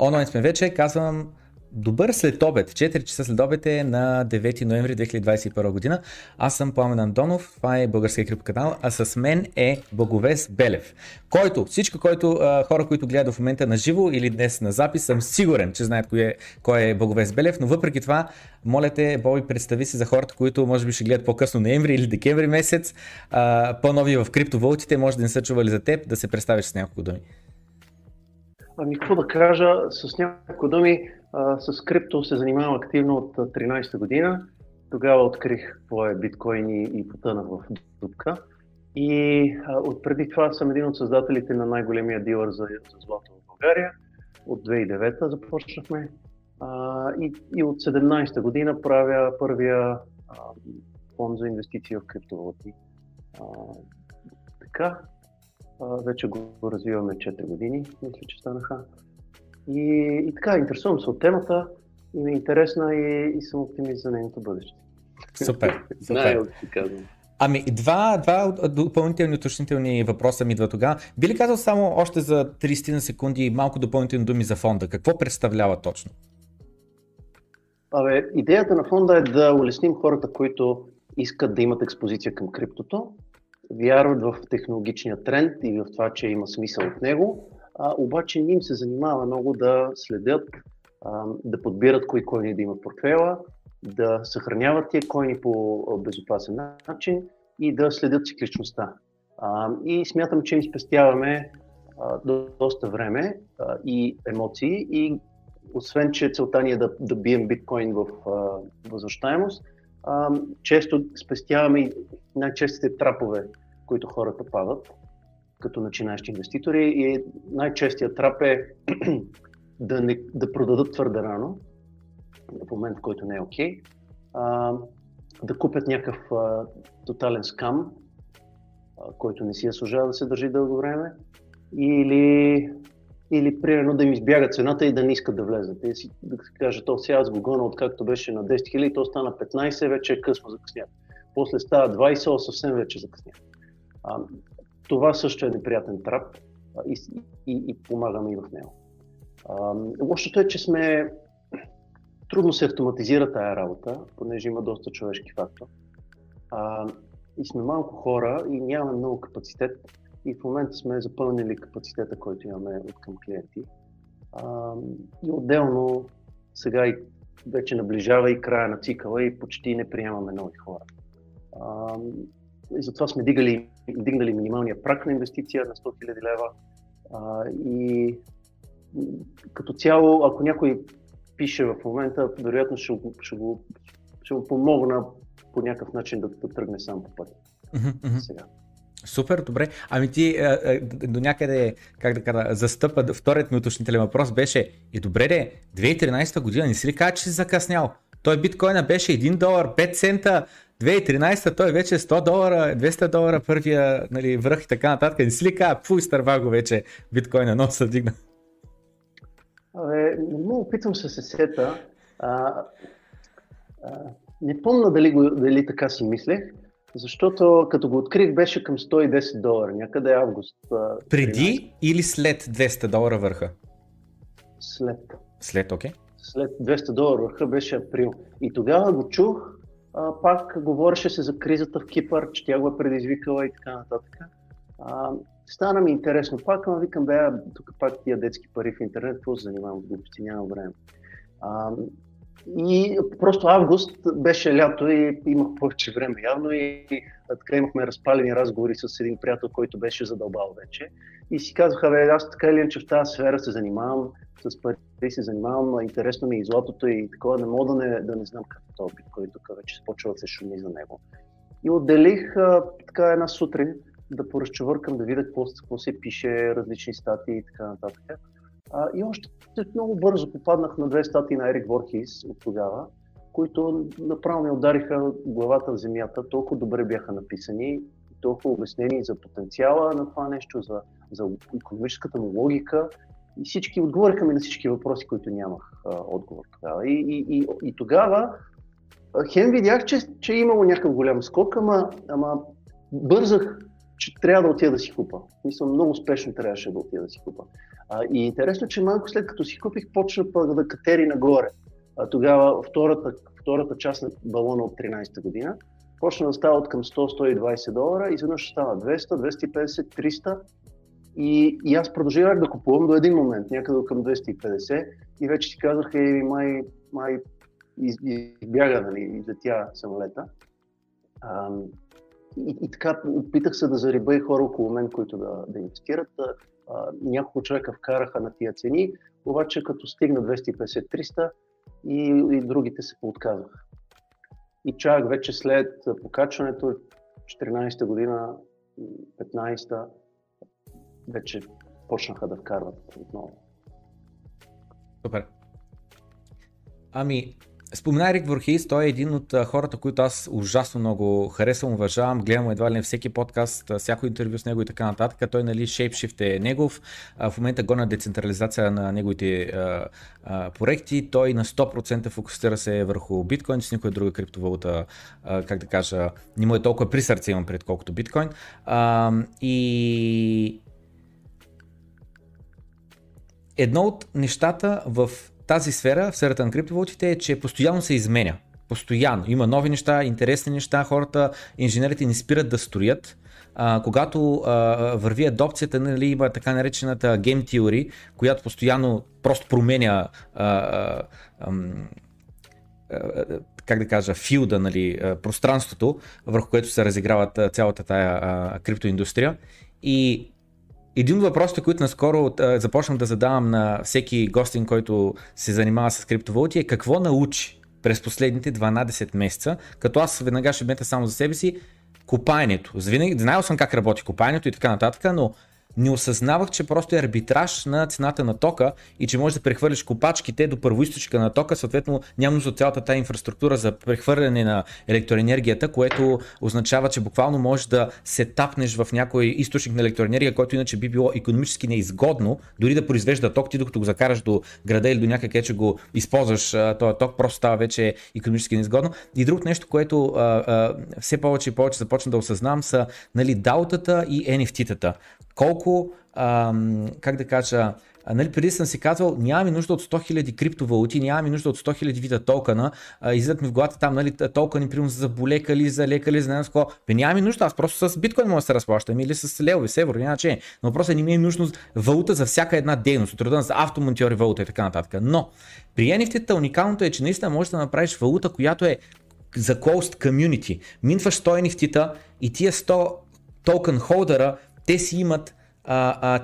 Онлайн сме вече, казвам добър следобед, 4 часа следобед е на 9 ноември 2021 година. Аз съм Пламен Андонов, това е българския криптоканал, а с мен е Благовест Белев, който всички, хора, които гледат в момента на живо или днес на запис, съм сигурен, че знаят кой е Благовест Белев, но въпреки това, моля те, Боби, представи се за хората, които може би ще гледат по-късно ноември или декември месец, по-нови в криптовалутите, може да не са чували за теб, да се представиш с няколко думи. Ами какво да кажа, с няколко думи, с крипто се занимавам активно от 13-та година. Тогава открих какво е биткоин и потънах в дупка. И отпреди това съм един от създателите на най-големия дилър за злато в България. От 2009-та започнахме. И от 17-та година правя първия фонд за инвестиции в криптовалути. Така. Вече го развиваме 4 години, мисля, че станаха. И така, интересувам се от темата и ми е интересна и съм оптимист за нейното бъдеще. Супер, супер. Ами два допълнителни уточнителни въпроса ми идва тогава. Би ли казал само още за 30 на секунди малко допълнителни думи за фонда? Какво представлява точно? Идеята на фонда е да улесним хората, които искат да имат експозиция към криптото, вярват в технологичния тренд и в това, че има смисъл от него, обаче им се занимава много да следят, да подбират кои койни да има в портфела, да съхраняват тия койни по безопасен начин и да следят цикличността. И смятам, че им спестяваме доста време и емоции и освен, че целта ни е да бием биткоин в възвръщаемост, често спестяваме и най-честите трапове, които хората падат като начинаещи инвеститори и най-честият трап е да продадат твърде рано, в момент в който не е окей, да купят някакъв тотален скам, който не си заслужава да се държи дълго време или примерно да им избяга цената и да не искат да влезат. И да си кажа, то сега аз го гона, откакто беше на 10 000, то стана 15, вече е късно, закъснят. После става 20, съвсем вече закъснят. Това също е неприятен трап и помагаме и в него. Лошото е, че трудно се автоматизира тая работа, понеже има доста човешки фактор. И сме малко хора и нямаме много капацитет. И в момента сме запълнили капацитета, който имаме от към клиенти. И отделно сега вече наближава и края на цикъла и почти не приемаме нови хора. И затова сме дигнали минималния праг на инвестиция на 100 000 лева. И като цяло, ако някой пише в момента, вероятно ще му помогна по някакъв начин да тръгне сам по пътя сега. Супер, добре. Ами ти до някъде, застъпа, вторият ми уточнителен въпрос беше, добре де, 2013 година не си ли каза, че си закъснял? Той биткоина беше $1, 5 цента, 2013 той вече $100, $200 първия връх и така нататък. Не си ли каза, пуй стърва го вече биткоина, но се дигна? Опитвам се сета. Не помня дали така си мислех. Защото като го открих беше към $110, някъде август. Преди или след $200 върха? След, окей. След $200 върха беше април. И тогава го чух, пак говореше се за кризата в Кипър, че тя го е предизвикала и така нататък. Стана ми интересно пак, но викам, тук пак тия детски пари в интернет, какво се занимавам, глупости, няма време. И просто август беше лято и имах повече време явно и така имахме разпалени разговори с един приятел, който беше задълбал вече. И си казваха, аз така или иначе в тази сфера се занимавам, с пари се занимавам, интересно ми и златото и такова, не мога да не знам какво е биткоин, тук вече почва да се шуми за него. И отделих така една сутрин да поразчувъркам, да видя какво се пише, различни статии и така нататък. И още много бързо попаднах на две статии на Ерик Ворхис от тогава, които направо ми удариха главата в земята, толкова добре бяха написани, толкова обяснени за потенциала на това нещо, за икономическата му логика и всички отговориха ми на всички въпроси, които нямах отговор тогава. И тогава хем видях, че е имало някакъв голям скок, ама бързах че трябва да отида да си купа. Мисля, много спешно трябваше да отида да си купа. И интересно е, че малко след като си купих, почна да катери нагоре. Тогава втората част на балона от 13-та година почна да става от към 100-120 долара, изведнъж става 200, 250, 300 и аз продължавах да купувам до един момент, някъде към 250 и вече си казах, май избяга, нали, за тя самолета. И така опитах се да зарибя и хора около мен, които да инвестират. Няколко човека вкараха на тия цени, обаче като стигна 250-300 и другите се поотказаха. И чак вече след покачването 14-та година, 15-та, вече почнаха да вкарват отново. Супер. Ами, спомена Ерик Ворхис, той е един от хората, които аз ужасно много харесвам, уважавам, гледам едва ли не всеки подкаст, всяко интервю с него и така нататък. Той, нали, ShapeShift е негов, в момента гона децентрализация на неговите проекти, той на 100% фокусира се върху биткоин, че с никоя друга криптовалута, как да кажа, не му е толкова при сърце, имам пред колкото биткоин. И едно от нещата в тази сфера, в сферата на криптовалутите е, че постоянно се изменя. Постоянно. Има нови неща, интересни неща, хората, инженерите не спират да строят. Когато върви адопцията, нали, има така наречената Game Theory, която постоянно просто променя как да кажа, филда, нали, пространството, върху което се разиграват цялата тая криптоиндустрия. И един от въпросите, които наскоро започнах да задавам на всеки гостин, който се занимава с криптовалути, е какво научи през последните 12 месеца, като аз веднага ще мета само за себе си копаенето. Знаел съм как работи копаенето и така нататък, но не осъзнавах, че просто е арбитраж на цената на тока и че можеш да прехвърлиш копачките до първоизточника на тока, съответно няма за цялата тази инфраструктура за прехвърляне на електроенергията, което означава, че буквално можеш да се тапнеш в някой източник на електроенергия, който иначе би било икономически неизгодно, дори да произвежда ток, ти докато го закараш до града или до някъде, къде че го използваш този ток, просто става вече икономически неизгодно. И друго нещо, което все повече и повече започна да осъзнавам, са, нали, DAO-тата и NFT-тата. Колко, как да кажа, нали, преди съм си казвал, нямаме нужда от 100 000 криптовалути, нямаме нужда от 100 000 вида токена, излизат ми в главата там, нали, токени, примерно за болекали, за лекали, за нещо, нямаме нужда, аз просто с биткоин мога да се разплащам или с левове, с евро, няма че. Но въпросът е, не ми е нужно валута за всяка една дейност, от рода за автомонтьори валута и така нататък. Но при NFT-та уникалното е, че наистина можеш да направиш валута, която е за closed community. Минваш 100 NFT-та и тия 100 токен холдера, те си имат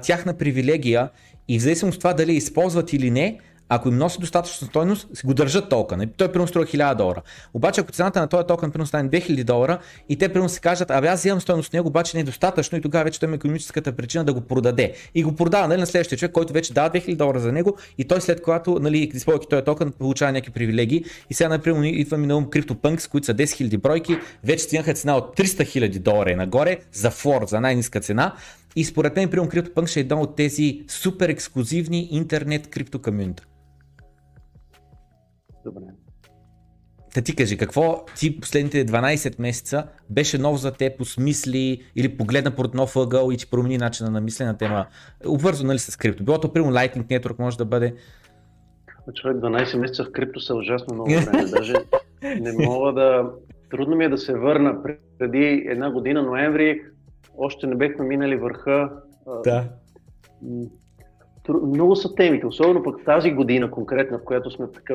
тяхна привилегия и в зависимост от това дали използват или не, ако им носи достатъчна стойност, си го държат токън. Той примерно струва 1000 долара. Обаче ако цената на този токън примерно стане 2000 долара и те примерно се кажат, аз взимам стойност от него, обаче не е достатъчно и тогава вече той има икономическата причина да го продаде. И го продава, нали, на следващия човек, който вече дава 2000 долара за него и той след когато, нали, използвайки този токън, получава някакви привилегии. И сега например идва ми на ум CryptoPunks, които са 10 000 бройки, вече стигнаха цена от 300 000 долара нагоре за флор, за най-ниска цена. И според мен, примерно, CryptoPunks ще е едно от тези супер ексклюзивни интернет крипто комьюнити. Добре. Та ти кажи, какво ти последните 12 месеца беше ново за теб, осмисли или погледна под нов ъгъл и ти промени начина на мислене на тема, обвързана ли с крипто? Било то, примерно, Lightning Network може да бъде. Човек, 12 месеца в крипто са ужасно много време. Даже не мога да... Трудно ми е да се върна преди една година, ноември, още не бехме минали върха. Да. Много са темите, особено пък тази година конкретна, в която сме така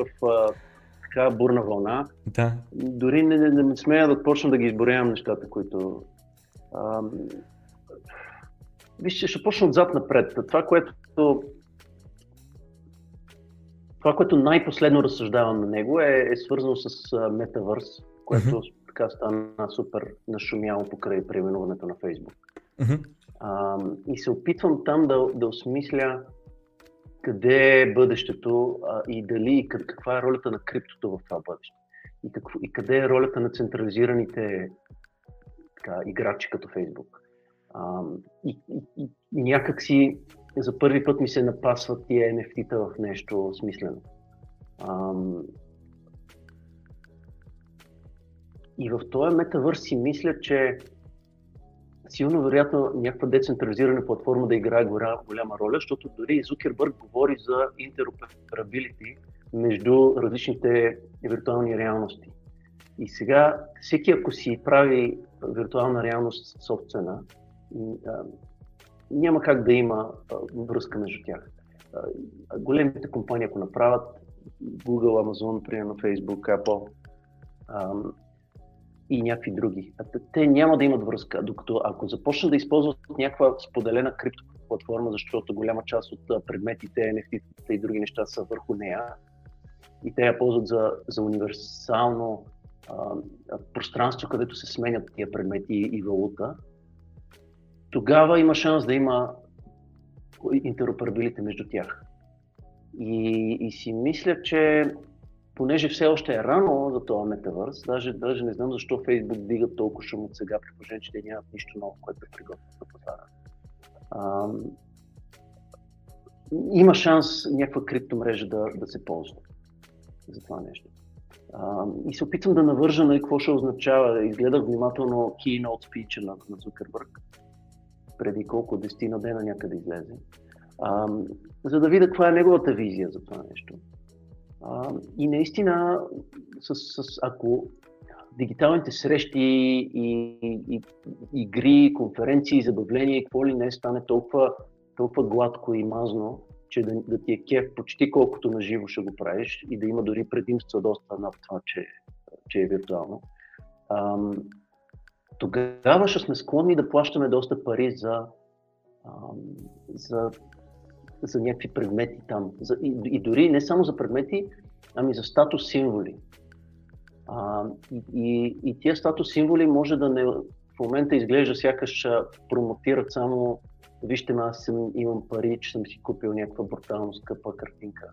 бурна вълна. Да. Дори не смея да почна да ги изборявам нещата, които... Вижте, ще почна отзад напред. Това, което най-последно разсъждавам на него е свързано с метавърс, което така стана супер нашумяло покрай преименуването на Facebook. И се опитвам там да осмисля къде е бъдещето и дали и каква е ролята на криптото в това бъдеще. И къде е ролята на централизираните играчи като Facebook. И някак си за първи път ми се напасват тия NFT-та в нещо смислено. И в този метавърс си мисля, че силно вероятно някаква децентрализирана платформа да играе голяма роля, защото дори и Зукербърг говори за интероперабилити между различните виртуални реалности. И сега всеки, ако си прави виртуална реалност собствена, няма как да има връзка между тях. Големите компании, ако направят Google, Amazon, примерно Facebook, Apple и някакви други, те няма да имат връзка, докато ако започнат да използват някаква споделена криптоплатформа, защото голяма част от предметите, NFT-тата и други неща са върху нея и те я ползват за универсално пространство, където се сменят тия предмети и валута, тогава има шанс да има интероперабилите между тях. И си мисля, че понеже все още е рано за това метавърс, даже не знам защо Facebook дига толкова шум от сега, предположение, че те нямат нищо ново, което е приготвено за пазара. Има шанс някаква криптомрежа да се ползва за това нещо. И се опитвам да навържа на какво ще означава. Изгледах внимателно keynote speech на Зукербърг, преди колко 10 дена някъде излезе, за да видя каква е неговата визия за това нещо. И наистина, ако дигиталните срещи и игри, конференции, забавления и какво ли не стане толкова гладко и мазно, че да ти е кеф почти колкото на живо ще го правиш и да има дори предимства доста над това, че е виртуално, тогава ще сме склонни да плащаме доста пари за някакви предмети там. И дори не само за предмети, ами за статус символи. И тия статус символи може да не в момента изглежда сякаш промотират само вижте ме, аз имам пари, че съм си купил някаква брутално скъпа картинка,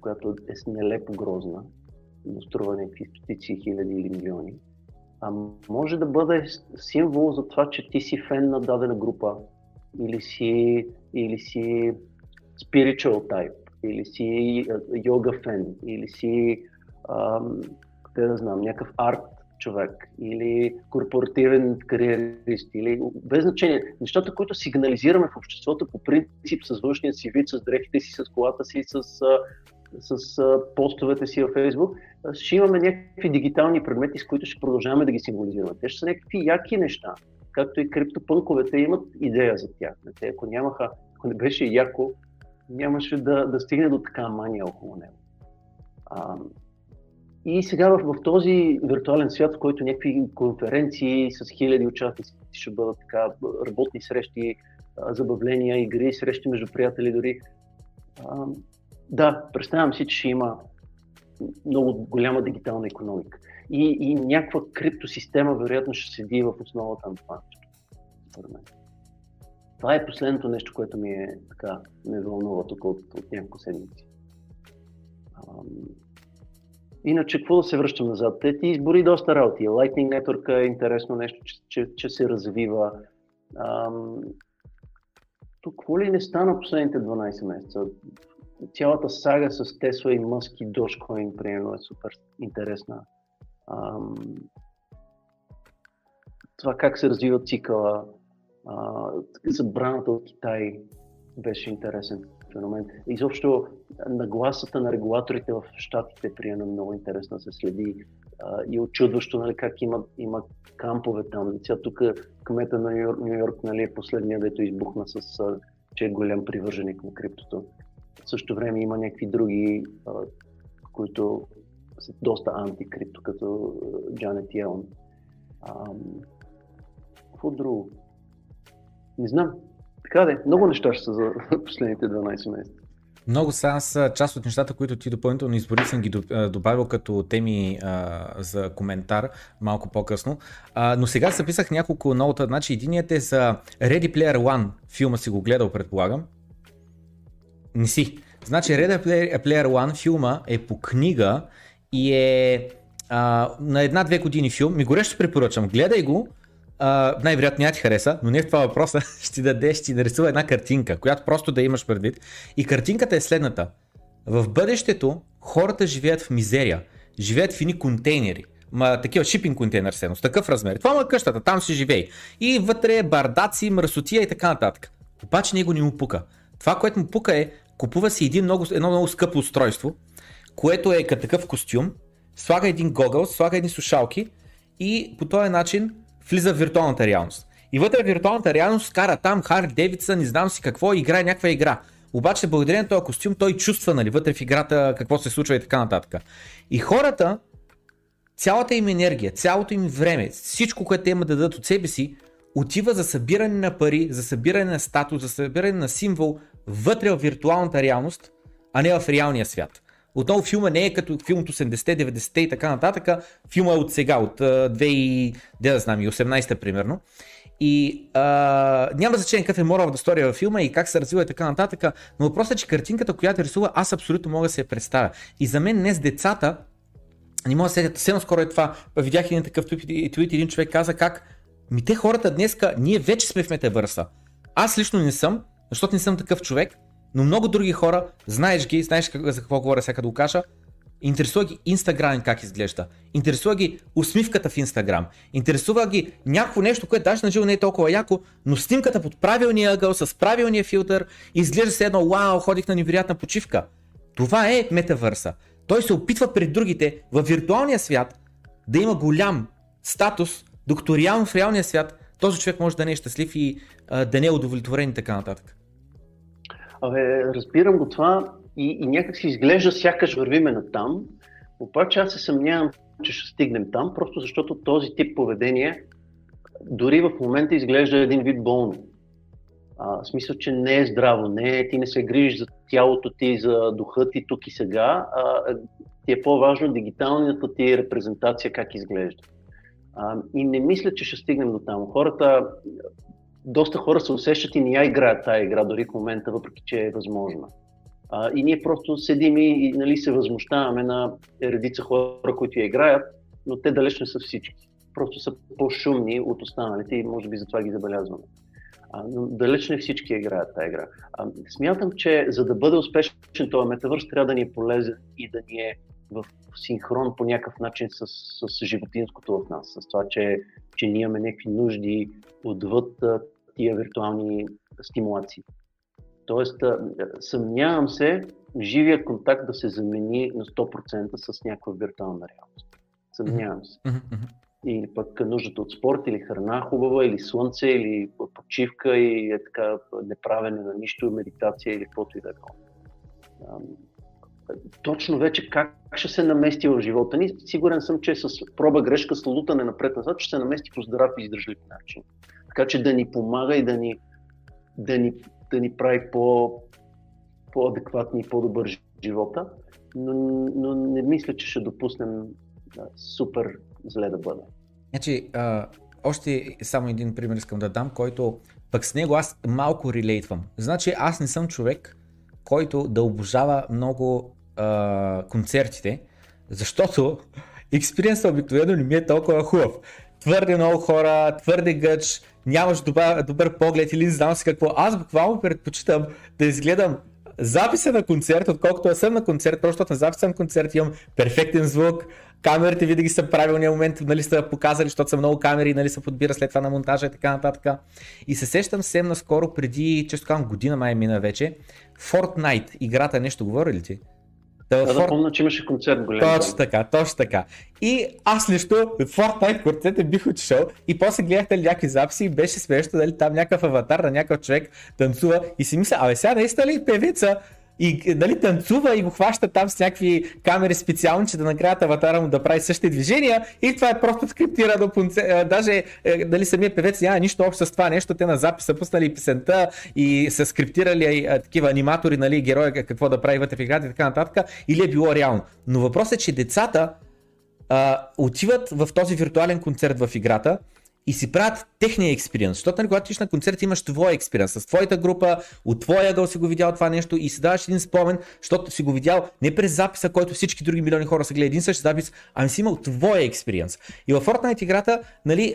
която е нелепо грозна, но струва някакви стотици, хиляди или милиони. Може да бъде символ за това, че ти си фен на дадена група, или си spiritual type, или си йога фен, или си някакъв арт човек, или корпоративен кариерист, или без значение. Нещата, които сигнализираме в обществото по принцип с външния си вид, с дрехите си, с колата си, с постовете си във Facebook, ще имаме някакви дигитални предмети, с които ще продължаваме да ги символизираме. Те ще са някакви яки неща, както и криптопънковете имат идея за тях. Те, ако не беше яко, нямаше да стигне до така мания около него. И сега в този виртуален свят, в който някакви конференции с хиляди участници ще бъдат така, работни срещи, забавления, игри, срещи между приятели дори, да, представям си, че ще има много голяма дигитална икономика. И някаква криптосистема, вероятно, ще седи в основата на това. Това е последното нещо, което ме вълнува тук от няколко седмици. Иначе, какво да се връщам назад? Те ти избори доста работи. Lightning Network е интересно нещо, че се развива. Тук какво ли не стана последните 12 месеца? Цялата сага с Тесла и Мъск и Dogecoin, примерно, е супер интересна. Това как се развива цикъла, забраната от Китай беше интересен феномен. Изобщо нагласата на регулаторите в щатите, примерно, много интересна се следи и очудващо, нали, как има кампове там. Сега тук кмета на Нью Йорк, нали, е последния, дето избухна с че е голям привърженик на криптото. В същото време има някакви други, които са доста антикрипто, като Джанет Йелън. Какво друго? Не знам. Така да е. Много неща ще са за последните 12 месеца. Много са част от нещата, които ти допълнително избори, съм ги добавил като теми за коментар малко по-късно. Но сега записах няколко новота. Значи единият е за Ready Player One. Филма си го гледал, предполагам. Не си. Значи Ready Player One филма е по книга и е на 1-2 години филм. Ми горещо препоръчам. Гледай го. Най-вероятно няма ти хареса, но не в това въпроса. Ще ти нарисува една картинка, която просто да имаш предвид. И картинката е следната. В бъдещето хората живеят в мизерия. Живеят в едни контейнери. такива шипинг контейнер с едно, с такъв размер. Това му е къщата, там си живее. И вътре е бардаци, мръсотия и така нататък. Обаче него не му пука. Това, което му пука е, купува си едно много скъпо устройство, което е като такъв костюм, слага един гогъл, слага едни слушалки и по този начин влиза в виртуалната реалност. И вътре в виртуалната реалност кара там Харли Девидсън, не знам си какво, играе някаква игра. Обаче благодарение на този костюм той чувства, нали, вътре в играта какво се случва и така нататък. И хората, цялата им енергия, цялото им време, всичко, което те имат да дадат от себе си, отива за събиране на пари, за събиране на статус, за събиране на символ вътре в виртуалната реалност, а не в реалния свят. Отново филма не е като филм от 80-те, 90-те и така нататък, филма е от сега, от 2018 примерно. И няма значение какъв е моралната история във филма и как се развива и така нататък, но въпросът е, че картинката, която рисува, аз абсолютно мога да се я представя. И за мен днес децата, не мога да се сетя, съвсем скоро е това, видях един такъв твит, един човек каза как ми те хората днеска, ние вече сме в метавърса. Аз лично не съм, защото не съм такъв човек, но много други хора, знаеш ги, знаеш за какво говоря сега да го кажа, интересува ги Инстаграм как изглежда, интересува ги усмивката в Инстаграм, интересува ги някакво нещо, което даже на живо не е толкова яко, но снимката под правилния ъгъл, с правилния филтър, изглежда се едно вау, ходих на невероятна почивка. Това е метавърса. Той се опитва пред другите във виртуалния свят да има голям статус, докато реално в реалния свят този човек може да не е щастлив и да не е удовлетворен и така нататък. Абе, разбирам го това и някак си изглежда сякаш вървиме на там, обаче аз се съмнявам, че ще стигнем там, просто защото този тип поведение дори в момента изглежда един вид болно. В смисъл, че не е здраво, ти не се грижиш за тялото ти, за духа ти тук и сега, ти е по-важно дигиталната ти репрезентация как изглежда. И не мисля, че ще стигнем до там. Доста хора се усещат и не я играят тая игра дори в момента, въпреки че е възможна. И ние просто седим и нали, се възмущаваме на редица хора, които я играят, но те далеч не са всички. Просто са по-шумни от останалите и може би затова ги забелязваме. Но далеч не всички я играят тая игра. Смятам, че за да бъде успешен този метавърс, трябва да ни е полезен и да ни е в синхрон по някакъв начин с животинското в нас, с това, че ние имаме някакви нужди отвъд тия виртуални стимулации. Тоест, съмнявам се, живият контакт да се замени на 100% с някаква виртуална реалност. Съмнявам се. Или пък нуждата от спорт, или храна хубава, или слънце, или почивка, и е така неправене на нищо, медитация или каквото и да е. Точно вече как ще се намести в живота ни, сигурен съм, че с проба грешка, с лутане напред-назад, ще се намести по здрав и издържлив начин. Така че да ни помага и да ни прави по-адекватни и по-добър живота, но не мисля, че ще допуснем супер зле да бъде. Значи, още само един пример искам да дам, който пък с него аз малко релейтвам. Значи аз не съм човек, който да обожава много концертите, защото експириенсът обикновено не ми е толкова хубав. Твърде много хора, твърде гъч, нямаш добър поглед или не знам си какво. Аз буквално предпочитам да изгледам записа на концерт, отколкото аз съм на концерт, защото на записа на концерт имам перфектен звук, камерите винаги са в правилния момент, нали са показали, защото са много камери, нали се подбира след това на монтажа и така нататък. И се сещам съвсем наскоро, преди, често казвам, година май мина вече, Fortnite, играта, нещо говори ли ти? Да помня, че имаше концерт голям. Точно така. И аз лично Fortnite концерта бих отишъл и после гледах някакви записи и беше смешно, дали там някакъв аватар на някакъв човек танцува и си мисля, абе сега наистина ли певица? И нали танцува и го хваща там с някакви камери специални, че да наградят аватара му да прави същите движения и това е просто скриптирано, даже дали самия певец няма нищо общо с това нещо, те на запис са пуснали песента и са скриптирали такива аниматори, нали, героя какво да прави вътре в играта и така нататък, или е било реално. Но въпросът е, че децата отиват в този виртуален концерт в играта и си правят техния експириенс, защото когато тиш на концерт имаш твоя експириенс, с твоята група, от твоя ъгъл си го видял това нещо и си даваш един спомен, защото си го видял не през записа, който всички други милиони хора са гледали един същ запис, ами си имал твоя експириенс. И във Fortnite играта, нали,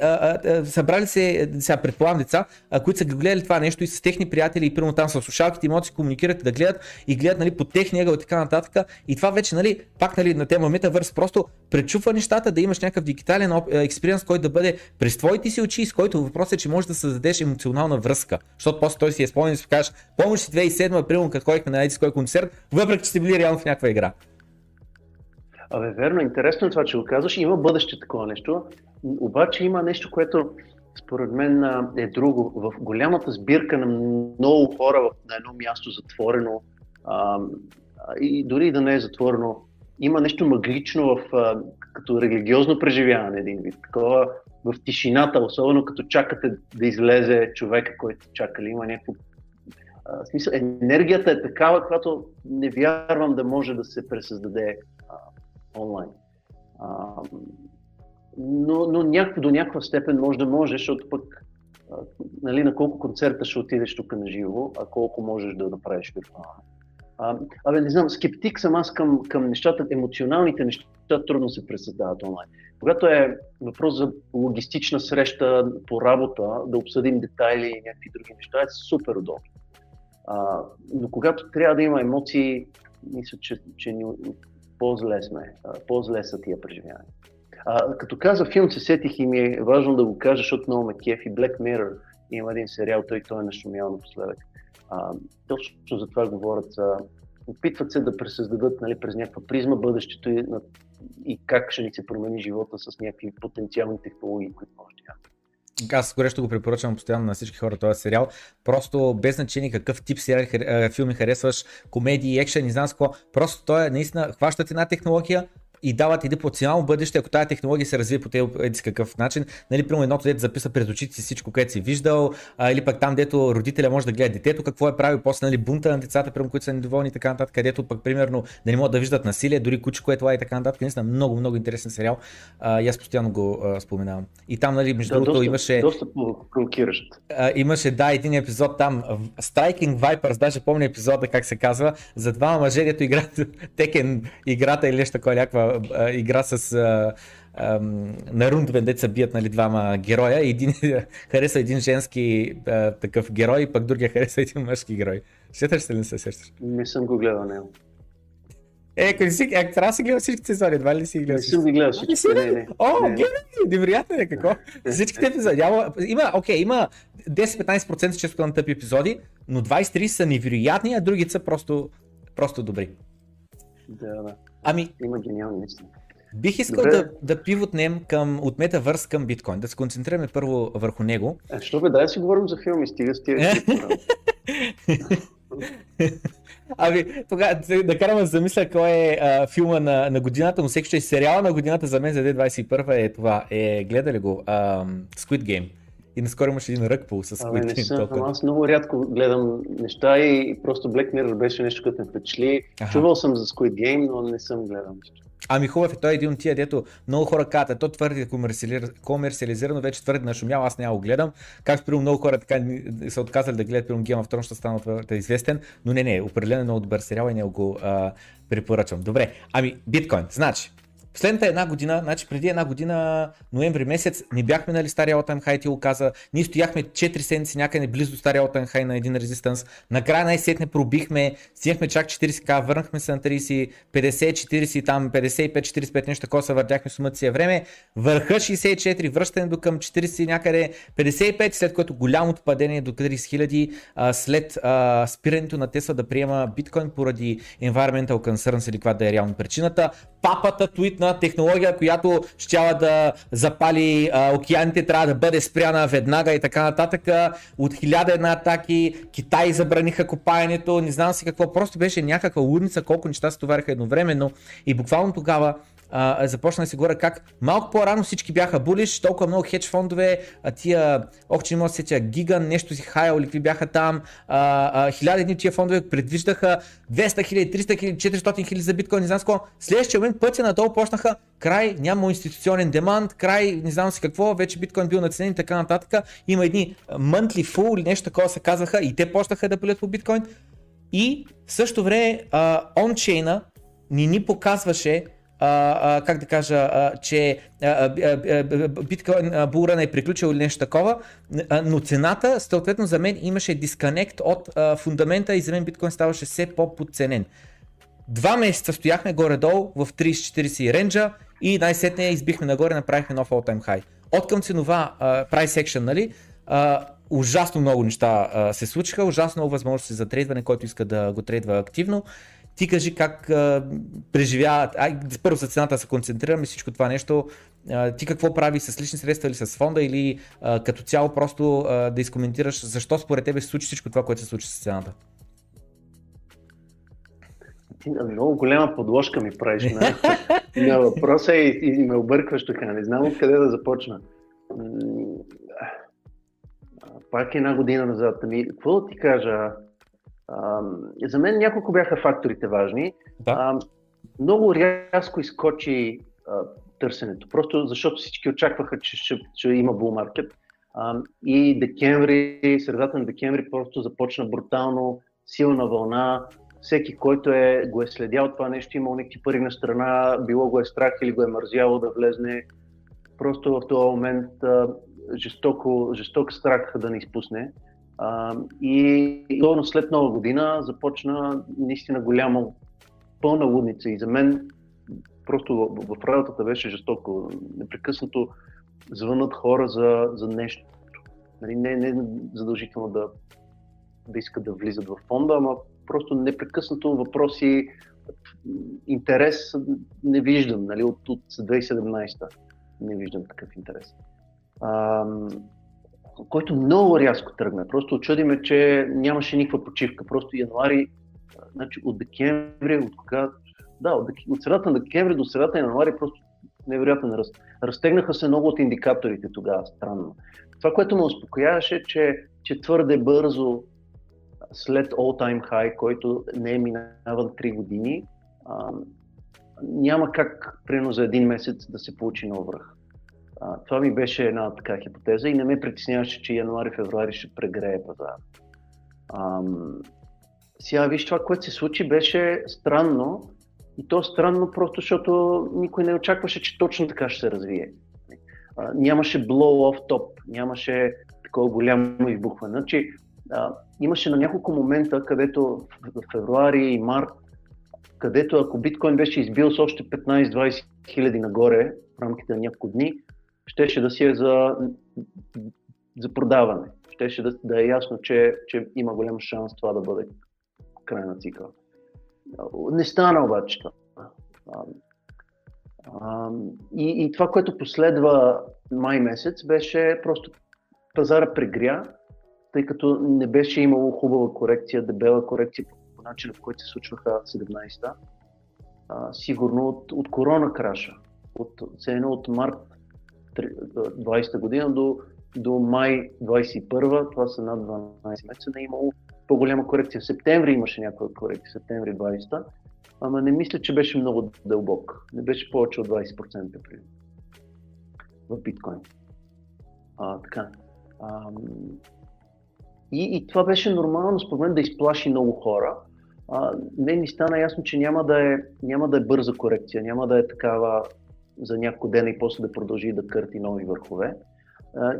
събрали се, сега предполагам деца, които са гледали това нещо и с техни приятели и примерно там с слушалките, могат да си комуникират, да гледат и гледат, нали, по техния ъгъл и така нататък. И това вече, нали, пак, нали, на тема метавърс, просто пречупва нещата, да имаш някакъв дигитален експириенс, който да бъде през твоите си очи, с който въпросът е, че можеш да създадеш емоционална връзка. Защото после той си е спомен и си кажеш, помниш си 2007, примерно като ходихме на еди с кой концерт, въпреки че сте били реално в някаква игра. Абе, верно, интересно е това, че го казваш. Има бъдеще такова нещо, обаче има нещо, което според мен е друго. В голямата сбирка на много хора на едно място затворено, и дори да не е затворено, има нещо магично в, като религиозно преживяване, един вид. Такова в тишината, особено като чакате да излезе човека, който чакали, има някакво... смисъл, енергията е такава, която не вярвам да може да се пресъздаде онлайн. Но до някаква степен може, защото пък нали, на колко концерта ще отидеш тук на живо, а колко можеш да направиш виртуално. Абе, не знам, скептик съм аз към нещата, емоционалните неща трудно се пресъздават онлайн. Когато е въпрос за логистична среща по работа, да обсъдим детайли и някакви други неща, е супер удобно. Но когато трябва да има емоции, мисля, че по-зле сме, по-зле са тия преживявания. Като каза филм, се сетих и ми е важно да го кажа, защото много ме кефи. Black Mirror има един сериал, той е нашумял напоследък. Точно за това говорят, опитват се да пресъздадат нали, през някаква призма бъдещето и как ще ни се промени живота с някакви потенциални технологии, които може да имаме. Аз горещо го препоръчвам постоянно на всички хора този сериал. Просто без значение какъв тип филми харесваш, комедии, екшен, не знам с какво. Просто той наистина хващат една технология и дават един потенциално бъдеще, ако тази технология се развие по какъв начин. Нали, примерно едното дете записва през очите си всичко, което си виждал, или пък там, дето родителя може да гледа детето, какво е правил, после нали, бунта на децата, примерно, които са недоволни и така нататък, където пък примерно да не могат да виждат насилие, дори куче, което е и така нататък. Наистина много, много интересен сериал. И аз постоянно го споменавам. И там, нали, между другото имаше. Доста провокиращ. Имаше, да, един епизод там, Striking Vipers, даже помня епизода, как се казва, за два мъже, дето играят Tekken играта или нещо някаква игра с на рундвен, дето се бият нали, двама героя и един хареса един женски такъв герой, пък другия хареса един мъжки герой. Сеташ ли не се сещаш? Не съм го гледал, не. Трябва да си гледал всички сезони, едва ли си гледал? Не съм ги гледал всички. Не. О, гледай, невероятно е какво. Всичките епизоди. Има 10-15% често на тъпи епизоди, но 23 са невероятни, а другите са просто добри. Да. Има гениални мисли. Бих искал да пивотнем от Метавърс към биткоин, да се концентрираме първо върху него. Що бе, дай си говорим за филми, стига с тия. Тогава да караме да замисля кой е филма на годината, но всеки ще е сериала на годината за мен за 2021 е това. Гледали го Squid Game. И наскоро имаш един ръкпул с Squid Game. Аз много рядко гледам неща и просто Black Mirror беше нещо, което ме впечатли. Чувал съм за Squid Game, но не съм гледал нещо. Хубав е, той е един от тия, дето много хора казват, то твърде комерциализирано, вече твърде нашумял, аз няма го гледам. Както при много хора така са отказали да гледат Game of Thrones, ще стана известен, но не, определено е много добър сериал и не го препоръчвам. Добре, биткоин, значи. Последната една година, значи преди една година, ноември месец, не бяхме нали стария all-time high, ти го каза, ние стояхме 4 седмици някъде близо до стария all-time high на един резистанс, накрая най-сетне пробихме, стигнахме чак 40к, върнахме се на 30, 50, 40, там 55, 45, нещо такова се въртяхме сумата си е време, върха 64, връщане до към 40 някъде, 55, след което голямото падение до 30 000, след спирането на Тесла да приема биткоин поради environmental concerns или каква да е реално причината, папата твит на технология, която щяла да запали океаните, трябва да бъде спряна веднага и така нататък. От 1001 атаки, Китай забраниха копаенето, не знам си какво, просто беше някаква лудница, колко неща се товариха едновременно и буквално тогава започна да се говоря как малко по-рано всички бяха булиш, толкова много хедж фондове, тия, че не мога да се тя гиган, нещо си хайал, какви бяха там, 1001 тия фондове предвиждаха 200 000, 300 000, 400 000 за биткоин, не знам скоро. Следващия момент пътя надолу почнаха, край, няма институционен демант, край, не знам си какво, вече биткоин бил наценен и така нататък. Има едни monthly full или нещо такова се казаха и те почнаха да пилят по биткоин. И в същото време ончейна ни показваше как да кажа, че биткоин булран е приключил или нещо такова, но цената, съответно за мен имаше дисконект от фундамента и за мен биткоин ставаше все по-подценен. Два месеца стояхме горе-долу в 30-40 ренджа и най-сетне избихме нагоре, направихме нов all-time high. Откъм ценова price action, нали? Ужасно много неща се случиха, ужасно много възможности за трейдване, който иска да го трейдва активно. Ти кажи как преживя, първо за цената се концентрираме, всичко това нещо, ти какво прави с лични средства или с фонда, или като цяло просто да изкоментираш защо според тебе се случи всичко това, което се случи с цената? Ти на много голяма подложка ми правиш на въпроса и ме объркваш тук, не знам откъде да започна. Пак една година назад, какво да ти кажа? За мен няколко бяха факторите важни. Да. Много рязко изкочи търсенето, просто защото всички очакваха, че ще има bull market. И декември, средата на декември просто започна брутално силна вълна. Всеки, който го е следял това нещо, имал някакви пари на страна, било го е страх или го е мързяло да влезне. Просто в този момент жесток страх да не изпусне. И точно след нова година започна наистина голяма пълна лудница и за мен просто в работата беше жестоко. Непрекъснато звънат хора за нещо. Нали, не задължително да искат да влизат в фонда, ама просто непрекъснато въпроси, интерес не виждам, нали, от 2017 не виждам такъв интерес. Който много рязко тръгна. Просто отчудиме, че нямаше никаква почивка. Просто януари, значи от декември, от средата на декември до средата на януари просто невероятен ръст. Разтегнаха се много от индикаторите тогава, странно. Това, което ме успокояваше, е, че твърде бързо след all-time high, който не е минаван 3 години, няма как примерно за един месец да се получи нов връх. Това ми беше една така хипотеза и не ме притесняваше, че януари-февруари ще прегрее пазара. Сега виж, това, което се случи, беше странно и то странно просто, защото никой не очакваше, че точно така ще се развие. Нямаше blow-off топ, нямаше такова голямо избухване. Значи, имаше на няколко момента, където в февруари и март, където ако биткоин беше избил с още 15-20 хиляди нагоре в рамките на няколко дни, щеше да си е за продаване. Щеше да е ясно, че има голям шанс това да бъде край на цикъл. Не стана обаче това. И това, което последва май месец, беше просто пазара прегря, тъй като не беше имало хубава корекция, дебела корекция по начина, в който се случваха 17-та. Сигурно от корона краша, от март 2020 година до май 2021, това са над 12 месеца, не е имало по-голяма корекция. В септември имаше някаква корекция, септември 2020, ама не мисля, че беше много дълбок. Не беше повече от 20% в биткоин. И това беше нормално, според мен, да изплаши много хора. Не ми стана ясно, че няма да е бърза корекция, няма да е такава за няколко дена и после да продължи да кърти нови върхове.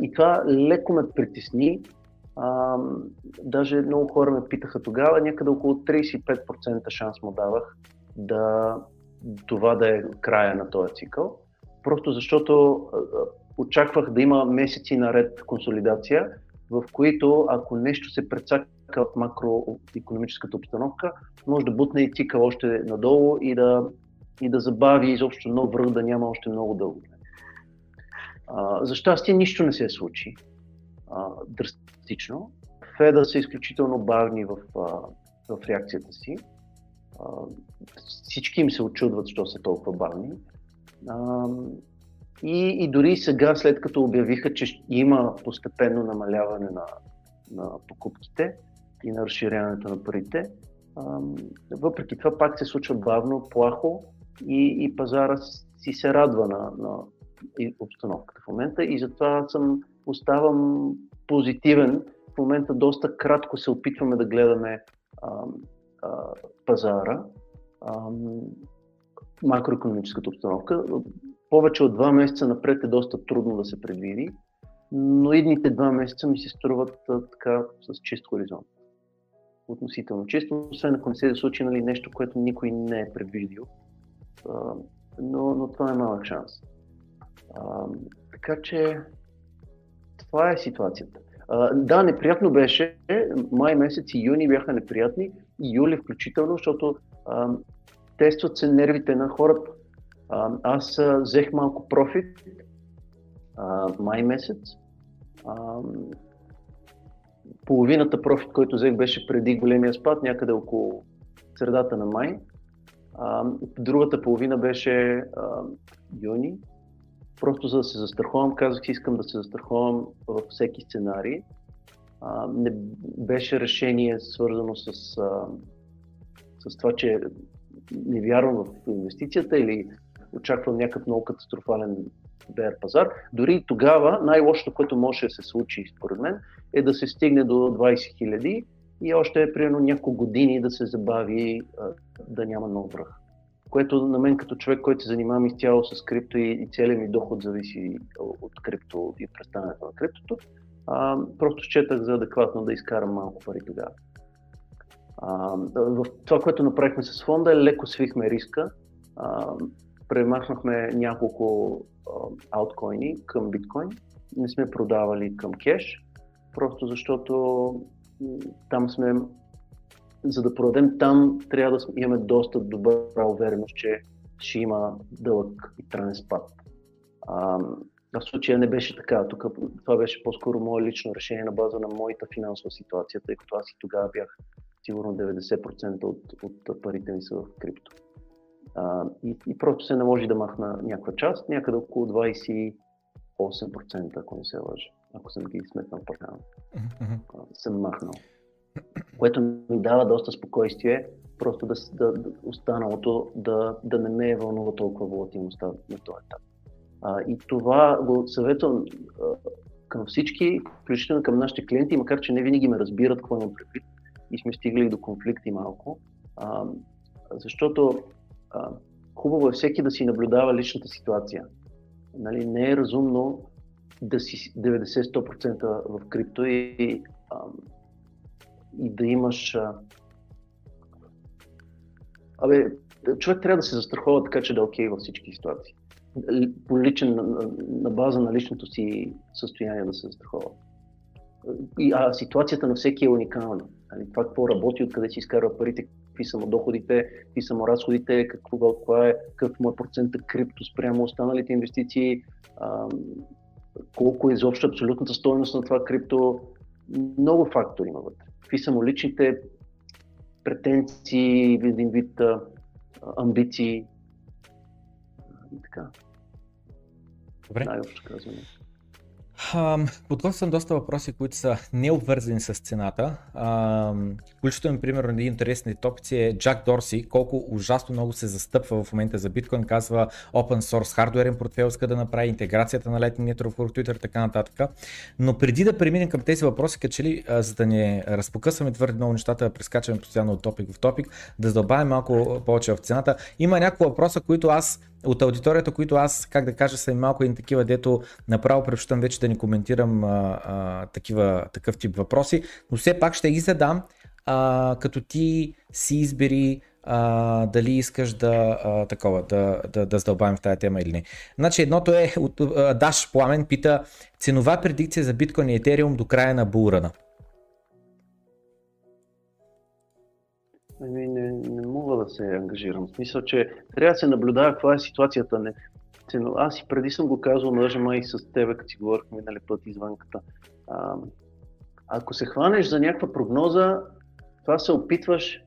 И това леко ме притесни. Даже много хора ме питаха тогава, някъде около 35% шанс му давах това да е края на този цикъл. Просто защото очаквах да има месеци наред консолидация, в които ако нещо се прецака от макроекономическата обстановка, може да бутне и цикъл още надолу и да забави изобщо нов връх, да няма още много дълго. За щастие нищо не се случи драстично. Феда са изключително бавни в реакцията си. Всички им се очудват, що са толкова бавни. И дори сега, след като обявиха, че има постепенно намаляване на покупките и на разширяването на парите, въпреки това пак се случва бавно, плахо и пазара си се радва на обстановката в момента и затова оставам позитивен. В момента доста кратко се опитваме да гледаме пазара, макроекономическата обстановка. Повече от 2 месеца напред е доста трудно да се предвиди, но идните 2 месеца ми се струват така с чист хоризонт. Относително чисто, освен ако не се случи нещо, което никой не е предвидил. но това е малък шанс. Така че това е ситуацията. Да, неприятно беше, май месец и юни бяха неприятни, и юли включително, защото тестват се нервите на хората. Аз взех малко профит май месец. Половината профит, който взех, беше преди големия спад, някъде около средата на май. Другата половина беше юни. Просто за да се застраховам, казах, искам да се застраховам във всеки сценарий. Не беше решение свързано с това, че не вярвам в инвестицията или очаквам някакъв много катастрофален беър пазар. Дори и тогава най-лошото, което може да се случи според мен, е да се стигне до 20 хиляди и още примерно няколко години да се забави, да няма нов връх. Което на мен като човек, който се занимавам изцяло с крипто и целият ми доход зависи от крипто и представянето на криптото, просто счетах за адекватно да изкарам малко пари тогава. В това, което направихме с фонда, е леко свихме риска. Премахнахме няколко ауткоини към биткоин. Не сме продавали към кеш, просто защото там сме... За да продадем там, трябва да имаме доста добра увереност, че ще има дълъг и траен спад. В случая не беше така. Тук това беше по-скоро мое лично решение на база на моята финансова ситуация, тъй като аз и тогава бях сигурно 90% от парите ми са в крипто. И просто се наложи да махна някаква част, някъде около 28%, ако не се лъжа. Ако съм ги сметнал правилно, съм махнал. Което ми дава доста спокойствие, просто да останалото да не ме е вълнува толкова волатилността на този етап. И това го съветвам към всички, включително към нашите клиенти, макар че не винаги ме разбират какво имам предвид и сме стигали до конфликти малко, защото хубаво е всеки да си наблюдава личната ситуация. Нали, не е разумно да си 90-100% в крипто и да имаш... човек трябва да се застрахова така, че да е окей във всички ситуации. По личен, на база на личното си състояние да се застрахова. А ситуацията на всеки е уникална. Това какво работи, откъде си изкарва парите, какви са му доходите, какви са му разходите, какво е процента крипто спрямо останалите инвестиции, колко е изобщо абсолютната стойност на това крипто. Много фактори има вътре. Какви са му личните претенции, един вид амбиции и така. Добре. Най-общо казваме. Подготвил съм доста въпроси, които са необвързани с цената. Включително, примерно, един интересен топик е Джак Дорси, колко ужасно много се застъпва в момента за биткоин, казва Open Source, хардуерен портфейл иска да направи, интеграцията на Lightning Network върху Twitter, така нататък. Но преди да преминем към тези въпроси, като ли, за да не разпокъсваме твърде много нещата, да прескачаме постоянно от топик в топик, да задълбавим малко повече в цената. Има няколко въпроса, които аз от аудиторията, които аз, как да кажа, са малко и такива, дето направо препочитам вече да не коментирам такъв тип въпроси, но все пак ще ги задам, като ти си избери дали искаш да задълбавим в тази тема или не. Значи едното е от Даш Пламен, пита ценова предикция за биткоин и етериум до края на булрана. Не мога да се ангажирам. В смисъл, че трябва да се наблюдава каква е ситуацията. Аз и преди съм го казвал, даже май с тебе, като си говорихме минали път извънката. Ако се хванеш за някаква прогноза, това се опитваш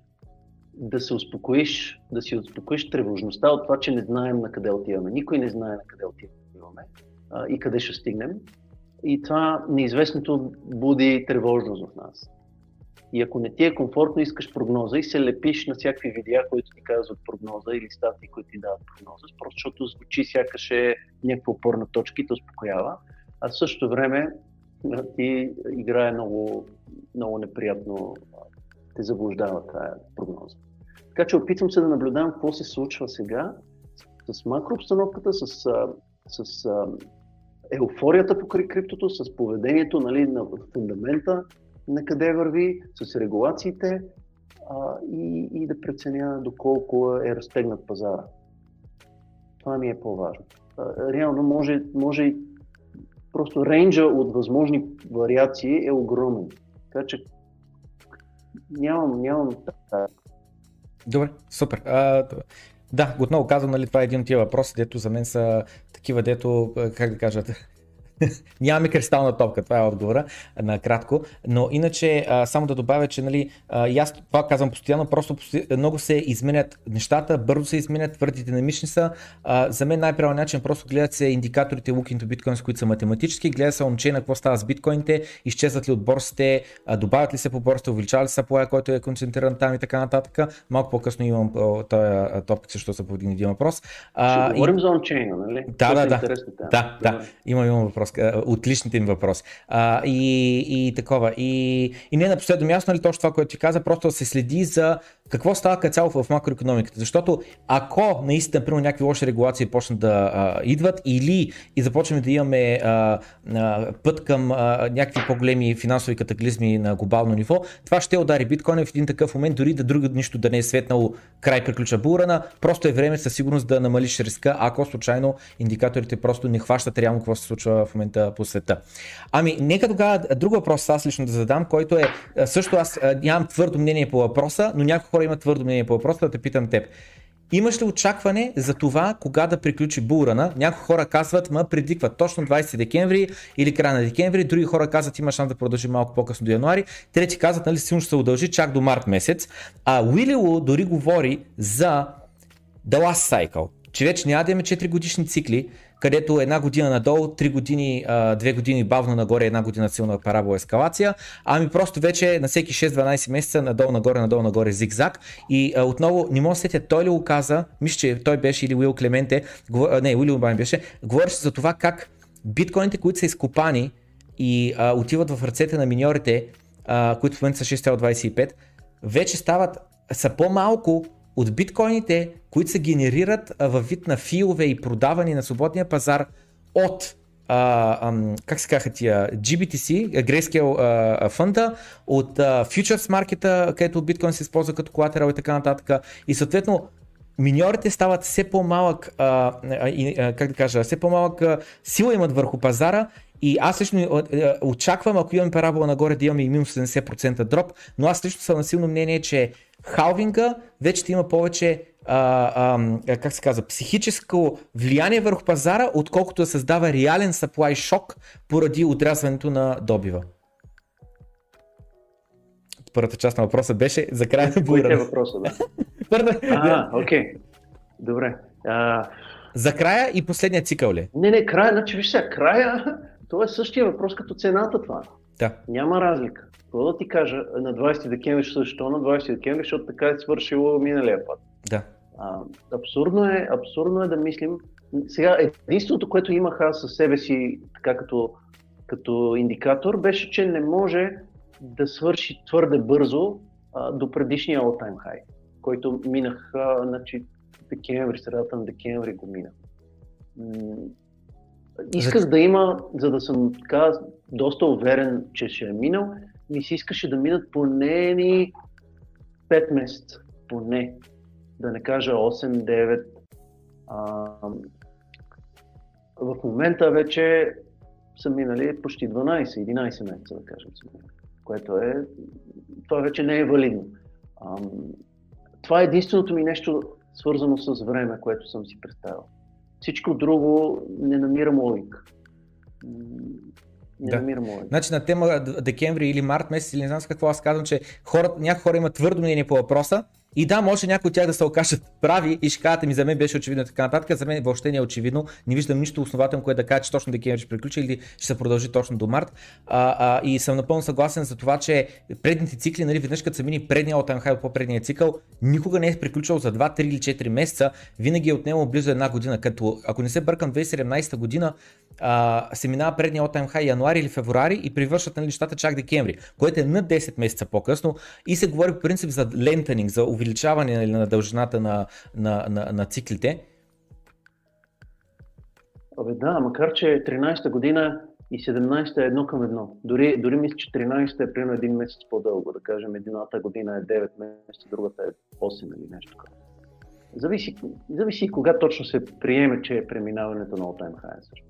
да си успокоиш тревожността от това, че не знаем на къде отиваме. Никой не знае на къде отиваме и къде ще стигнем. И това неизвестното буди тревожност в нас. И ако не ти е комфортно, искаш прогноза и се лепиш на всякакви видеа, които ти казват прогноза или статии, които ти дават прогноза, просто защото звучи сякаш е някаква опорна точка и те успокоява, а в същото време ти играе много, много неприятно, те заблуждава тая прогноза. Така че опитвам се да наблюдавам какво се случва сега с макрообстановката, с еуфорията покрай криптото, с поведението, нали, на фундамента, на къде върви, с регулациите и да преценя доколко е разтегнат пазара. това ми е по-важно. Реално може просто рейнджа от възможни вариации е огромен. Така че нямам така. Добре, супер. Да, отново казвам, нали, това е един от тия въпроси, дето за мен са такива, дето, как да кажат, нямаме кристална топка, това е отговора на кратко, но иначе само да добавя, че нали, аз това казвам постоянно, просто много се изменят нещата, бързо се изменят, твърди динамични са. За мен най-правилният начин просто гледат се индикаторите Look into Bitcoin, с които са математически, гледат се момче на какво става с биткоините, изчезват ли от борсите, добавят ли се по борсите, увеличава ли се плая, който е концентриран там и така нататък. Малко по-късно имам този топик, също са по един въпрос. Ще говорим за ончейна, нали? Да. Имам въпрос. Отличните им въпроси. И такова. И не на последно място, нали, точно това, което ти каза, просто се следи за какво става като цяло в макроекономиката. Защото ако наистина, например, някакви лоши регулации почнат да идват или и започнем да имаме път към някакви по-големи финансови катаклизми на глобално ниво, това ще удари биткоина в един такъв момент, дори да друго нищо да не е светнало, край приключа булрана, просто е време със сигурност да намалиш риска, ако случайно индикаторите просто не хващат реално какво се случва в момента по света. Ами, нека тогава друг въпрос аз лично да задам, който е също аз нямам твърдо мнение по въпроса, но някои хора имат твърдо мнение по въпроса, да те питам теб. Имаш ли очакване за това, кога да приключи булрана? Някои хора казват, предикват точно 20 декември или края на декември, други хора казват, има шанс да продължи малко по-късно до януари, трети казват, нали, силно ще се удължи чак до март месец. А Уилило дори говори за The Last Cycle, че вече няма да имаме 4 годишни цикли, където една година надолу, 3 години, 2 години бавно нагоре, една година силна парабола ескалация, ами просто вече на всеки 6-12 месеца надолу-нагоре зигзаг. И отново не мога да сетя, той ли го каза, мисля, че той беше или Уил Клементе, Уил Мъск беше, говореше за това как биткоините, които са изкопани и отиват в ръцете на миньорите, които в момента са 6,25, вече са по-малко от биткоините, които се генерират във вид на филове и продавани на свободния пазар от как се казаха тия GBTC, Grayscale фонда, от Futures маркета, където биткоин се използва като колатерал и така нататък. И съответно миньорите стават все по-малък, все по-малък сила имат върху пазара. И аз лично очаквам, ако имаме парабола нагоре, да имаме и минус 70% дроп, но аз лично съм на силно мнение, че халвинга вече ще има повече психическо влияние върху пазара, отколкото да създава реален supply шок поради отрязването на добива. Първата част на въпроса беше за края на булрана. Въпроса, да. Окей. Добре. За края и последния цикъл ли? Не, края, значи виж сега, края, това е същия въпрос като цената това. Да. Няма разлика. Това да ти кажа, на 20 декември също, на 20 декември, защото така е свършило миналия път. Да. Абсурдно е да мислим. Сега единственото, което имах аз със себе си така като индикатор, беше, че не може да свърши твърде бързо до предишния all-time high, който минах, средата на декември го мина. Исках да има, за да съм така доста уверен, че ще е минал, ми се искаше да минат поне 5 месеца, поне, да не кажа 8-9. В момента вече са минали почти 12-11 месеца, да кажем, което е, това вече не е валидно. Това е единственото ми нещо, свързано с време, което съм си представил. Всичко друго не намирам логика. Значи на тема декември или март месец, или не знам с какво, аз казвам, че някои хора имат твърдо мнение по въпроса и да, може някои от тях да се окажат прави и ще кажат, за мен беше очевидно така нататък, за мен въобще не е очевидно, не виждам нищо основателно, което да кажа, че точно декември ще приключи или ще се продължи точно до март. И съм напълно съгласен за това, че предните цикли, нали, веднъж като са мини предния all-time high, по-предния цикъл, никога не е приключил за 2, 3 или 4 месеца, винаги е отнело близо една година, като ако не се бъркам 2017 година, се минава предния all-time high януари или февруари и привършват на нещата чак декември, което е над 10 месеца по-късно и се говори по принцип за лентънинг, за увеличаване на дължината на циклите. Да, макар че 13-та година и 17-та е 1 към 1. Дори мисля, че 13-та е примерно един месец по-дълго, да кажем едната година е 9 месеца, другата е 8 или нещо такова. Зависи кога точно се приеме, че е преминаването на all-time high.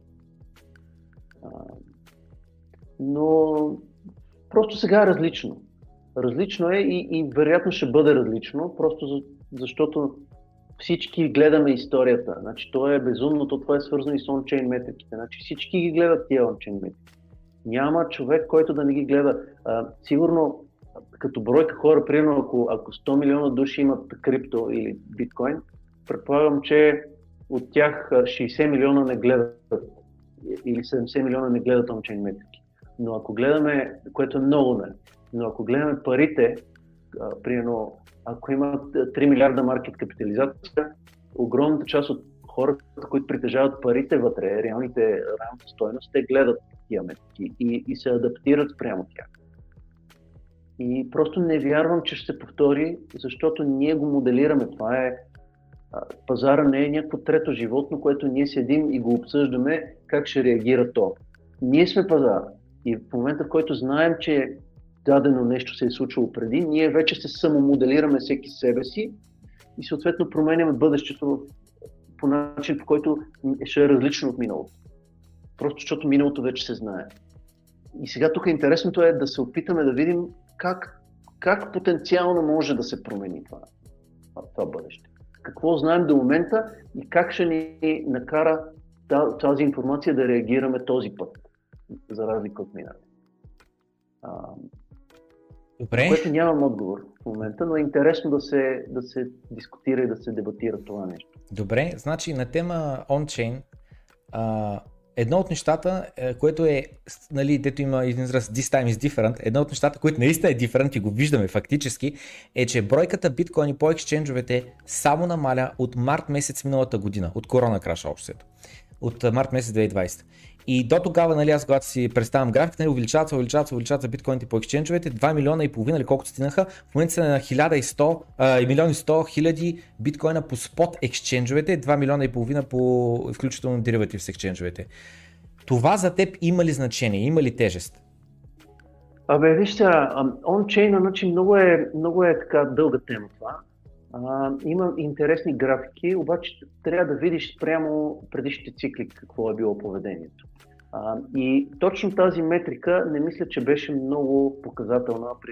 Но просто сега е различно. Различно е и вероятно ще бъде различно, просто защото всички гледаме историята. Значи, то е безумно, това е свързано и с on-chain метриките. Значи, всички ги гледат тия on-chain метрики. Няма човек, който да не ги гледа. Сигурно, като бройка хора, примерно, ако 100 милиона души имат крипто или биткоин, предполагам, че от тях 60 милиона не гледат или 70 милиона не гледат on-chain метрики. Но ако гледаме, което е много, но ако гледаме парите, примерно, ако имат 3 милиарда маркет капитализация, огромната част от хората, които притежават парите вътре, реалната стойност, те гледат тия метрики и се адаптират спрямо тях. И просто не вярвам, че ще се повтори, защото ние го моделираме. Това е, пазара не е някакво трето животно, което ние седим и го обсъждаме как ще реагира то. Ние сме пазара и в момента, в който знаем, че дадено нещо се е случило преди, ние вече се самомоделираме всеки себе си и съответно променяме бъдещето по начин, по който ще е различно от миналото. Просто защото миналото вече се знае. И сега тук интересното е да се опитаме да видим как потенциално може да се промени това бъдеще. Какво знаем до момента и как ще ни накара тази информация да реагираме този път, за разлика от миналото. Добре. Което нямам отговор в момента, но е интересно да се дискутира и да се дебатира това нещо. Добре, значи на тема on-chain, едно от нещата, което е, нали, дето има един израз this time is different, едно от нещата, което наистина е different и го виждаме фактически, е, че бройката биткоини по ексченджовете само намаля от март месец миналата година, от корона краша общото, от март месец 2020. И до тогава, нали, аз когато си представям график, нали, увеличават биткоините по ексченджовете, 2 милиона и половина, или колкото стигнаха, в момента са на 1 100 000 биткоина по спот ексченджовете, 2 милиона и половина по включително дериватив с ексченджовете. Това за теб има ли значение, има ли тежест? Абе, вижте, on-chain, значи много е така дълга тема това. Има интересни графики, обаче трябва да видиш прямо предишните цикли какво е било поведението. И точно тази метрика не мисля, че беше много показателна при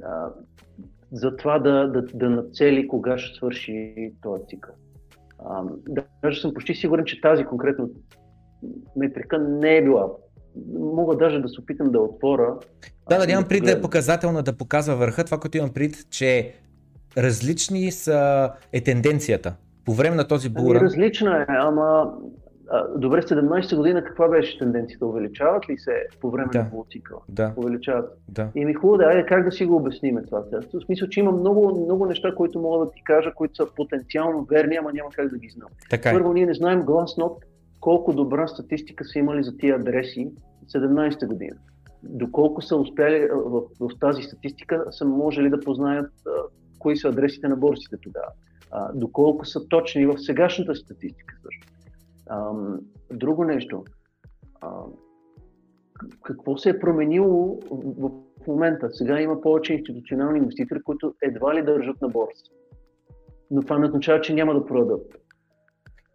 2017. За това да нацели кога ще свърши този цикъл. Даже съм почти сигурен, че тази конкретно метрика не е била. Мога даже да се опитам да отворя. Да имам пред да е показателна, да показва върха. Това, което имам пред, че различни е тенденцията по време на този булран. Различна е, ама добре, 17 година каква беше тенденцията? Увеличават ли се по време на полуцикъла? Да. Увеличават. Да. И ми хубаво, как да си го обясниме това? В смисъл, че има много, много неща, които мога да ти кажа, които са потенциално верни, ама няма как да ги знам. Първо, ние не знаем гласно колко добра статистика са имали за тия адреси в 17-та година. Доколко са успяли в тази статистика, са можели да познаят кои са адресите на борсите тогава. Доколко са точни в сегашната статистика също. Друго нещо. Какво се е променило в момента? Сега има повече институционални инвеститори, които едва ли държат на борса. Но това не означава, че няма да продадат.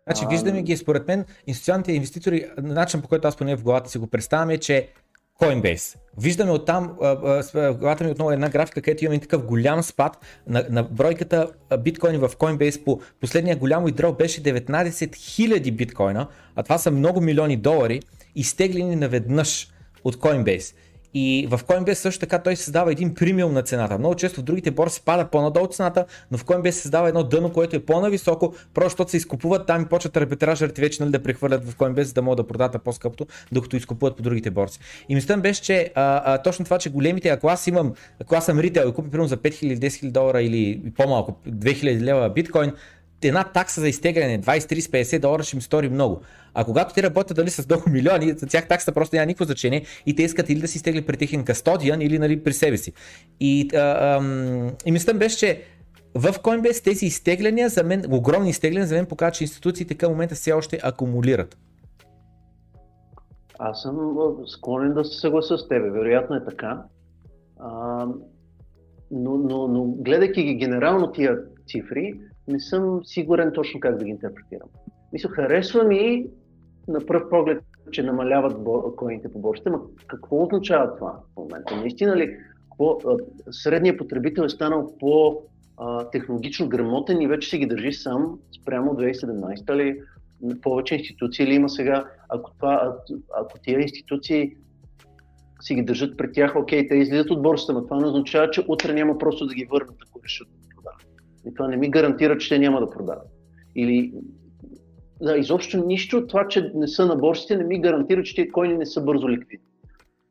Значи виждаме ги, според мен, институционалните инвеститори, начин по който аз поне в главата си го представям е, че Coinbase. Виждаме оттам, в главата ми отново една графика, където имаме такъв голям спад на бройката биткоини в Coinbase. По последния голям уидрол беше 19 000 биткоина, а това са много милиони долари, изтеглени наведнъж от Coinbase. И в Coinbase също така той създава един премиум на цената. Много често в другите борси пада по-надолу цената, но в Coinbase създава едно дъно, което е по-нависоко, просто защото се изкупуват там и почват арбитражарите вече, нали, да прехвърлят в Coinbase, за да могат да продават по-скъпто, докато изкупуват по другите борси. И мисля беше, че точно това, че големите, ако аз съм ритейл и купя примерно за 5000, 10 000 долара или по-малко, 2000 лева биткоин, една такса за изтегляне, 20-30-50 долара ще ми стори много. А когато те работят дали с много милиони, за тях таксата просто няма никакво значение и те искат или да си изтегли при техен кастодиан или, нали, при себе си. И мислям беше, че в Coinbase тези изтегляния, огромни изтегляния, за мен показва, че институциите към момента все още акумулират. Аз съм склонен да се съглася с тебе, вероятно е така. Но гледайки ги генерално тия цифри, не съм сигурен точно как да ги интерпретирам. Мисля, харесва ми на пръв поглед, че намаляват коините по борсата, но какво означава това в момента? Наистина ли средният потребител е станал по-технологично грамотен и вече се ги държи сам спрямо 2017-та ли? Повече институции ли има сега? Ако тия институции си ги държат при тях, окей, те излизат от борсата, но това не означава, че утре няма просто да ги върнат, ако решат да продават. И това не ми гарантира, че те няма да продават. Или изобщо нищо от това, че не са на борсите, не ми гарантира, че тия коини не са бързо ликвидни.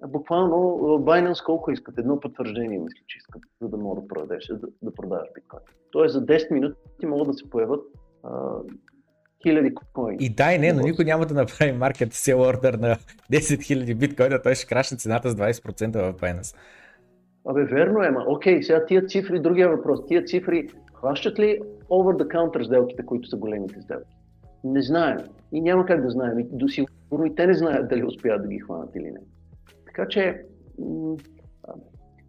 Буквално Binance колко искат? Едно потвърждение, мисля, че искат, за да могат да продаваш, биткоин. Тоест за 10 минути могат да се появят хиляди коини. И да, и не, но никой няма да направи маркет сел ордер на 10 000 биткоина, той ще крашне цената с 20% в Binance. Абе, верно е, ма. Окей, сега тия цифри, другия въпрос, тия цифри хващат ли over the counter сделките, които са големите сделки? Не знаем. И няма как да знаем. И досигурно и те не знаят дали успяват да ги хванат или не. Така че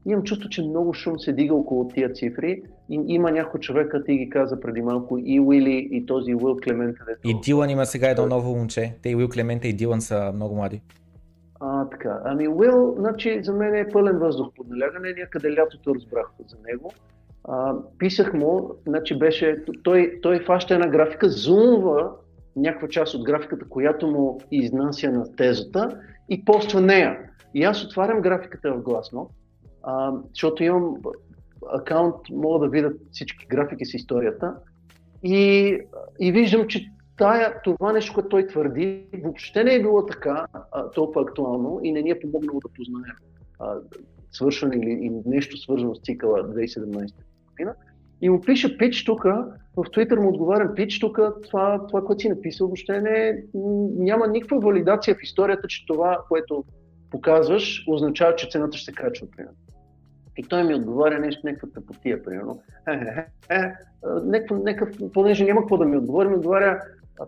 имам чувство, че много шум се дига около тия цифри. И има някой човека, ти ги каза преди малко, и Уили, и този Уил Клементе. И Дилан има сега едно ново момче. Те и Уил Клементе и Дилан са много млади. Така. Ами Уил, значи за мен е пълен въздух под налягане. Някъде лятото разбрах за него. Писах му, значи беше, той фаща една графика, зумва някаква част от графиката, която му изнася на тезата и поства нея. И аз отварям графиката в гласно, защото имам акаунт, мога да видя всички графики с историята и виждам, че това нещо, което той твърди, въобще не е било така толкова актуално и не ни е помогнало да познаем свършване или нещо свързано с цикъла 2017 година. И му пише пич тук, в Twitter му отговарям пич тук, това което си написал, въобще няма никаква валидация в историята, че това, което показваш, означава, че цената ще се качва, примерно. И той ми отговаря нещо, някаква тъпотия, примерно. Понеже няма какво да ми отговори, ми отговаря,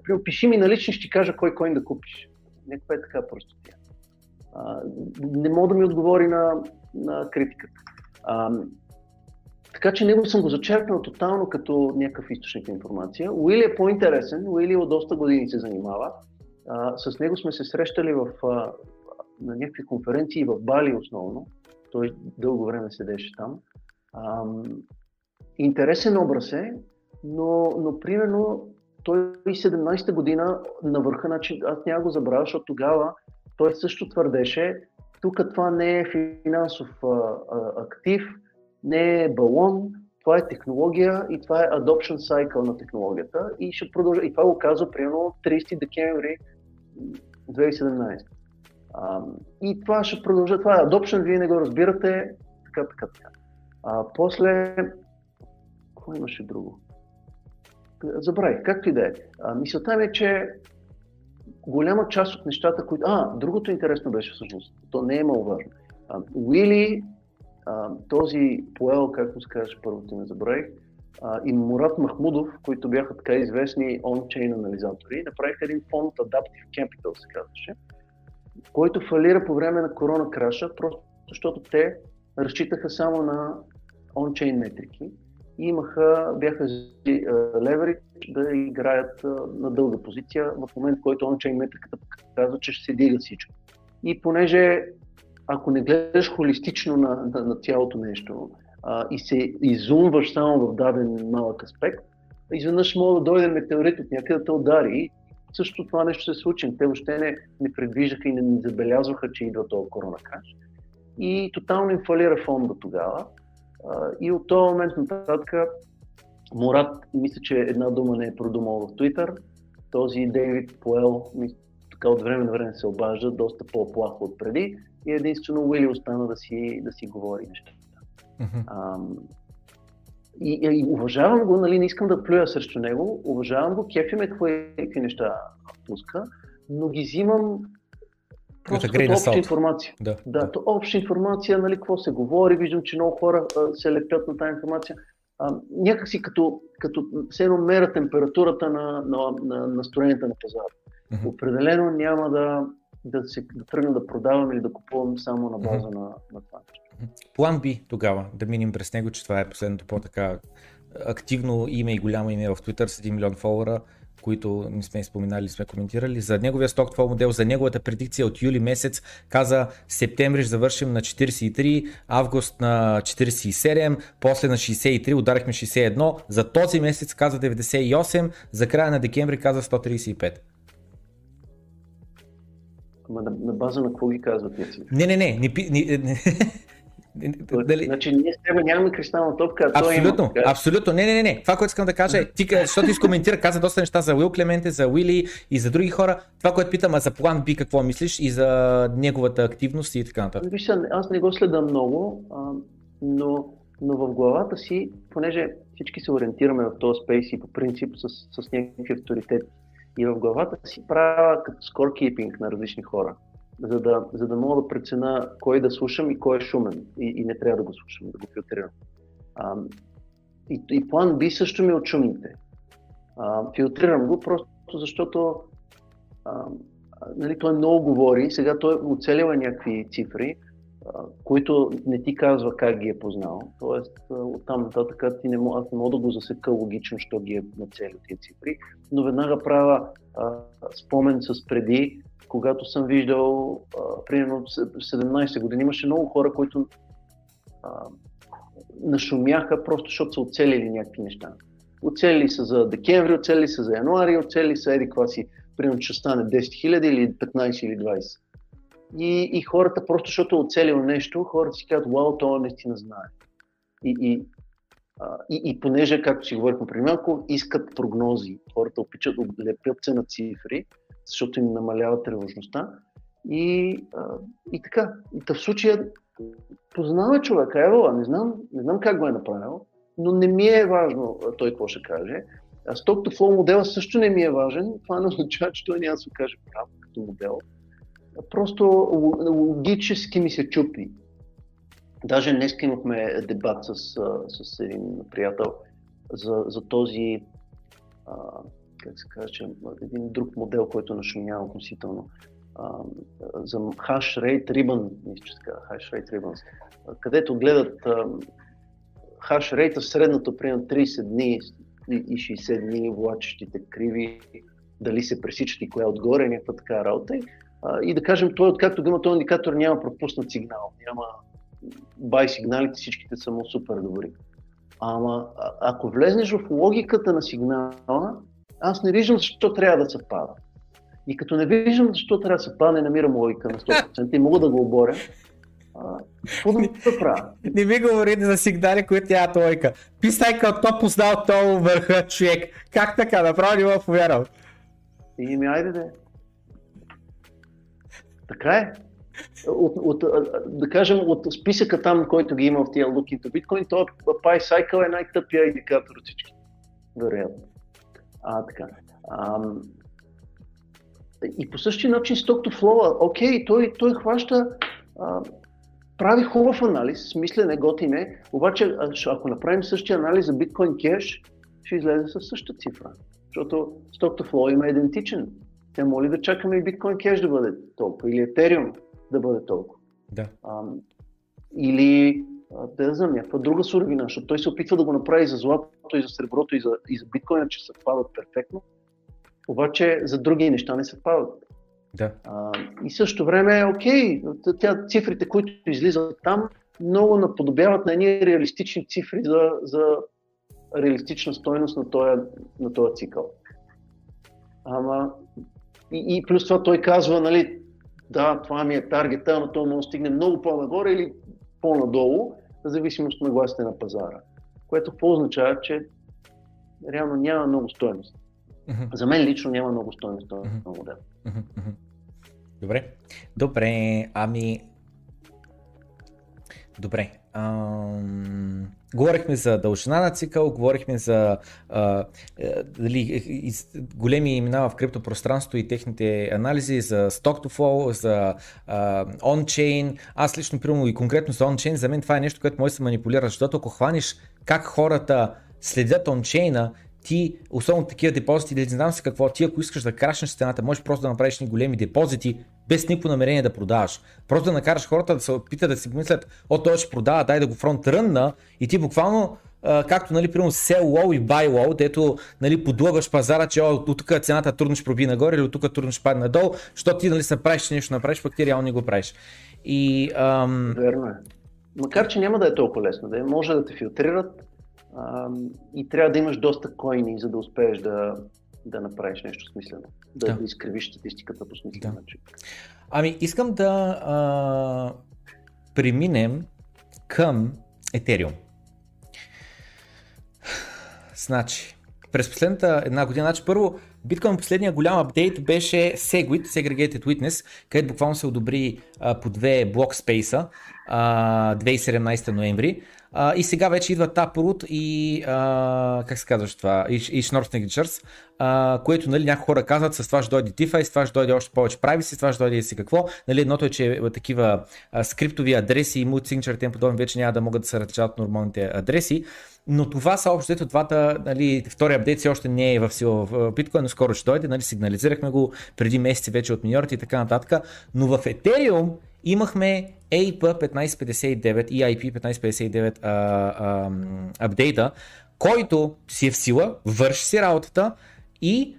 примерно, пиши ми налично, ще ти кажа кой коин да купиш. Някаква е така просто тя. Не мога да ми отговори на критиката. Така че него съм го зачерпнал тотално като някакъв източник на информация. Уили е по-интересен, Уили от доста години се занимава. С него сме се срещали на някакви конференции в Бали основно. Той дълго време седеше там. Интересен образ е, но примерно той 17-та година на върха, значи аз няма го забравя, защото тогава той също твърдеше, тук това не е финансов актив, не е балон, това е технология и това е adoption cycle на технологията и ще продължа. И това го казва примерно 30 декември 2017. И това ще продължа, това е adoption, вие не го разбирате, така. После, какво имаше друго? Забравих, както и да е. Мисълта ми е, че голяма част от нещата, които... Другото интересно беше всъщност, то не е маловажно. Уили, този Поел, както се казваш, първото ме забравих, и Мурат Махмудов, които бяха така известни on-chain анализатори, направиха един фонд Adaptive Capital, се казваше, който фалира по време на корона краша, просто защото те разчитаха само на on-chain метрики и бяха леверидж да играят на дълга позиция в момент, в който on-chain метриката казва, че ще се дига всичко. И понеже ако не гледаш холистично на цялото нещо и се изумваш само в даден малък аспект, изведнъж може да дойде метеорит от някъде да те удари. Също това нещо се случи. Те въобще не предвиждаха и не забелязваха, че идва този корона краш. И тотално им фалира фонда тогава. И от този момент нататък Мурат, мисля, че една дума не е продумал в Twitter. Този Дейвид Поел, така от време на време се обажда, доста по-плахо от преди. И единствено Уили остана да си говори нещата. Mm-hmm. И уважавам го, нали, не искам да плюя срещу него, уважавам го, кефи ме какви неща пуска, но ги взимам просто като обща информация. Да, то обща информация, нали, какво се говори, виждам, че много хора се лепят на тази информация. Някак си като се едно мера температурата на настроението на пазара. Mm-hmm. Определено няма да тръгна да продавам или да купувам само на база на това. План B тогава, да миним през него, че това е последното по-така активно име и голямо име в Twitter с 1 милион фолуара, които не сме споменали, сме коментирали. За неговия Stock to Flow модел, за неговата предикция от юли месец, каза септември ще завършим на 43, август на 47, после на 63, ударихме 61, за този месец каза 98, за края на декември каза 135. Ама на база на какво ги казвате? Не. Значи ние с тебе нямаме кристална топка, а той има. Абсолютно, не. Това, което искам да кажа е, защото ти изкоментира, каза доста неща за Уил Клементе, за Уили и за други хора. Това, което питам, а за План B какво мислиш и за неговата активност и така нататък? Вижте, аз не го следам много, но в главата си, понеже всички се ориентираме в този спейс и по принцип с някакви авторитети, и в главата си правя като скоркипинг на различни хора. За да мога да преценя кой да слушам и кой е шумен и не трябва да го слушам, да го филтрирам. И План B също ми е от шумните. Филтрирам го просто защото той много говори, сега той оцелява някакви цифри, които не ти казва как ги е познал. Тоест оттам нататък аз не мога да го засека логично, що ги е нацелил тези цифри, но веднага правя спомен с преди, когато съм виждал, примерно в 17 години, имаше много хора, които нашумяха просто защото са оцелили някакви неща. Оцелили са за декември, оцелили са за януари, оцелили са еди каква си, примерно ще стане 10 000 или 15 или 20. И хората просто защото оцелил нещо, хората си казват, вау, това наистина знае. И понеже, както си говорихме преди малко, искат прогнози, хората обичат да облепят се на цифри, защото им намалява тревожността и така. И в случая познава човека, не знам как го е направил, но не ми е важно той какво ще каже. А Stock to Flow модела също не ми е важен, това не означава, че той няма да се каже право като модел. Просто логически ми се чупи. Даже днес имахме дебат с един приятел за този един друг модел, който нашумява относително. За Hash Rate Ribbon, Hash Rate Ribbons, където гледат Hash Rate в средното, примерно 30 дни и 60 дни, влачещите криви, дали се пресичат и коя отгоре, някаква така работа. И да кажем, той откакто има този индикатор, няма пропуснат сигнал, няма бай сигналите, всичките са му супер добри. Ама ако влезнеш в логиката на сигнала, аз не виждам защо трябва да се пада. И като не виждам защо трябва да се пада, не намирам логика на 100% и мога да го оборя. Какво да ми се правя? Не ми говори за сигнали, които нямат логика. Писай като то познал толу върха човек. Как така? Направо не мога повярвам. И ми айде да е. Така е. Да кажем, от списъка там, който ги има в тия Look into Bitcoin, този PyCycle е най-тъпия индикатор от всички. Вероятно. Така. И по същия начин Stock to Flow, окей, той хваща, прави хубав анализ, смислене, готине, обаче ако направим същия анализ за Bitcoin Cash, ще излезе със същата цифра, защото Stock to Flow има идентичен. Те моли да чакаме и Bitcoin Cash да бъде толкова, или Ethereum да бъде толкова. Да. Или да знам, някаква друга суровина, защото той се опитва да го направи и за златото, и за среброто, и за биткоина, че съвпадат перфектно, обаче за други неща не съвпадат. Да. И също време, окей, цифрите, които излизат там, много наподобяват на едни реалистични цифри за реалистична стойност на този цикъл. И плюс това той казва, да, това ми е таргета, но той може да стигне много по-нагоре или по-надолу, в зависимост от нагласите на пазара, което означава, че реално няма много стойност. Mm-hmm. За мен лично няма много стойност този модел. Mm-hmm. Добре, ами... Добре. Говорихме за дължина на цикъл, говорихме за големи имена в криптопространството и техните анализи, за Stock to Flow, за on-chain. Аз лично, примерно и конкретно за on-chain, за мен това е нещо, което може да се манипулира, защото ако хваниш как хората следят on-chain-а, ти, особено такива депозити, не знам си какво, ти ако искаш да крашнеш стената, можеш просто да направиш ни големи депозити, без никакво намерение да продаваш. Просто да накараш хората да се опитат да си помислят, той ще продава, дай да го фронт рънна, и ти буквално както, нали, примерно sell low и buy low, дето, нали, подлъгваш пазара, че от тук цената трудно ще проби нагоре или от тук трудно ще падне надолу, защото ти, нали, се правиш, че нещо направиш, пък ти реално не го правиш. И, верно е. Макар, че няма да е толкова лесно, да може да те филтрират и трябва да имаш доста койни, за да успееш да направиш нещо смислено, да изкривиш статистиката по смислен начин. Ами, искам да преминем към Ethereum. Значи, през последната една година, значи първо, биткоин последния голям апдейт беше SegWit, Segregated Witness, където буквално се одобри по две блокспейса, 2017 ноември. И сега вече идва Taproot и как се казваш това, и Schnorr Signatures, което, нали, някои хора казват, с това ще дойде DeFi, с това ще дойде още повече privacy, с това ще дойде и си какво. Нали, едното е, че такива скриптови адреси и multi-signature тем подобни вече няма да могат да се различават нормалните адреси, но това са общо ето двата, нали, втори апдейт все още не е в сила в Bitcoin, но скоро ще дойде, нали, сигнализирахме го преди месеци вече от миньорите и така нататък, но в Ethereum имахме EIP 1559 апдейта, който си е в сила, върши си работата и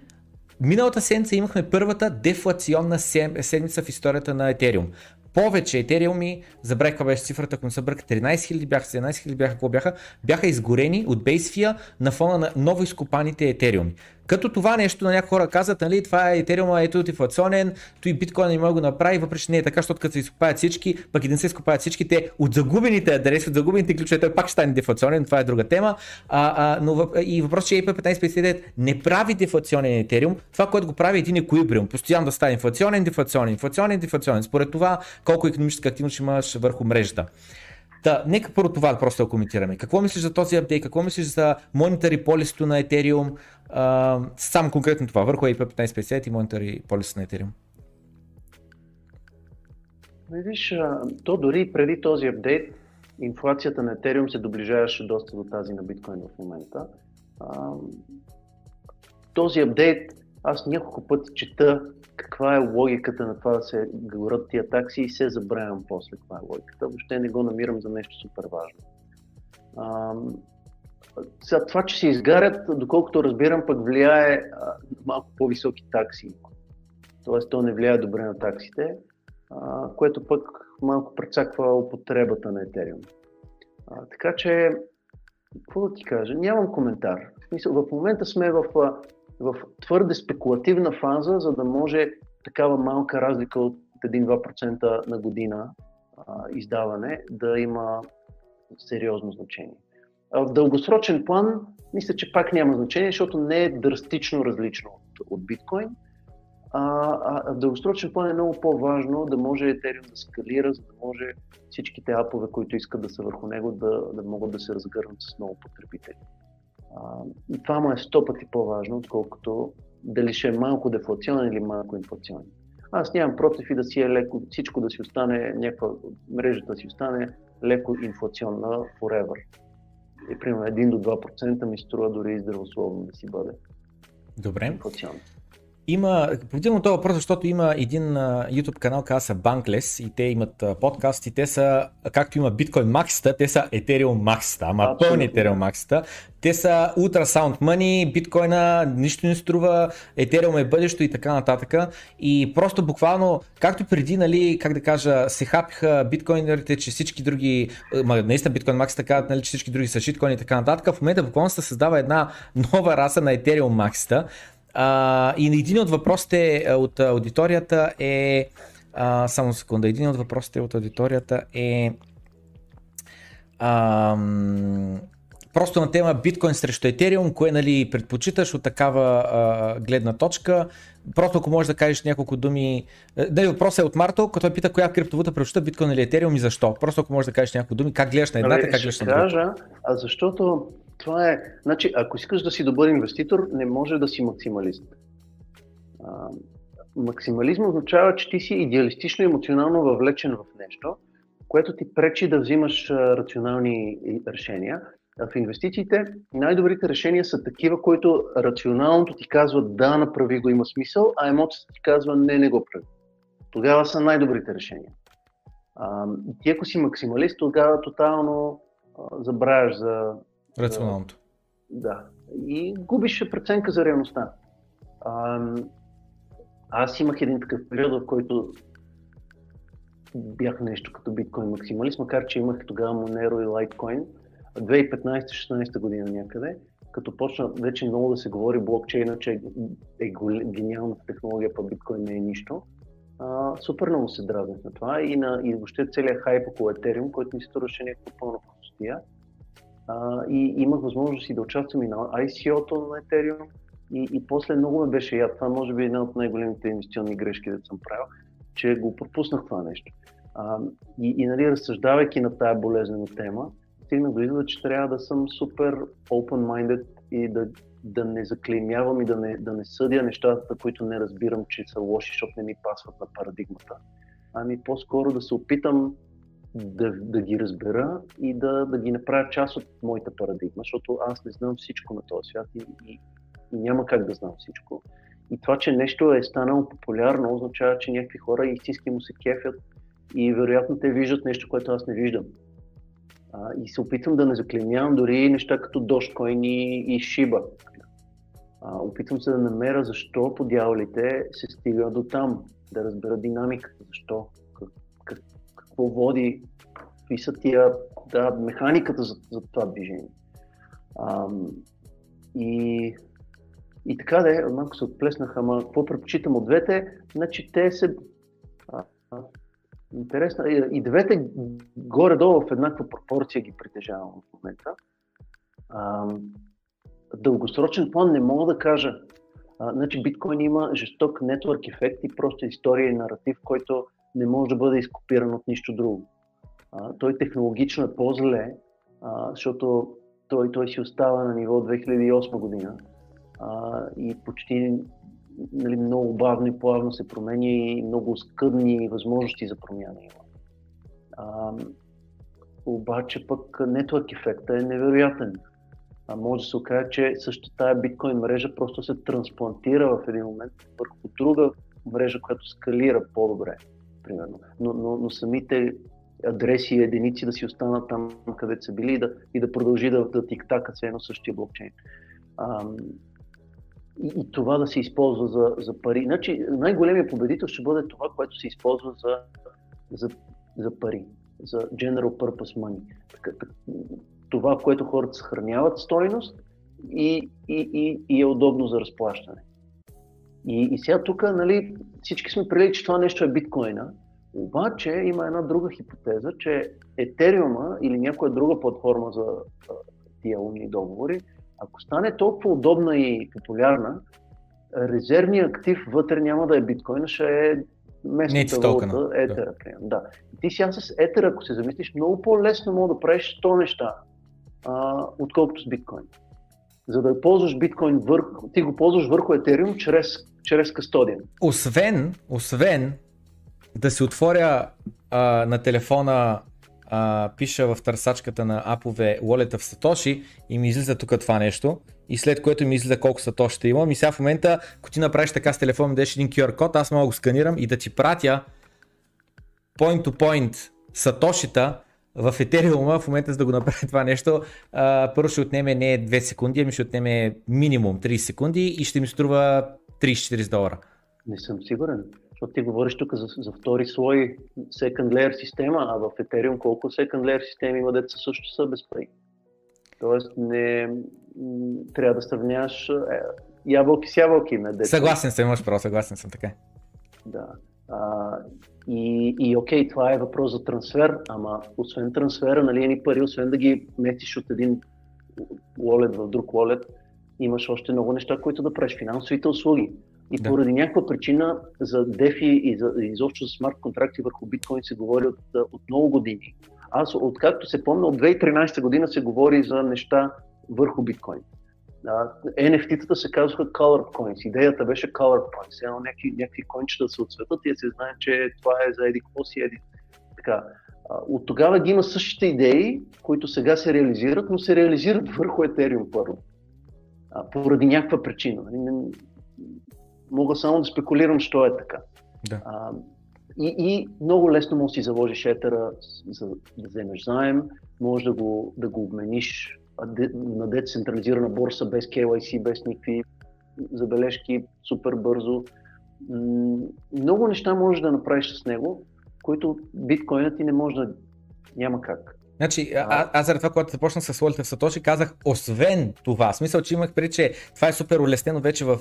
миналата седмица имахме първата дефлационна седмица в историята на Ethereum. Повече етериуми, забравих каква беше цифрата, ако не се бърка, 13 000 бяха, 17 000 бяха, какво бяха, бяха изгорени от Basefia на фона на ново изкопаните етериуми. Като това нещо на някои хора казват, нали, това е етериума, ето дефлационен, той биткоин не може да го направи, въпреки че не е така, защото като се изкопаят всички, пък и не се изкопаят всички, те от загубените адреси, от загубените ключове, той пак ще стане дефлационен, това е друга тема. Но и въпросът, че EIP 1559 не прави дефлационен етериум, това, което го прави, е един еквилибриум, постоянно да стане инфлационен, дефлационен, според това колко икономическа активност имаш върху мрежата. Та, нека първо това просто да коментираме. Какво мислиш за този апдейт, какво мислиш за монетари полисито на Ethereum, само конкретно това, върху EIP 1550 и монетари полисито на Ethereum? Виж, то дори преди този апдейт, инфлацията на Ethereum се доближаваше доста до тази на биткоин в момента. Този апдейт, аз няколко пъти чета каква е логиката на това да се горят тия такси и се забравям после каква е логиката. Въобще не го намирам за нещо супер важно. Това, че се изгарят, доколкото разбирам, пък влияе малко по-високи такси. Тоест, то не влияе добре на таксите, което пък малко прецаква употребата на Ethereum. Така че, какво да ти кажа? Нямам коментар. В момента сме в твърде спекулативна фаза, за да може такава малка разлика от 1-2% на година издаване да има сериозно значение. В дългосрочен план мисля, че пак няма значение, защото не е драстично различно от биткоин. В дългосрочен план е много по-важно да може Ethereum да скалира, за да може всичките апове, които искат да са върху него, да могат да се разгърнат с много потребители. И това му е 100 пъти по-важно, отколкото дали ще е малко дефлационен или малко инфлационен. Аз нямам против и да си е леко, всичко да си остане, някаква мрежата да си остане леко инфлационна forever. И примерно 1-2% ми струва дори и здравословно да си бъде. Добре. Инфлационна. Има, повдигам този въпрос, защото има един YouTube канал, казва са Bankless, и те имат подкаст, и те са, както има Bitcoin Max-та, те са Ethereum Max-та, ама пълни Ethereum Max-та. Те са Ultrasound Money, биткоина нищо не струва, Ethereum е бъдещо и така нататък. И просто буквално, както преди, нали, как да кажа, се хапиха биткоинерите, че всички други, наистина Bitcoin Max-та казват, нали, че всички други са шиткоини и така нататък, в момента буквално се създава една нова раса на Ethereum Max-та. И един от въпросите от аудиторията е, само секунда, един от въпросите от аудиторията е просто на тема биткоин срещу етериум, кое, нали, предпочиташ от такава гледна точка. Просто ако можеш да кажеш няколко думи, да, въпросът е от Марто, като ме пита коя криптовалута предпочита, биткоин или етериум и защо. Просто ако можеш да кажеш няколко думи, как гледаш на едната, как гледаш на другата. Защото това е, значи, ако искаш да си добър инвеститор, не може да си максималист. Максимализм означава, че ти си идеалистично и емоционално въвлечен в нещо, което ти пречи да взимаш рационални решения. В инвестициите най-добрите решения са такива, които рационалното ти казва да, направи го, има смисъл, а емоцията ти казва не, не го прави. Тогава са най-добрите решения. Ти ако си максималист, тогава тотално забравяш за Рационалното. Да. И губиш преценка за реалността. Аз имах един такъв период, в който бях нещо като биткоин максималист, макар че имах тогава Monero и Litecoin. 2015-16 година някъде, като почна вече много да се говори блокчейна, че е гениалната технология, па биткоин не е нищо. Супер много се дразнят на това и въобще целият хайп около Ethereum, който ми се струваше някаква пълна простотия. И имах възможност и да участвам и на ICO-то на Ethereum и после много ме беше яд. Това може би е една от най-големите инвестиционни грешки, да съм правил, че го пропуснах това нещо. И разсъждавайки на тая болезнена тема, стигна до извода, че трябва да съм супер open-minded и да не заклеймявам и да не съдя нещата, които не разбирам, че са лоши, защото не ми пасват на парадигмата. Ами по-скоро да се опитам да ги разбера и да ги направя част от моята парадигма, защото аз не знам всичко на този свят и няма как да знам всичко. И това, че нещо е станало популярно, означава, че някакви хора истински му се кефят и вероятно те виждат нещо, което аз не виждам. И се опитвам да не заклеймявам дори неща като Dogecoin и Shiba. Опитвам се да намеря защо по дяволите се стига до там, да разбера динамиката, защо, какво води, какви са тия, механиката за това движение. И така да, малко се отплеснаха, ама какво предпочитам от двете, значи те се... Интересно, и двете горе-долу в еднаква пропорция ги притежавам в момента. Дългосрочен план не мога да кажа. Значи биткоин има жесток нетворк ефект и просто история и наратив, който не може да бъде изкопиран от нищо друго. Той технологично е по-зле, защото той си остава на ниво 2008 година и почти много бавно и плавно се променя и много скъдни възможности за промяна има. Обаче пък network ефектът е невероятен. Може да се окаже, че същата тая биткоин мрежа просто се трансплантира в един момент върху друга мрежа, която скалира по-добре, примерно. Но самите адреси и единици да си останат там, където са били и да продължи да тик-така с едно същия блокчейн. И това да се използва за пари. Значи най-големият победител ще бъде това, което се използва за пари, за general purpose money. Това, което хората съхраняват стойност и е удобно за разплащане. И сега тук всички сме приели, че това нещо е биткоина, обаче има една друга хипотеза, че Етериума или някоя друга платформа за тия умни договори, ако стане толкова удобна и популярна, резервният актив вътре няма да е биткоин, ще е местната валута, етера. Да. Ти сега с етера, ако се замислиш, много по-лесно мога да правиш 100 неща, отколкото с биткоин. За да ползваш биткоин, ти го ползваш върху етериум чрез кастодиан. Освен да си отворя на телефона, пиша в търсачката на апове Wallet в Сатоши и ми излиза тук това нещо и след което ми излиза колко Сатоши ще имам и сега в момента, ако ти направиш така с телефон и дадеш един QR код, аз мога го сканирам и да ти пратя point to point Сатошита в Ethereum в момента, за да го направя това нещо. Първо ще отнеме не 2 секунди, ами ще отнеме минимум 30 секунди и ще ми струва $30-40. Не съм сигурен. Ти говориш тук за втори слой second layer система, а в Ethereum колко second layer системи има, деца също са без пари. Тоест не трябва да сравняваш ябълки с ябълки на деца. Съгласен съм така. Да. И окей, това е въпрос за трансфер, ама освен трансфера, едни пари, освен да ги метиш от един wallet в друг wallet, имаш още много неща, които да правиш, финансовите услуги. И поради някаква причина за DeFi и изобщо за смарт контракти върху биткоин се говори от много години. Аз откакто се помня, от 2013 година се говори за неща върху биткоин. NFT-тата се казваха Colored Coins, идеята беше Colored Coins, едно някакви кончета да се отцветат и да се знае, че това е за еди какво си еди. Така. От тогава ги има същите идеи, които сега се реализират, но се реализират върху Ethereum първо. Поради някаква причина. Мога само да спекулирам, що е така. Да. И много лесно може да си заложиш етера, да вземеш заем, може да го обмениш на децентрализирана борса, без KYC, без никакви забележки, супер бързо. Много неща можеш да направиш с него, които биткоинът ти не може да... няма как. Значи, аз заради това, когато започна с лолите в Сатоши, казах, освен това, в смисъл, че имах преди, че това е супер улеснено вече в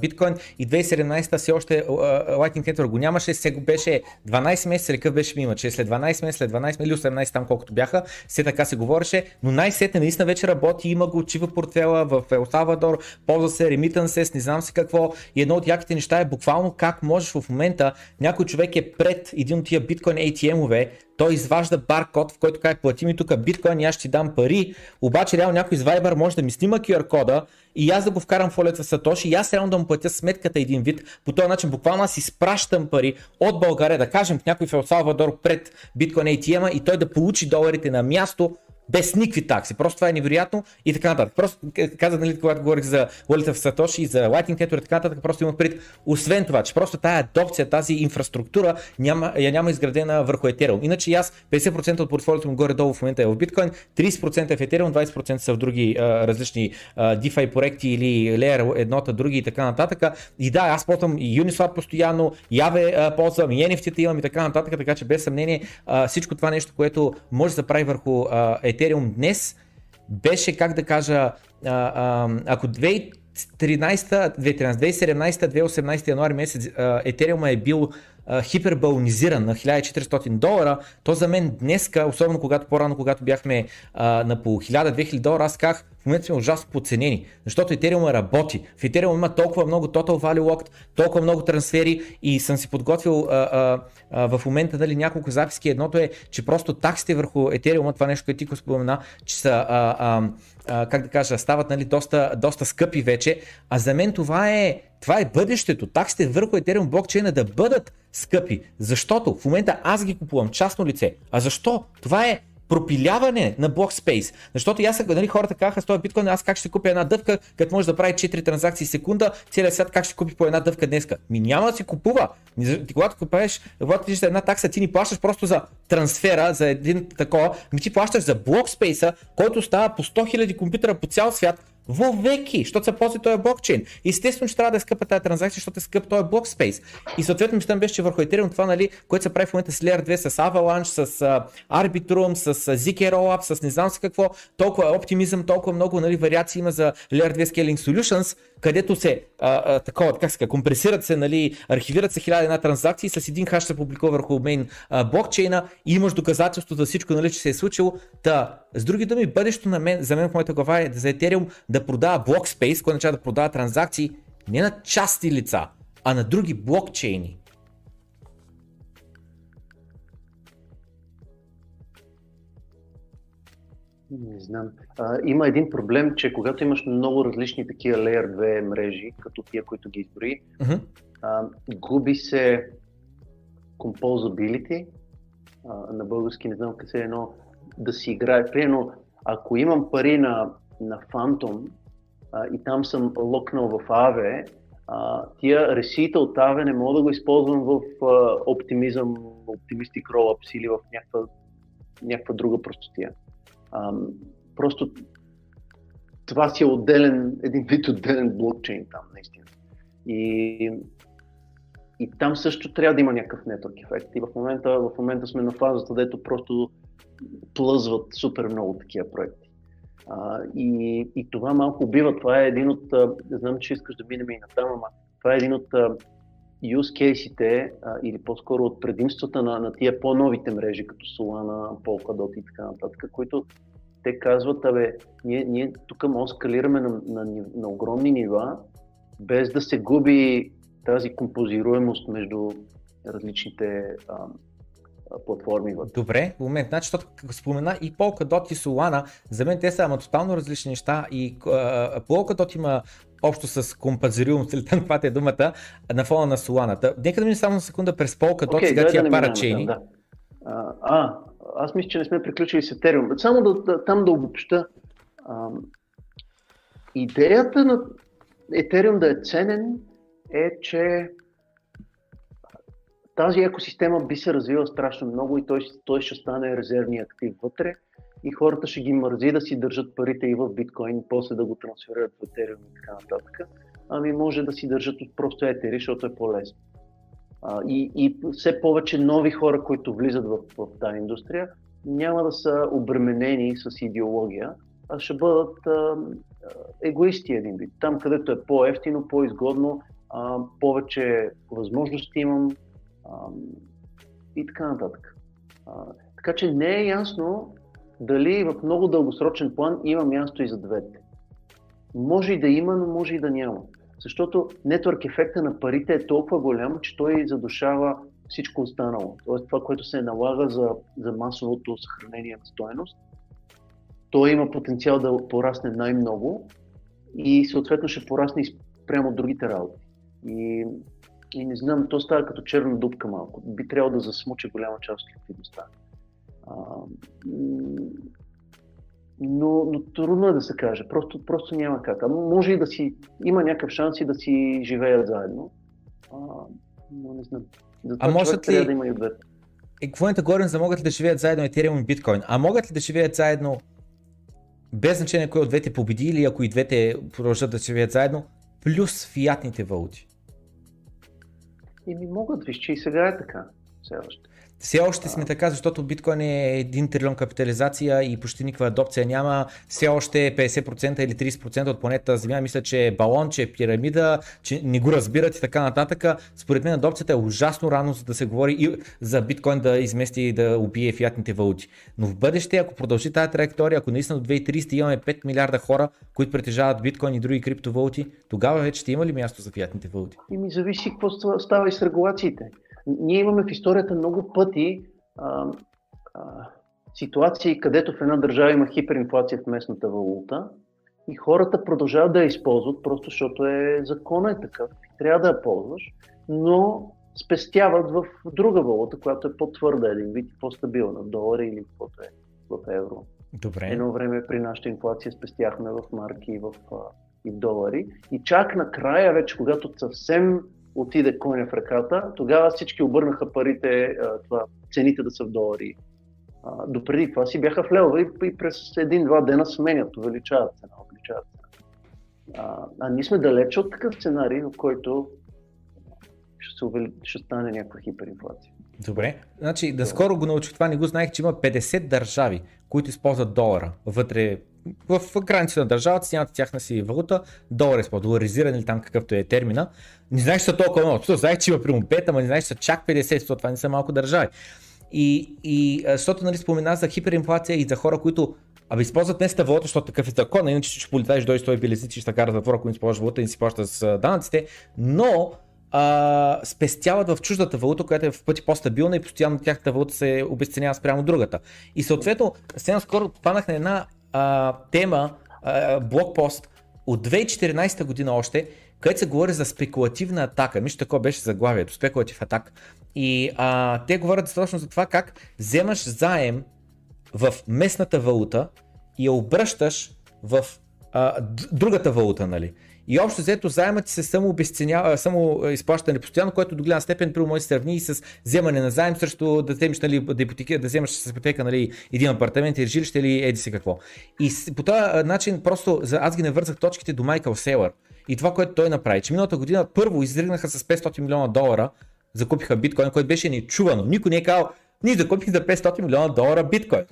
биткоин и 2017-та все още Lightning Network го нямаше, сега беше 12 месеца, или къв беше мима, че след 12 месеца, след 12 месеца или 18 там колкото бяха, все така се говореше, но най-сетне наистина вече работи, има го чива портфела в Ел Салвадор, ползва се ремитансес, не знам си какво, и едно от яките неща е буквално как можеш в момента, някой човек е пред един от тия биткоин ATM-ове, той изважда баркод, в който каже плати ми тук биткоин и аз ще ти дам пари, обаче реално някой с Viber може да ми снима QR кода и аз да го вкарам в фолията Сатоши и аз реално да му платя сметката един вид, по този начин буквално аз изпращам пари от България, да кажем в някой в Ел Салвадор пред биткоин ATM-а и той да получи доларите на място без никакви такси, просто това е невероятно и така нататък. Просто казах, нали, когато говорих за Wallet в Сатоши и за Lightning Network и така нататък, просто имах предвид, освен това, че просто тази адопция, тази инфраструктура няма изградена върху Ethereum. Иначе аз 50% от портфолиото му горе-долу в момента е в биткоин, 30% е в Ethereum, 20% са в други различни DeFi проекти или Layer едната, други и така нататък. И да, аз ползвам и Uniswap постоянно, и Aave ползвам, и NFT-та имам и така нататък, така че без съмнение всичко това нещо, което може да прави върху Ethereum днес беше, как да кажа, ако 2017 януари месец Ethereum е бил хипербалонизиран на $1400, то за мен днеска, особено когато по-рано, когато бяхме на по $1000-2000, аз казах, в момента сме ужасно подценени, защото Ethereum работи. В Ethereum има толкова много Total Value Locked, толкова много трансфери и съм си подготвил в момента, нали, няколко записки. Едното е, че просто таксите върху Ethereum, това нещо, което ти го спомена, че са, как да кажа, стават, нали, доста скъпи вече, а за мен това е бъдещето, таксите върху Ethereum блокчейна да бъдат скъпи, защото в момента аз ги купувам частно лице. А защо? Това е пропиляване на блокспейс, защото аз, нали, хората казаха с този биткоин, аз как ще купя една дъвка, като може да прави 4 транзакции секунда, целият свят как ще купи по една дъвка днеска? Ми няма да си купува. Когато купаеш, когато ти една такса, ти не плащаш просто за трансфера, за един такова, ми ти плащаш за блокспейса, който става по 100 000 компютъра по цял свят, вовеки, защото се ползва този блокчейн. Естествено, че трябва да е скъпа тази транзакция, защото е скъп този блокспейс. И съответно мисля беше, че върху Ethereum това, нали, което се прави в момента с Layer 2, с Avalanche, с Arbitrum, с ZK Rollup, с не знам си какво, толкова оптимизъм, толкова много, нали, вариации има за Layer 2 Scaling Solutions, където се такова, как се, компресират се, нали, архивират се 1001 транзакции, с един хаш се публикува върху мейн блокчейна и имаш доказателство за всичко, нали, че се е случило. Та, с други думи, бъдещето за мен в моята глава е за Ethereum да продава блокспейс, който начава да продава транзакции не на части лица, а на други блокчейни. Не знам. Има един проблем, че когато имаш много различни такива Layer 2 мрежи, като тия, които ги изброи, губи се composability, на български не знам къде е, но да си играе. Примерно, ако имам пари на Phantom и там съм локнал в Aave, тия ресита от Aave не мога да го използвам в Optimistic Rollups или в някаква друга простотия. Просто това си е един вид отделен блокчейн там, наистина. И там също трябва да има някакъв network ефект. И в момента сме на фазата, дето просто плъзват супер много такива проекти. И това малко убива. Това е един от, знам, че искаш да минем и натам, ама това е един от use case-ите, или по-скоро от предимствата на тия по-новите мрежи, като Solana, Polkadot и така нататък, които те казват, ние тук може да скалираме на огромни нива, без да се губи тази композируемост между различните платформи. Добре, в момент, значи, като спомена и Polkadot и Solana, за мен те са тотално различни неща и Polkadot има общо с компазируемост, или там каквато е думата, на фона на Solana. Нека да мине само секунда през Polkadot, сега тия парачейни. Да. Аз мисля, че не сме приключили с Ethereum. Само да обобща. Идеята на Ethereum да е ценен е, че тази екосистема би се развила страшно много и той ще стане резервния актив вътре и хората ще ги мързи да си държат парите и в биткоин, после да го трансферират в Ethereum и така нататък, ами може да си държат просто Ethereum, защото е по-лесно. И все повече нови хора, които влизат в тази индустрия, няма да са обременени с идеология, а ще бъдат егоисти един вид. Там, където е по-ефтино, по-изгодно, повече възможности имам и така нататък. Така че не е ясно дали в много дългосрочен план има място и за двете. Може и да има, но може и да няма. Защото нетворк ефекта на парите е толкова голям, че той задушава всичко останало. Тоест това, което се налага за масовото съхранение на стойност, той има потенциал да порасне най-много и съответно ще порасне и прямо другите работи. И не знам, то става като черна дупка малко. Би трябвало да засмуче голяма част от ликвидността. Но трудно е да се каже, просто няма как. Може и да си, има някакъв шанс и да си живеят заедно, но не знам. Затова човек трябва да има и ответ. И какво е да говорим за могат ли да живеят заедно Ethereum и биткоин? А могат ли да живеят заедно без значение кой от двете победи или ако и двете продължат да живеят заедно, плюс фиатните валути? Еми могат, виж, че и сега е така. Все още сме така, защото биткоин е 1 трилион капитализация и почти никаква адопция няма. Все още 50% или 30% от планетата Земя мисля, че е балон, че е пирамида, че не го разбират и така нататък. Според мен адопцията е ужасно рано, за да се говори и за биткоин да измести и да убие фиатните валути. Но в бъдеще, ако продължи тази траектория, ако наистина до 2030 имаме 5 милиарда хора, които притежават биткоин и други криптовалути, тогава вече ще има ли място за фиатните валути? И ми зависи какво става и с регулациите. Ние имаме в историята много пъти ситуации, където в една държава има хиперинфлация в местната валута и хората продължават да я използват, просто защото законът е такъв, трябва да я ползваш, но спестяват в друга валута, която е по-твърда един вид, по-стабилна, долара или каквото е в евро. Добре. Едно време при нашата инфлация спестяхме в марки и в долари и чак накрая вече, когато съвсем отиде коня в ръката, тогава всички обърнаха парите, цените да са в долари. Допреди това си бяха в левове и през един-два дена сменят, увеличават цена, увеличават цена. А ние сме далече от такъв сценарий, в който ще стане някаква хиперинфлация. Добре, значи да скоро го научих това, не го знаех, че има 50 държави, които използват долара вътре в границите на държавата, нямат тяхна си валута, долар е доларизиран или там какъвто е термина. Не знаеш, че са толкова много, защото знаеш, че има примерно 5, ама не знаеш, че са чак 50, защото това не са малко държави. И защото нали, спомена за хиперинфлация и за хора, които използват днеска валута, защото такъв е закон, иначе ще полетаеш до 100 билезици, ще карат затвора, ако не използваш валута и не си плащаш с данъците, но спестяват в чуждата валута, която е в пъти по-стабилна и постоянно тяхната валута се обесценява спрямо другата. И съответно, сега скоро попаднах на една тема, блокпост от 2014 година още, където се говори за спекулативна атака. Мисля, такова беше заглавието, спекулатив атак. И те говорят достатъчно за това как вземаш заем в местната валута и я обръщаш в другата валута, нали? И общо взето заемът ти се само изплащане постоянно, което до голяма степен може да се сравни и с вземане на заем срещу да вземеш с ипотека един апартамент или жилище или еди си какво. И по този начин просто аз ги навързах точките до Майкъл Сейлър и това, което той направи, че миналата година първо изригнаха с $500 милиона, закупиха биткоин, което беше нечувано. Никой не е казал, ние закупих за $500 милиона биткоин.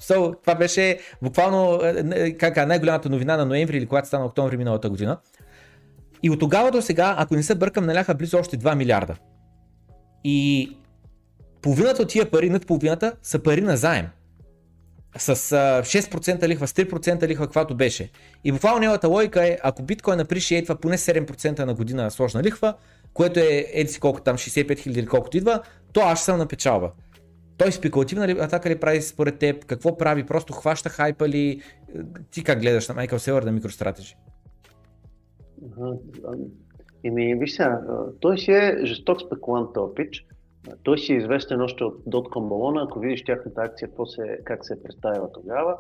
Това беше буквално най-голямата новина на ноември или когато стана октомври миналата година. И от тогава до сега, ако не се бъркам, наляха близо още 2 милиарда. И половината от тия пари, над половината, са пари на заем. С 6% лихва, с 3% лихва, каквато беше. И буквално неговата логика е, ако биткоин appreciate-ва поне 7% на година сложна лихва, което е еди си колко там, 65 хиляди или колкото идва, то аз съм на печалба. Той спекулативна атака ли прави според теб? Какво прави? Просто хваща хайпа ли? Ти как гледаш на Майкъл Сейлър на MicroStrategy? Виж сега, той си е жесток спекулант топич, той си е известен още от .com балона, ако видиш тяхната акция, как се е представила тогава.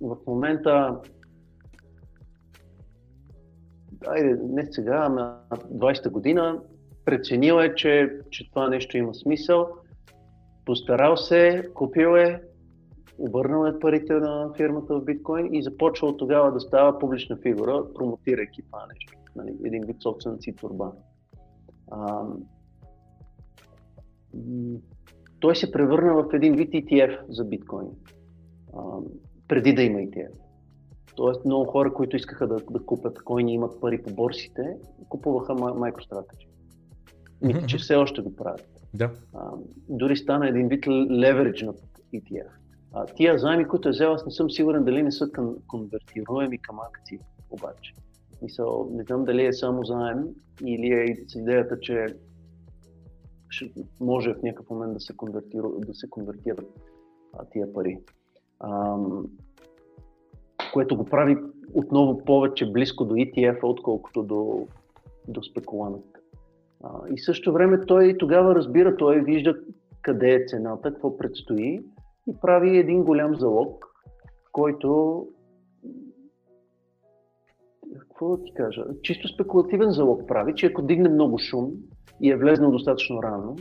В момента, не сега, ама 20-та година, преценил е, че това нещо има смисъл, постарал се, купил е, обърнал е парите на фирмата в биткоин и започва от тогава да става публична фигура, промотирайки това нещо. Нали, един вид собствен си турбан. Той се превърна в един вид ETF за биткоин, преди да има ETF. Тоест много хора, които искаха да купят коини, имат пари по борсите, купуваха MicroStrategy. Мисля, че все още го правят. Да. Дори стана един вид леверидж на ETF. Тия заеми, които е взел, аз не съм сигурен дали не са конвертируеми към акции, обаче. Мисъл, не знам дали е само заем или е с идеята, че може в някакъв момент да се конвертират тия пари. Което го прави отново повече близко до ETF, отколкото до спекулант. И също време той тогава разбира, той вижда къде е цената, какво предстои и прави един голям залог, който... Какво да ти кажа? Чисто спекулативен залог прави, че ако дигне много шум и е влезнал достатъчно рано,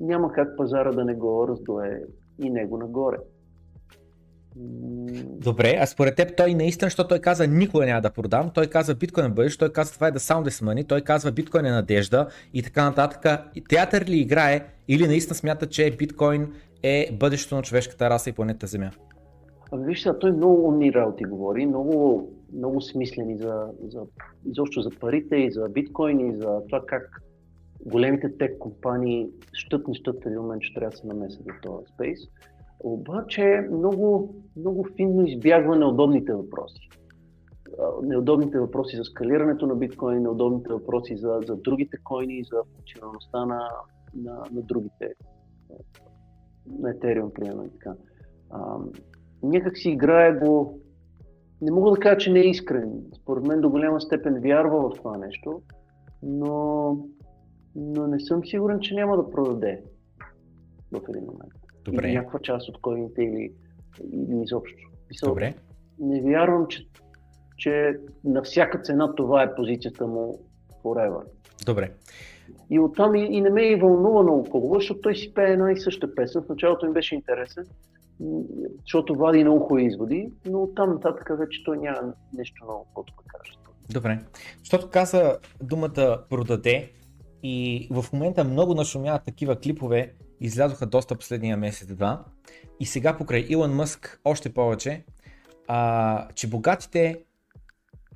няма как пазара да не го раздуе и него нагоре. Добре, а според теб той наистина, защото той каза никога няма да продам, той каза биткоин е бъдеще, той каза това е да само да се мани, той казва биткоин е надежда и така нататък. Театър ли играе или наистина смята, че биткоин е бъдещето на човешката раса и планетата Земя? Вижте, той много умни работи говори, много смислени изобщо за парите и за биткоин и за това как големите тек компании щът в един момент, че трябва да се намесят в този спейс. Обаче много, много финно избягва неудобните въпроси. Неудобните въпроси за скалирането на биткоин, неудобните въпроси за другите койни, за функционалността на другите, на Ethereum, примерно и така. Някак си играе го, не мога да кажа, че не е искрен. Според мен до голяма степен вярва в това нещо, но не съм сигурен, че няма да продаде в един момент. Добре. Или някаква част от койните или изобщо. Добре. Не вярвам, че на всяка цена това е позицията му forever. Добре. И оттам и не ме е вълнува наоколо, защото той си пее една и съща песен. В началото им беше интересен, защото вади много хубави изводи, но оттам нататък вече той няма нещо много, което да каже. Добре. Защото каза думата продаде и в момента много нашумяват такива клипове, излязоха доста последния месец-два и сега покрай Илон Мъск още повече, че богатите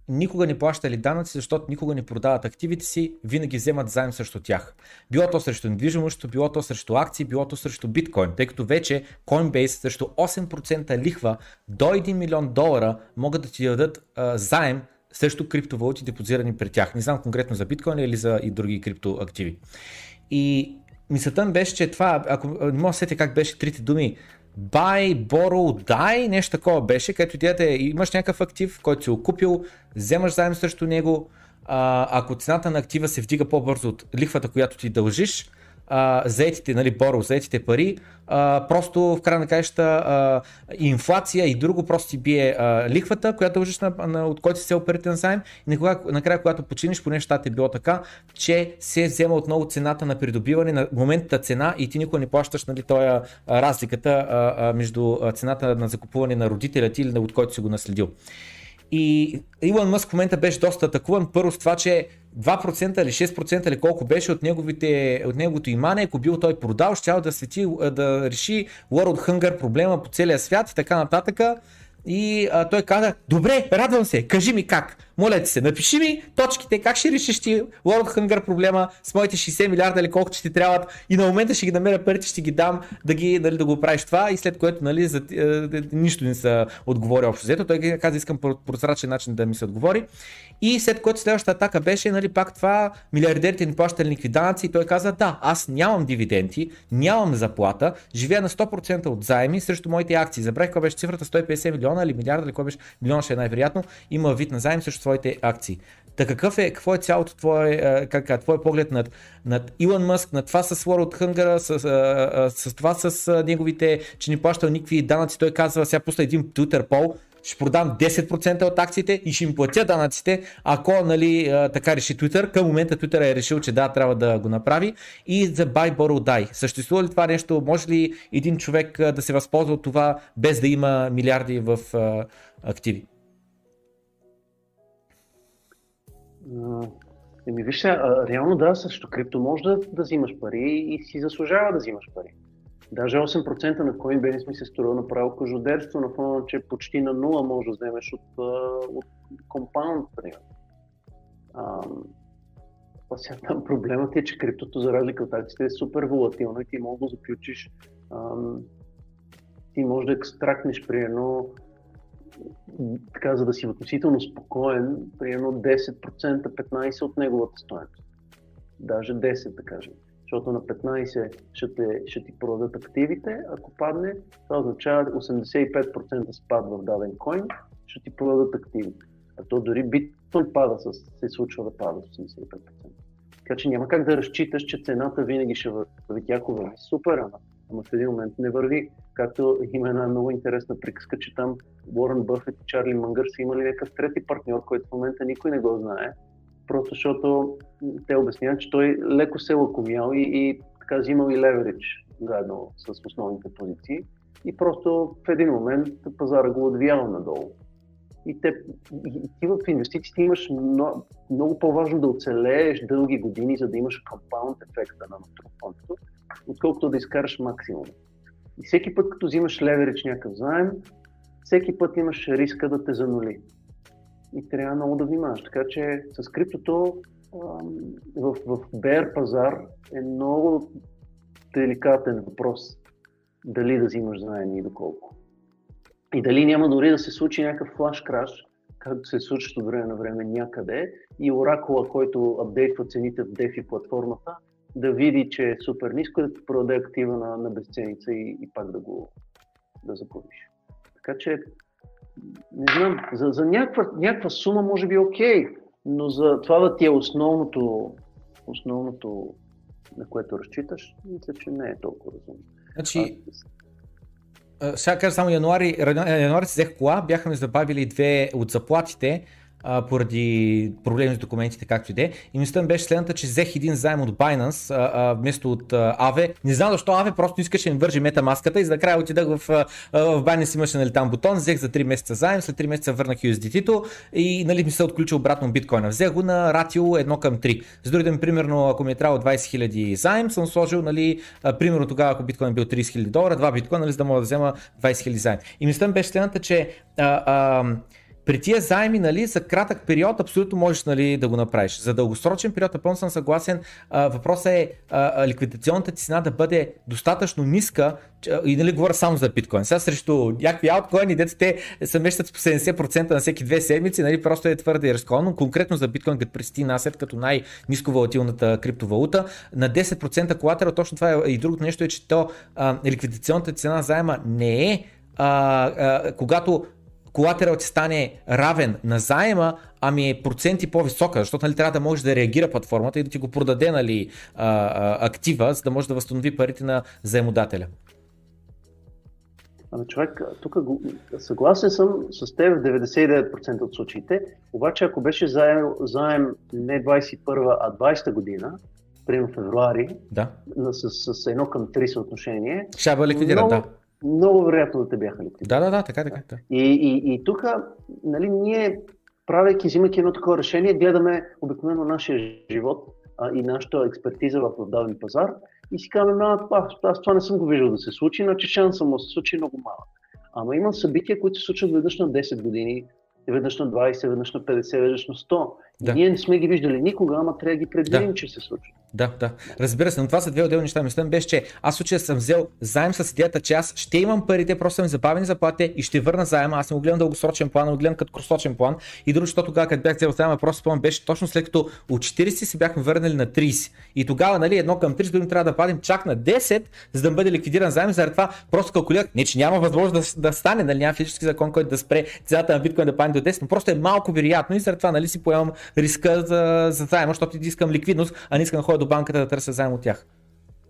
никога не плащали данъци, защото никога не продават активите си, винаги вземат заем срещу тях. Било то срещу недвижимост, било то срещу акции, било то срещу биткоин, тъй като вече Coinbase срещу 8% лихва до $1 милион могат да ти дадат заем срещу криптовалути, депозирани при тях. Не знам конкретно за биткоин или за и други криптоактиви. И мисълта ми беше, че това, ако не мога да сетя как беше трите думи, buy, borrow, die, нещо такова беше, където идеята е, имаш някакъв актив, който си окупил, вземаш заем срещу него, ако цената на актива се вдига по-бързо от лихвата, която ти дължиш, заетите, нали, borrow, заетите пари, просто в края на краищата инфлация и друго просто ти бие лихвата, която дължиш от който си взел парите на заем и накрая, когато починиш, поне в щата е било така, че се взема отново цената на придобиване на моментната цена и ти никога не плащаш, нали, тоя разликата между цената на закупуване на родителя ти или от който си го наследил. И Илон Мъск в момента беше доста атакуван, първо с това, че 2% или 6% или колко беше от неговото имане, ако бил той продал, щял да реши World Hunger проблема по целия свят и така нататък. И той каза, добре, радвам се, кажи ми как, моля ти се, напиши ми точките, как ще решиш ти World Hunger проблема с моите 60 милиарда или колко ще ти трябват и на момента ще ги намеря парите, ще ги дам да го правиш това и след което нищо не се отговори общо. Зато той каза, искам по прозрачен начин да ми се отговори и след което следващата атака беше, нали, пак това, милиардерите не плащали никакви данъци и той каза, да, аз нямам дивиденти, нямам заплата, живея на 100% от заеми срещу моите акции. Забрах каква беше цифрата, 150 милиона или милиарда или какво беше, милион ще е най-вероятно, има вид на заем срещу своите акции. Та какво е цялото твой поглед над Илон Мъск, над това с World Hunger, с това с неговите, че не плащал никакви данъци, той казва, сега пусна един Twitter пол, ще продам 10% от акциите и ще им платя данъците, ако, нали, така реши Twitter. Към момента Twitter е решил, че да, трябва да го направи. И за buy, borrow, die. Съществува ли това нещо? Може ли един човек да се възползва от това без да има милиарди в активи? Еми вижте, реално да, също крипто може да взимаш пари и си заслужава да взимаш пари. Даже 8% на Coinbase ми се струва направо кожодерство на фона, че почти на 0 може да вземеш от компаунд, примерно. Там проблемът е, че криптото за разлика от акциите е супер волатилно и ти може да заключиш, ти може да екстрактнеш примерно, така, за да си относително спокоен, примерно 10%, 15% от неговата стоеност. Даже 10%, да кажем. Защото на 15% ще ти продадат активите, ако падне, това означава 85% спад в даден коин, ще ти продадат активите. А то дори Bitcoin пада, се случва да пада с 85%. Така че няма как да разчиташ, че цената винаги ще върви, тяко върви супер, ама в един момент не върви. Както има една много интересна приказка, че там Уорън Бъфет и Чарли Мангър са имали някакъв трети партньор, който в момента никой не го знае. Просто защото те обясняват, че той леко се лакомял и така взимал и леверидж заедно с основните позиции. И просто в един момент пазара го отвиява надолу. И ти в инвестициите имаш много по-важно да оцелееш дълги години, за да имаш компаунд ефекта на натрупването, отколкото да изкараш максимум. И всеки път, като взимаш леверидж някакъв заем, всеки път имаш риска да те занули. И трябва много да внимаваш. Така че с криптото в беър пазар е много деликатен въпрос дали да взимаш заеми и доколко. И дали няма дори да се случи някакъв флаш краш, както се случва от време на време някъде, и оракула, който апдейтва цените в DeFi платформата, да види, че е супер ниско, да ти продаде актива на безценица и пак да загубиш. Така че не знам, за някаква сума може би е окей, но за това да ти е основното, на което разчиташ, мисля, че не е толкова разумно. Значи, сега кажа само януари си взех кола, бяха ми забавили 2 от заплатите, поради проблеми с документите, както иде. И мисля беше следната, че взех един заем от Binance вместо от Aave. Не знам защо Aave просто искаше да ми вържи метамаската и за края отидах в Binance, имаше, нали, там бутон, взех за 3 месеца заем, след 3 месеца върнах USDT-то и, нали, ми се отключи обратно биткоина. Взех го на ратио 1:3. За дори да ми, примерно, ако ми е трябвало 20 000 заем, съм сложил, нали, примерно тогава, ако биткоин бил 30 000 долара, 2 биткоина, нали, за да мога да взема 20 000 заем. И мисля беше следната, че при тия заеми, нали, за кратък период абсолютно можеш, нали, да го направиш. За дългосрочен период напълно съм съгласен. Въпросът е ликвидационната цена да бъде достатъчно ниска, и, нали, говоря само за биткоин. Сега срещу някакви ауткоини, дето те се мещат с по 70% на всеки 2 седмици, нали, просто е твърде рискованно. Конкретно за биткоин, като прести насет като най-ниско волатилната криптовалута, на 10% колатера, точно това е и другото нещо е, че то ликвидационната цена заема не е когато колатералът стане равен на заема, ами е проценти по-висока, защото, нали, трябва да можеш да реагира платформата и да ти го продаде, нали, актива, за да може да възстанови парите на заемодателя. Човек, тук съгласен съм с теб в 99% от случаите, обаче ако беше заем не 21, а 20 година, примерно февруари, да, с 1:3 съотношение, ще бъде ликвидиран, много... да. Много вероятно да те бяха ликвидирани. Да, така. И тук, нали, ние, правейки, взимайки едно такова решение, гледаме обикновено нашия живот и нашата експертиза в даден пазар и си казваме, аз това не съм го виждал да се случи, значи шансът му се случи много малък. Ама има събития, които се случват веднъж на 10 години, веднъж на 20, веднъж на 50, веднъж на 100. Да. И ние не сме ги виждали никога, ама трябва да ги предвидим, да, че се случва. Да. Разбира се, но това са две отделни неща. Мислям беше, че аз в случая съм взел заем с идеята, че аз ще имам парите, просто съм забавени заплатите и ще върна заема. Аз не го гледам дългосрочен план, а го гледам като краткосрочен план. И друго, защото тогава, като бях взел заема, просто план беше точно след като от 40 се бяхме върнали на 30. И тогава, нали, 1:3 дори трябва да падим чак на 10, за да бъде ликвидиран заем. Заради това просто калкулирах, не че няма възможност да стане, нали, няма физически закон, който да спре цената на биткоин да падне до 10, но просто е малко вероятно и заради това, нали, си поемам риска за заема, защото искам ликвидност, а не искам да ходя до банката да търся заем от тях.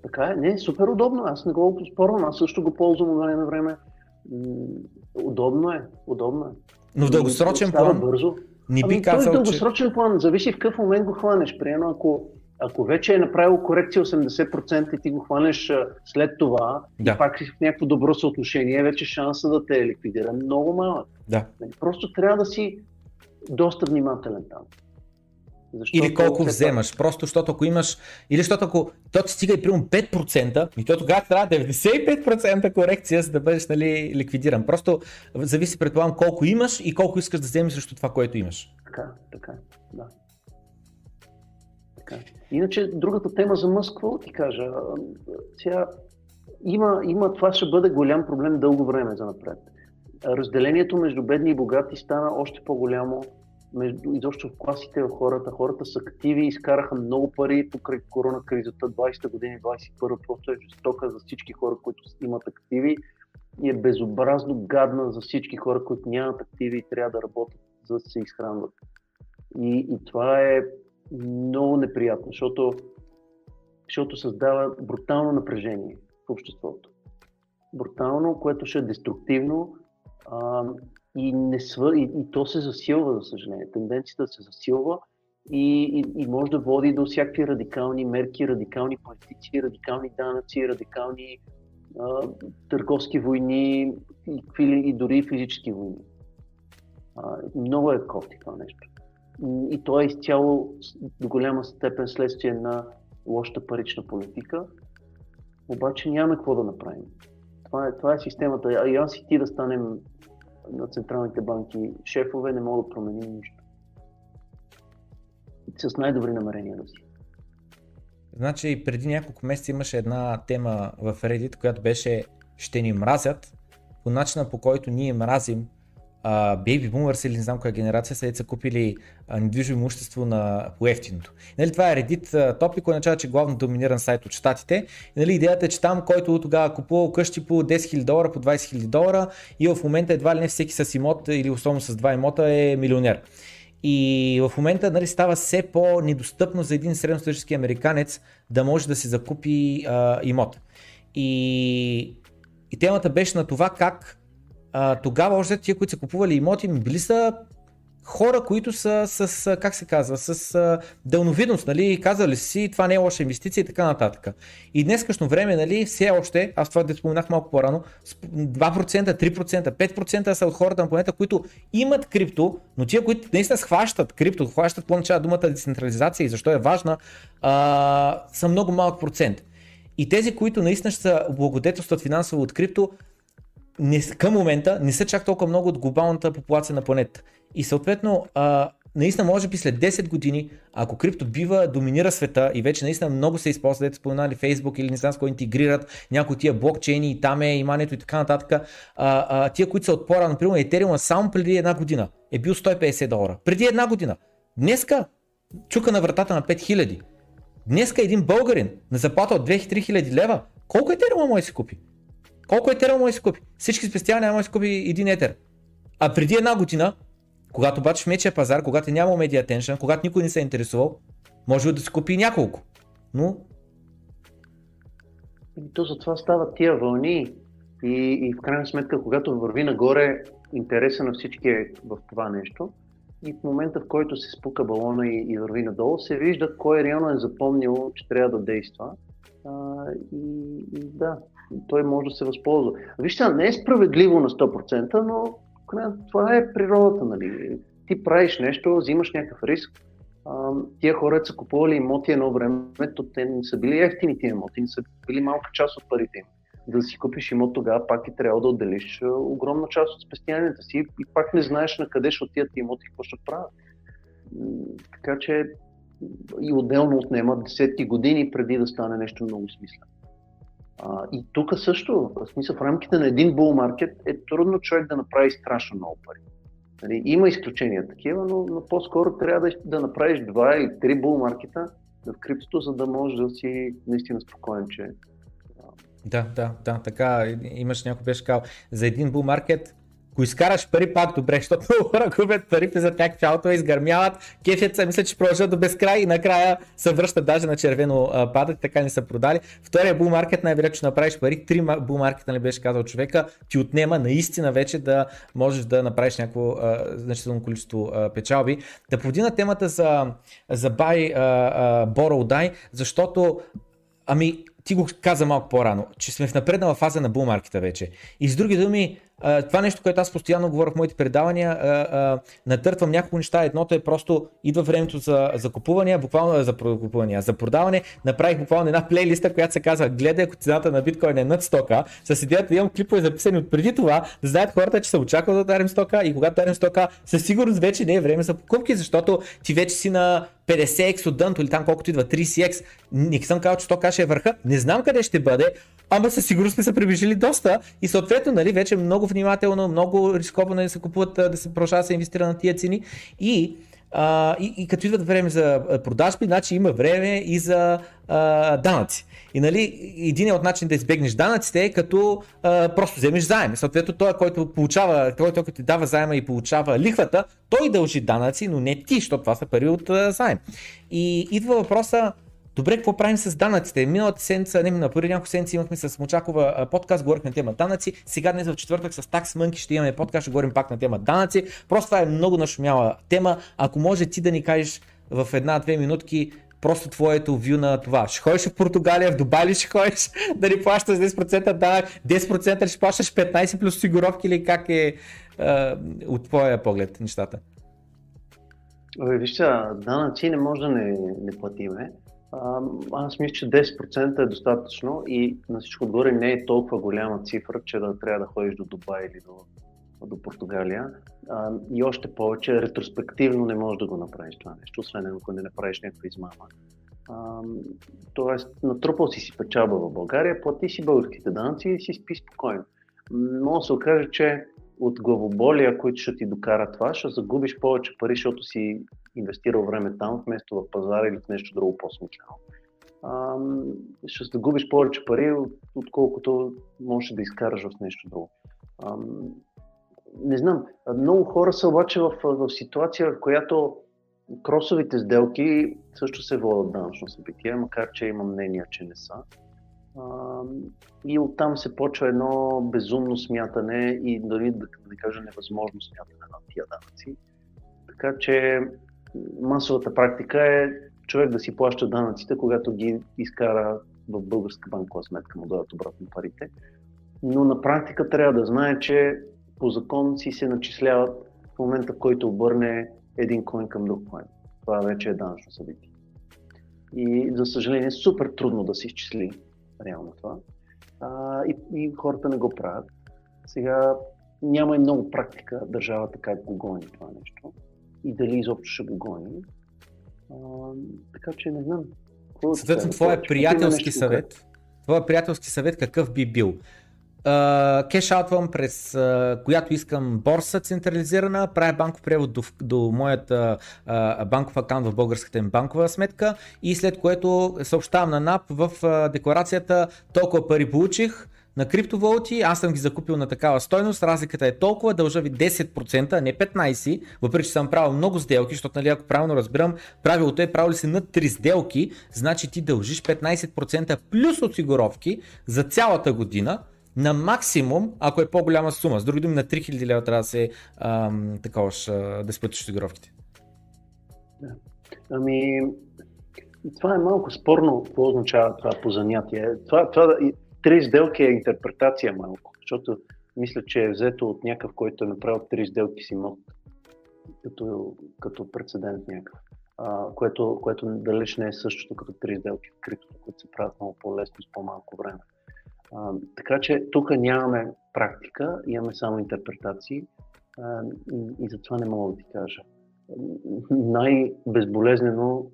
Така е, не, супер удобно, аз не го спорвам, аз също го ползвам от време на време Удобно е, удобно е. Но в дългосрочен план бързо. Не би казал, той е дългосрочен план, зависи в какъв момент го хванеш. Примерно, ако вече е направил корекция 80% и ти го хванеш след това, да, и пак в някакво добро съотношение, вече шанса да те е ликвидира много малък. Да. Просто трябва да си доста внимателен там. Защо или колко вземаш, това? Просто защото ако имаш, или защото ако то ти стига и примерно 5%, и то тогава трябва 95% корекция, за да бъдеш, нали, ликвидиран. Просто зависи, предполагам, колко имаш и колко искаш да вземеш срещу това, което имаш. Така, така, да. Така. Иначе другата тема за Мъск, какво ти кажа, сега има, това ще бъде голям проблем дълго време занапред. Разделението между бедни и богати стана още по-голямо. Изобщо в класите в хората са активи, изкараха много пари покрай корона кризата 20-та година и 21-та, просто е жестока за всички хора, които имат активи, и е безобразно гадна за всички хора, които нямат активи и трябва да работят, за да се изхранват. И това е много неприятно, защото създава брутално напрежение в обществото. Брутално, което ще е деструктивно. И то се засилва, за съжаление. Тенденцията се засилва и може да води до всякакви радикални мерки, радикални политици, радикални данъци, радикални търговски войни и дори физически войни. Много е кофти това нещо. И то е изцяло до голяма степен следствие на лошата парична политика. Обаче няма какво да направим. Това е системата. А аз и ти да станем на централните банки шефове, не мога да променим нищо. С най-добри намерения да си. Значи преди няколко месеца имаше една тема в Reddit, която беше "Ще ни мразят" по начина, по който ние мразим бейби бумърс или не знам коя генерация, са купили недвижимо имущество на по-евтиното. Нали, това е Reddit топик, който означава, че е главно доминиран сайт от щатите. Нали, идеята е, че там, който тогава купувал къщи по $10,000, по $20,000 и в момента едва ли не всеки с имот или особено с два имота е милионер. И в момента, нали, става все по-недостъпно за един средностатистически американец да може да си закупи имот. И темата беше на това как тогава още тия, които са купували имоти, били са хора, които са с, как се казва, с дълновидност, нали, казали си, това не е лоша инвестиция и така нататък. И днескашно време, нали, все още, аз това да споменах малко по-рано, 2%, 3%, 5% са от хората на планета, които имат крипто, но тия, които наистина схващат крипто, хващат по-начава думата децентрализация и защо е важна, са много малък процент. И тези, които наистина ще са облагодетелстват финансово от крипто, към момента не са чак толкова много от глобалната популация на планетата. И съответно, наистина може би след 10 години, ако крипто доминира света и вече наистина много се използва, дето споменали Facebook или не знам с кой интегрират някои тия блокчейни и там е имането и така нататък, тия, които са отпора, например, Ethereum само преди една година е бил $150. Преди една година. Днеска чука на вратата на 5000. Днеска един българин на заплата от 2-3 хиляди лева, колко Ethereum може да си купи? Колко Етеръм може да си купи? Всички спестявания може да си купи един етер. А преди една година, когато обаче в мечия пазар, когато няма медиа теншън, когато никой не се е интересувал, може да си купи няколко. Но... И то за това стават тия вълни и в крайна сметка, когато върви нагоре, интереса на всички е в това нещо. И в момента, в който се спука балона и върви надолу, се вижда кой реално е запомнил, че трябва да действа. И да, той може да се възползва. Вижте, не е справедливо на 100%, но това е природата, нали? Ти правиш нещо, взимаш някакъв риск. Тия хора са купували имоти едно време, те не са били евтини тия имоти, не са били малка част от парите им. Да си купиш имот тогава, пак ти трябва да отделиш огромна част от спестяванията си и пак не знаеш на къде ще отият имоти, какво ще правят. Така че и отделно отнема десетки години преди да стане нещо много смислено. И тук също, в смисъл, в рамките на един bull market е трудно човек да направи страшно много пари. Нали, има изключения такива, но по-скоро трябва да направиш 2 или 3 bull маркета в криптото, за да можеш да си наистина спокоен, че... Да, така, имаш някой беше казал, за един bull market Ако изкараш пари, пак добре, защото хора губят парите за тях в чалото, изгърмяват, кефят се, мисля, че продължат до безкрай и накрая се връщат даже на червено падат, така не са продали. Втория бул маркет най-вероятно ще направиш пари, три бул маркета не беше казал човека, ти отнема наистина вече да можеш да направиш някакво значително количество печалби. Да повдигна темата за buy, borrow, die, защото ами ти го каза малко по-рано, че сме в напреднала фаза на бул маркета вече. И с други думи, това нещо, което аз постоянно говоря в моите предавания, натъртвам няколко неща. Едното е просто идва времето за закупувания, буквално за купувания, за продаване. Направих буквално една плейлиста, която се казва "Гледай, ако цената на биткоин е над 100K", с идеята имам клипове записани от преди това, да знаят хората, че се очаква да ударим 100K и когато ударим 100K, със сигурност вече не е време за покупки, защото ти вече си на 50x от дъното или там колкото идва 30x. Не съм казал, че 100K ще е върха, не знам къде ще бъде, ама със сигурност сме се приближили доста и съответно, нали, вече много внимателно, много рисковано да се купуват, да се продължава да се инвестира на тия цени и като идват време за продажби, значи има време и за данъци. И нали, един от начин да избегнеш данъците е като просто вземеш заем. Съответно той, който получава, който ти дава заема и получава лихвата, той дължи данъци, но не ти, защото това са пари от заем. И идва въпроса: добре, какво правим с данъците? Миналата седмица, преди няколко седмици имахме с Мочакова подкаст, говорихме на тема данъци. Сега днес в четвъртък с Tax Monkey ще имаме подкаст, ще говорим пак на тема данъци. Просто това е много нашумяла тема. Ако може ти да ни кажеш в една-две минутки просто твоето вю на това. Ще ходиш в Португалия, в Дубай ли ще ходиш да ни плащаш 10% данък, 10% ще плащаш 15 плюс осигуровки или как е от твоя поглед нещата? Вижте, данъци не може да не платиме. Аз мисля, че 10% е достатъчно и на всичко отгоре не е толкова голяма цифра, че да трябва да ходиш до Дубай или до Португалия. И още повече, ретроспективно не можеш да го направиш това нещо, освен ако не направиш някаква измама. Тоест, натрупал си печалба в България, плати си българските данъци и си спи спокойно. Може да се окаже, че от главоболия, които ще ти докара това, ще загубиш повече пари, защото си инвестирал време там, вместо в пазара или в нещо друго по-смислено. Ще загубиш повече пари, отколкото можеш да изкараш в нещо друго. Не знам, много хора са обаче в ситуация, в която кросовите сделки също се водят данъчно събитие, макар че има мнение, че не са. И оттам се почва едно безумно смятане и дори да кажа невъзможно смятане на тия данъци. Така че масовата практика е човек да си плаща данъците, когато ги изкара в българска банкова сметка, му дадат обратно парите. Но на практика трябва да знае, че по закон си се начисляват в момента, в който обърне един коин към друг коин. Това вече е данъчно събитие. И за съжаление е супер трудно да се изчисли реално това. И хората не го правят. Сега няма и много практика държавата как го гони това нещо. И дали изобщо ще го гони. Така че не знам. Съответно, твоя приятелски съвет. Твоя приятелски съвет какъв би бил? Кешаутвам през която искам борса централизирана, правя банков превод до моят банков акаунт в българската им банкова сметка и след което съобщавам на НАП в декларацията толкова пари получих на криптовалути, аз съм ги закупил на такава стойност, разликата е толкова, дължа ви 10%, а не 15%, въпреки че съм правил много сделки, защото нали, ако правилно разбирам, правилото е правил си над 3 сделки, значи ти дължиш 15% плюс осигуровки за цялата година, на максимум, ако е по-голяма сума. С други думи, на 3000 лева трябва да се да сплатиш осигуровките. Да. Ами, това е малко спорно, какво означава това по занятие. Това 3 сделки е интерпретация малко, защото мисля, че е взето от някакъв, който е направил 3 сделки си мод, като прецедент някакъв, което далеч не е същото като 3 сделки в крипто, които се правят много по-лесно с по-малко време. Така че тук нямаме практика, имаме само интерпретации и затова не мога да ти кажа. Най-безболезнено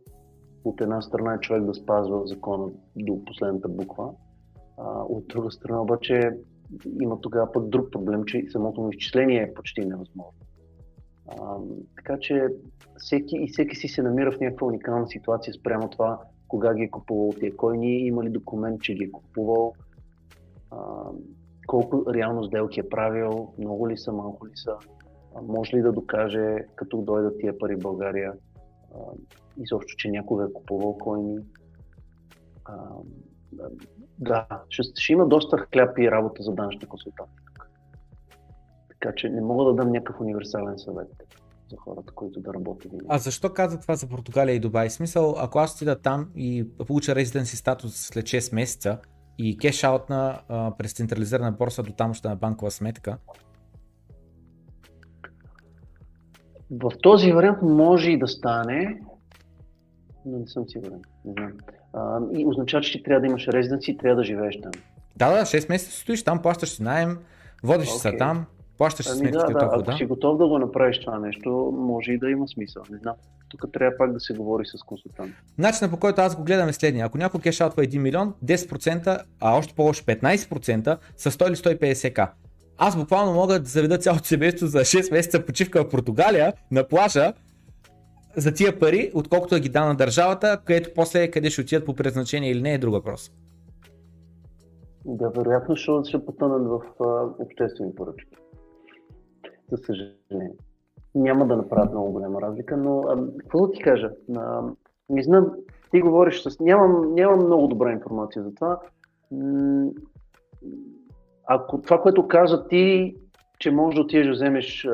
от една страна е човек да спазва закона до последната буква, от друга страна обаче има тогава пък друг проблем, че самото му изчисление е почти невъзможно. Така че всеки си се намира в някаква уникална ситуация спрямо това кога ги е купувал тия койни, има ли документ, че ги е купувал. колко реално сделки е правил, много ли са, малко ли са, може ли да докаже, като дойдат тия пари в България, изобщо, че някога е купувал койни. Да, ще има доста хляб и работа за данъчни консултанти тук. Така че не мога да дам някакъв универсален съвет за хората, които да работят. А защо каза това за Португалия и Дубай? Смисъл, ако аз отида там и получа резиденси статус след 6 месеца и кеш-аутна през централизирана борса до тамошна банкова сметка? В този вариант може и да стане, но не съм сигурен. И означава, че ти трябва да имаш резиденси и трябва да живееш там. Да, 6 месеца стоиш там, плащаш си наем, водиш се там, плащаш си сметките от вода. Ако си готов да го направиш това нещо, може и да има смисъл. Не знам. Тук трябва пак да се говори с консултант. Начинът, по който аз го гледам, е следния. Ако някой кешаутва 1 милион, 10%, а още по-лошо 15% са 100 или 150к. Аз буквално мога да заведа цялото семейство за 6 месеца почивка в Португалия на плажа за тия пари, отколкото да ги дам на държавата, където после къде ще отидат по предназначение или не е друг въпрос. Да, вероятно ще потънат в обществени поръчки. За съжаление. Няма да направят много голяма разлика, но какво да ти кажа? Не знам, ти говориш с... Нямам много добра информация за това. Ако това, което каза ти, че можеш да отидеш да вземеш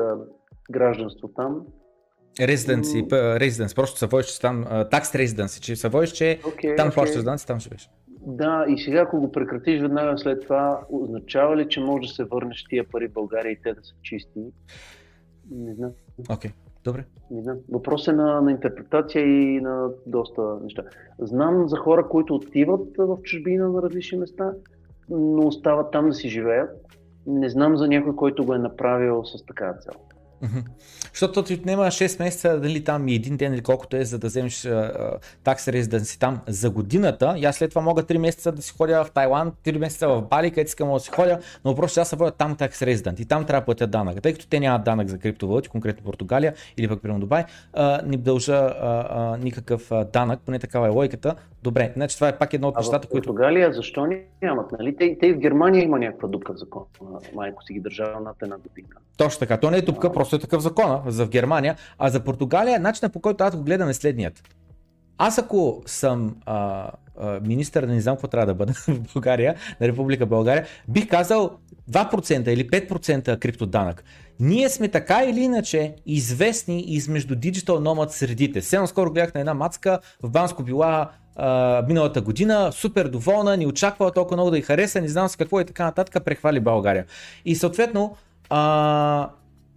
гражданство там. Резиденс, просто се водиш, че там, такс резиденс, че се водиш, че там плащаш данъци, там ще беше. Да, и сега ако го прекратиш веднага след това, означава ли, че можеш да се върнеш тия пари в България и те да са чисти? Не знам. Окей, добре. Не знам. Въпрос е на интерпретация и на доста неща. Знам за хора, които отиват в чужбина на различни места, но остават там да си живеят. Не знам за някой, който го е направил с такава цел. Защото ти отнема 6 месеца, дали там и един ден или колкото е, за да вземеш такс резиденси там за годината. И аз след това мога 3 месеца да си ходя в Тайланд, 3 месеца в Бали, където искам да си ходя, но просто аз се водя там такс резидент и там трябва да платя данък. Тъй като те нямат данък за криптовалути, конкретно Португалия или пък примерно Дубай, не дължа никакъв данък, поне такава е логиката. Добре, значи това е пак едно от нещата, които... Португалия защо нямат, нали? Те в Германия има някаква дупка в закон, майко си ги държава над една година. Точно така, то не е дупка, просто е такъв закон за в Германия, а за Португалия начинът, по който аз го гледам, е следният. Аз ако съм министър, не знам какво трябва да бъда в България, на Република България, бих казал 2% или 5% криптоданък. Ние сме така или иначе известни измежду диджитал номад средите. Седно скоро гледах на една мацка в Банско била миналата година, супер доволна, не очаквала толкова много да й хареса, не знам с какво и така нататък, прехвали България. И съответно,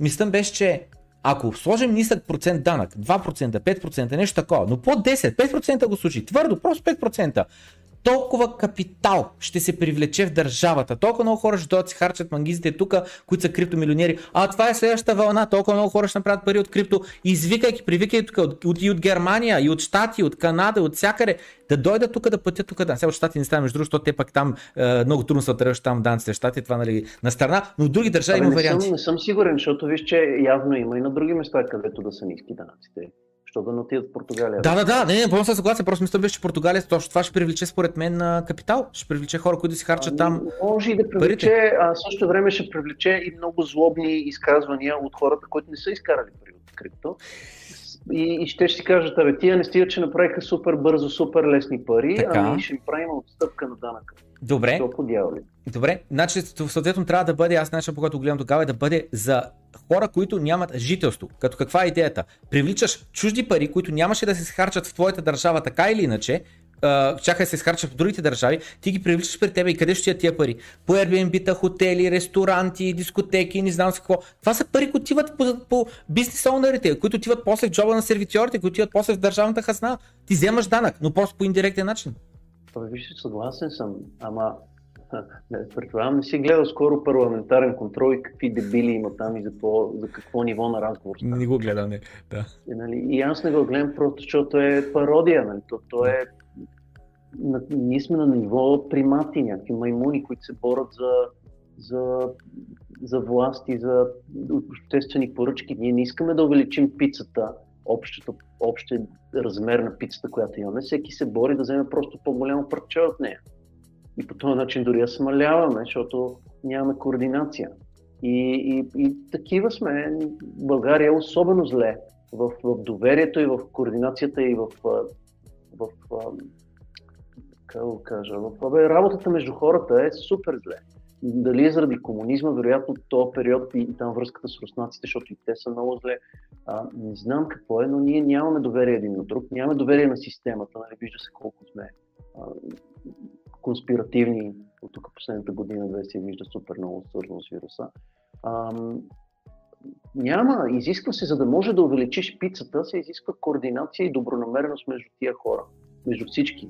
мислям беше, че ако сложим нисък процент данък, 2%, 5%, нещо такова, но под 10, 5% го случи, твърдо, просто 5%, толкова капитал ще се привлече в държавата, толкова много хора ще дойдат си харчат мангизите тук, които са криптомилионери, а това е следващата вълна, толкова много хора ще направят пари от крипто, извикайки, привикайки тук и от Германия, и от Штати, и от Канада, и от всякъде, да дойдат тук да платят тук, да, сега от Штати не става между другото, защото те пък там много трудно са тръгващи там данците, Штати, това нали на страна, но от други държави има варианти. Не съм сигурен, защото виж, че явно има и на други места, където да са ниски данъците. Що да не отидат в Португалия. Да, не, напълно съм съгласен, просто мисля, че Португалия, точно това ще привлече според мен на капитал, ще привлече хора, които си харчат там. Може и да привлече, парите. А също време ще привлече и много злобни изказвания от хората, които не са изкарали пари от крипто. И ще си кажат, абе, тия не стига, че направиха супер бързо, супер лесни пари, ами ще им правим отстъпка на данъка. Добре. Добре, значи съответно трябва да бъде, аз начинът, по който гледам тогава, е да бъде за хора, които нямат жителство. Като каква е идеята? Привличаш чужди пари, които нямаше да се схарчат в твоята държава така или иначе, чакай се схарчат в другите държави, ти ги привличаш при тебе и къде ще тия пари? По Airbnb-та, хотели, ресторанти, дискотеки, не знам си какво. Това са пари, които отиват по бизнес оунерите, които отиват после в джоба на сервитьорите, които отиват после в държавната хазна. Ти вземаш данък, но просто по индиректен начин. Вижте, съгласен съм, ама предполагам, не си гледал скоро парламентарен контрол и какви дебили има там и за какво ниво на разговор. Не го гледам, не. Да. И аз не го гледам просто, защото е пародия, нали? То е... Ние сме на ниво примати, някакви маймуни, които се борят за власт и за обществени поръчки. Ние не искаме да увеличим пицата, общия размер на пицата, която имаме. Всеки се бори да вземе просто по-голямо парче от нея. И по този начин дори я смаляваме, защото нямаме координация. И такива сме. България е особено зле в доверието и в координацията и в работата между хората е супер зле. Дали е заради комунизма, вероятно този период и там връзката с руснаците, защото и те са много зле. Не знам какво е, но ние нямаме доверие един на друг, нямаме доверие на системата, нали, вижда се колко сме конспиративни от тук последната година, да се вижда супер много свързано с вируса. Няма, изисква се, за да може да увеличиш пицата, се изисква координация и добронамереност между тия хора, между всички.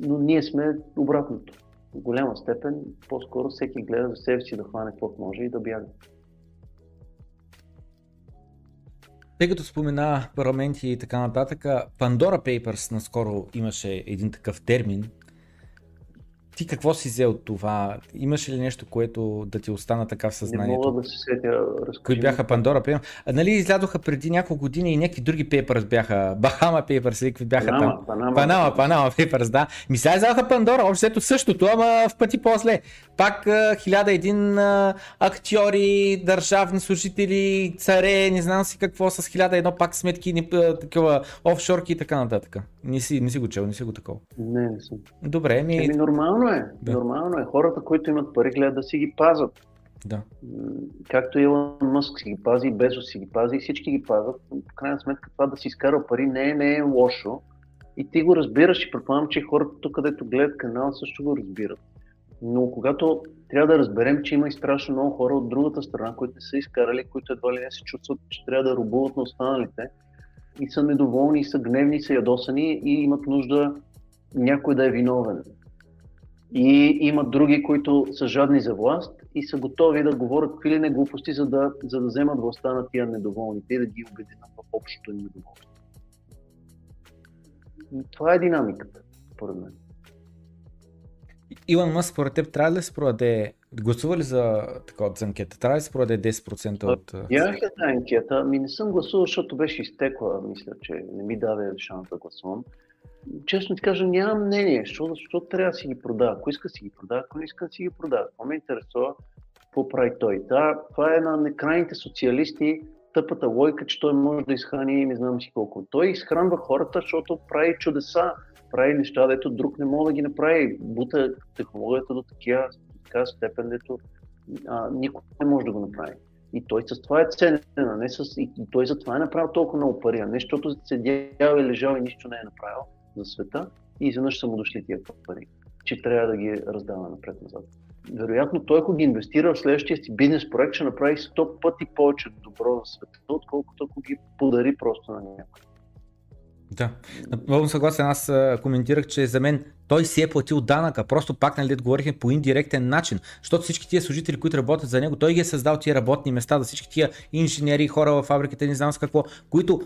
Но ние сме обратното. В голяма степен, по-скоро всеки гледа за себе си да хване каквото може и да бяга. Тъй като спомена парламенти и така нататък, Pandora Papers наскоро имаше един такъв термин. Ти какво си взел от това? Имаше ли нещо, което да ти остана така в съзнанието? Не мога да се сетя. Кои бяха Pandora Papers? Нали излядоха преди няколко години и някакви други Papers бяха. Bahama Papers, какви бяха там? Panama Papers, да. Ми сега излядоха Pandora, общото същото, ама в пъти после. Пак 1001 актьори, държавни служители, царе, не знам си какво, с 1001 пак сметки, такива офшорки и така нататък. Не си го чел, не си го такова. Не съм. Добре, ми... Нормално е, да. Нормално е. Хората, които имат пари, гледат да си ги пазят. Да. Както Илон Мъск си ги пази, Безос си ги пази, всички ги пазят. В крайна сметка това да си изкарал пари не е лошо. И ти го разбираш и предполагам, че хората тук, където гледат канала, също го разбират. Но когато трябва да разберем, че има и страшно много хора от другата страна, които не са изкарали, които едва ли не се чувстват, че трябва да рубуват на останалите, и са недоволни, и са гневни, и са ядосани и имат нужда някой да е виновен. И имат други, които са жадни за власт и са готови да говорят какви ли не глупости, за да вземат властта на тия недоволните и да ги обединят в общото недоволство. Това е динамиката, според мен. Илон Мъск, според теб, трябва ли да се продаде, гласува ли за такова анкета, трябва ли да се продаде 10% от... Ях една анкета, не съм гласувал, защото беше изтекла, мисля, че не ми даде шанс да гласувам. Честно ти кажа, нямам мнение, защото трябва да си ги продава, ако иска си ги продава, ако не иска да си ги продава. Това ме интересува, какво прави той. Това е на крайните социалисти, тъпата логика, че той може да изхрани не знам си колко. Той изхранва хората, защото прави чудеса, прави неща, дето друг не мога да ги направи. Бута технологията до такава степен, дето никой не може да го направи. И той с това е ценен, и той за това е направил толкова много пари, а не защото седял и лежал и нищо не е направил за света и изведнъж са му дошли тия пари, че трябва да ги раздава напред-назад. Вероятно той, ако ги инвестира в следващия си бизнес проект, ще направи 100 пъти повече добро за света, отколкото ако ги подари просто на някой. Да, напълно съгласен, аз коментирах, че за мен той си е платил данъка, просто пак нали говорихме по индиректен начин, защото всички тия служители, които работят за него, той ги е създал тия работни места, за всички тия инженери, хора във фабриките, не знам с какво, които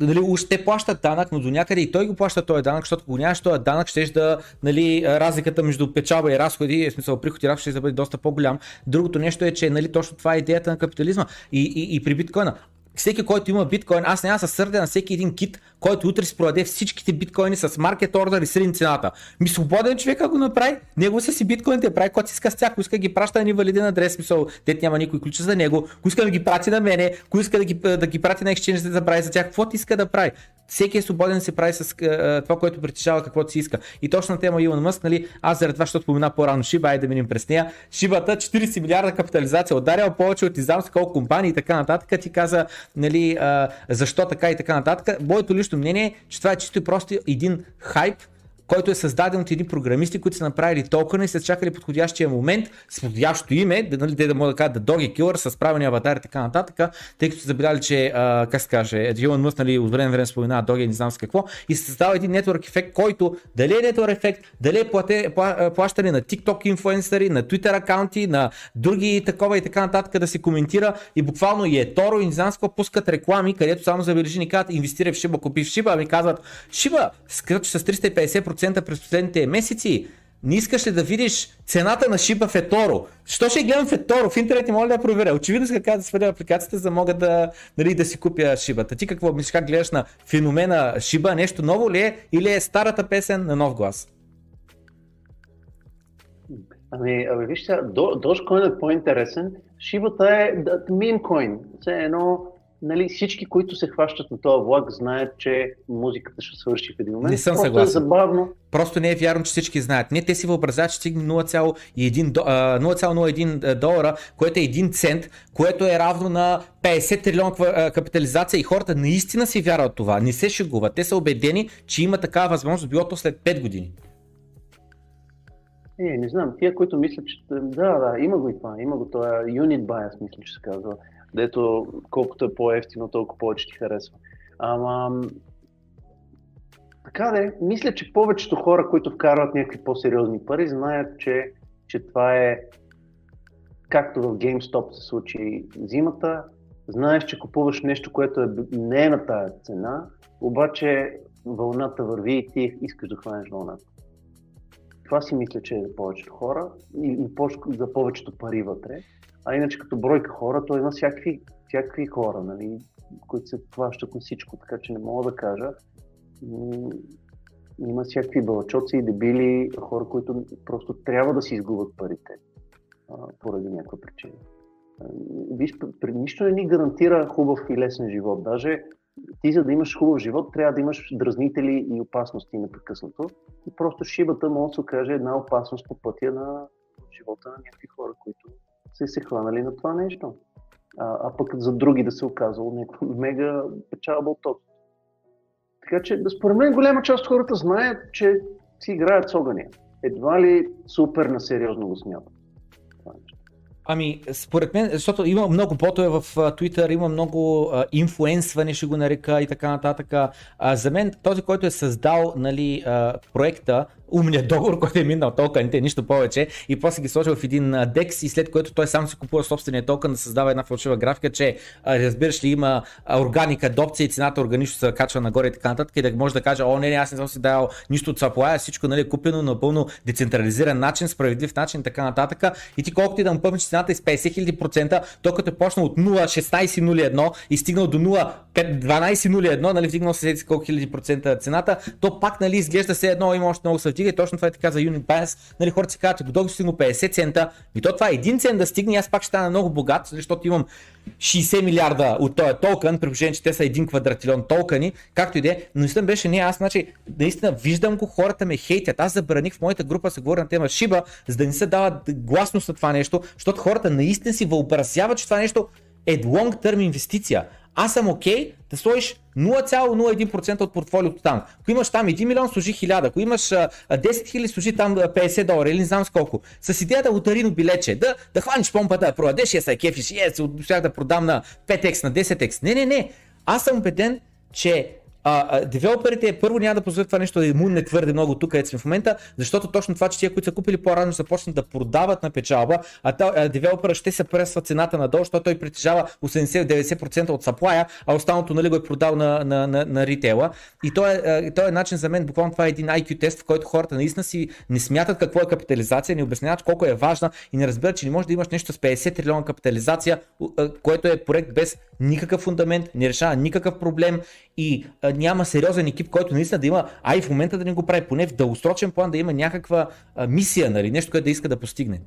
нали, уж те плащат данък, но до някъде и той го плаща този данък, защото ако нямаш този данък, щеш да, нали, разликата между печалба и разходи, в смисъл приход и разход, ще бъде доста по-голям. Другото нещо е, че нали, точно това е идеята на капитализма и при биткоина. Всеки, който има биткоин, аз няма се сърдя на всеки един кит, който утре си продаде всичките биткоини с маркет ордер и средни цената. Ми свободен човек, ако го направи, него са си биткоините прави, който си иска с тях, ако иска да ги праща на невалиден адрес, мисъл, дет няма никой ключ за него, ако иска да ги прати на мене, ако иска да ги прати на екшенж, да забрави за тях, какво ти иска да прави. Всеки е свободен да се прави с това, което притежава, каквото си иска. И точно тема Илон Мъск, нали, аз заради това, защото спомена по-рано Шиба, айде да минем през нея. Шибата 40 милиарда капитализация, ударял повече от издам с колко компании и така нататък. Ти каза, нали, защо така и така нататък. Моето лично мнение е, че това е чисто и просто един хайп, който е създаден от едни програмисти, които са направили токена и са чакали подходящия момент с подходящо име, нали, да могат да кажат да Doggy Killer с правилния аватар и така нататък, тъй като са забеляли, че как се каже, Илон Мъск, нали, от време споменава Doggy, не знам с какво, и се създава един нетворк ефект, който дали е нетворк ефект, дали е плащане на TikTok инфлуенсъри, на Twitter акаунти, на други такова и така нататък да се коментира и буквално и е Торо и не знам с какво пускат реклами, където само забележи ни казват инвестирай в Шиба, купи в Шиба, ами казват Шиба, скръч с 350% през последните месеци, не искаш ли да видиш цената на Шиба в Еторо? Що ще гледам в Еторо? В интернет не мога ли да проверя? Очевидно се как да сваля апликацията, за да мога да, нали, да си купя Шибата. Ти какво мислиш, как гледаш на феномена Шиба? Нещо ново ли е или е старата песен на нов глас? Ами вижте, Dogecoin е по-интересен. Шибата е мемкоин. Нали, всички, които се хващат на този влак, знаят, че музиката ще свърши в един момент. Не съм просто съгласен. Е забавно. Просто не е вярно, че всички знаят. Не, те си въобразяват, че стигне $0.01, което е 1 цент, което е равно на 50 трилион капитализация, и хората наистина си вярват това. Не се шегуват. Те са убедени, че има такава възможност, било то след 5 години. Не знам. Тия, които мислят, че... Да, има го и това. Има го това. Unit bias, мисля, че се казва. Дето колкото е по-ефтино, толкова повече ти харесва. Ама... Така де, мисля, че повечето хора, които вкарват някакви по-сериозни пари, знаят, че това е... Както в GameStop се случи зимата, знаеш, че купуваш нещо, което не е на тая цена, обаче вълната върви и ти искаш да хванеш вълната. Това си мисля, че е за повечето хора и за повечето пари вътре. А иначе като бройка хора, то има всякакви хора, нали, които се плащат на всичко, така че не мога да кажа. Има всякакви бълчоци и дебили хора, които просто трябва да си изгубят парите поради някаква причина. Виж, нищо не ни гарантира хубав и лесен живот. Даже ти, за да имаш хубав живот, трябва да имаш дразнители и опасности непрекъснато. И просто шибата може да се окаже една опасност по пътя на живота на някакви хора, които са се хванали на това нещо. А пък за други да се оказало някакво мега печалба от това. Така че, според мен, голяма част от хората знаят, че си играят с огъня. Едва ли супер на сериозно го смятат. Ами, според мен, защото има много ботове в Twitter, има много инфлуенсване, ще го нарека, и така нататък. За мен този, който е създал, нали, проекта, умният договор, който е минал токените, нищо повече, и после ги сложил в един декс, и след което той сам си купува собствения токен, да създава една фалшива графика, че разбираш ли, има органика адопция и цената органично се качва нагоре и така нататък, и да може да каже: о, не, аз не съм си дал нищо от саплая, всичко, нали, купено напълно децентрализиран начин, справедлив начин, така нататък. И ти колкото и да му пъпнеш цената е с 50,000%, той като е почнал от 0,1601 и стигнал до 0,1201, нали, вдигнал се колко хиляди процента цената, то пак, нали, изглежда все едно има още много се вдига, и точно това е така за Unit Bias, нали, хората си казват, че докато стигна 50 цента, и то това е 1 цент да стигне, аз пак ще стана много богат, защото имам 60 милиарда от този токен, при положение, че те са 1 квадратилион токени, както и да е, но наистина беше не аз, значи наистина виждам го, хората ме хейтят, аз забраних в моята група, се говори на тема Шиба, за да не се дава гласност на това нещо, защото хората наистина си въобразяват, че това нещо е long term инвестиция. Аз съм окей да сложиш 0,01% от портфолиото там. Ако имаш там 1 милион, служи 1000, ако имаш 10 хиляди, служи там $50 или не знам сколко. С идеята да лотарино билече, да хваниш помпата, да продадеш, я се кефиш, щях да продам на 5x, на 10x. Не. Аз съм убеден, че девелоперите първо няма да позволят това нещо да имунне твърде много тук, където сме в момента, защото точно това, че тия, които са купили по-рано, започнат да продават на печалба, а девелопера ще се пресва цената надолу, защото той притежава 80-90% от саплая, а останалото, нали, го е продал на ритейла. И той е начин за мен, буквално това е един IQ тест, в който хората наистина си не смятат какво е капитализация, не обясняват колко е важна и не разбират, че не може да имаш нещо с 50 трилиона капитализация, което е проект без никакъв фундамент, не решава никакъв проблем и няма сериозен екип, който наистина да има, и в момента да не го прави, поне в дългосрочен план да има някаква мисия, нали, нещо, което да иска да постигне.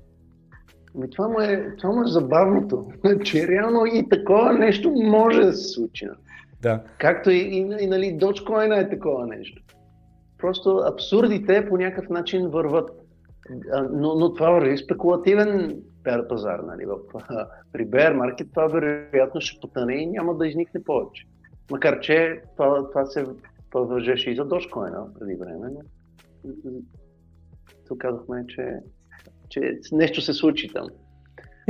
Това му е забавното, че реално и такова нещо може да се случи. Да. Както и нали, Dogecoin е такова нещо. Просто абсурдите по някакъв начин върват, но това върви спекулативен пазар, нали, при bear market това вероятно ще потъне и няма да изникне повече. Макар че това се въвържеше и за Dogecoin преди време, но тук казахме, че нещо се случи там.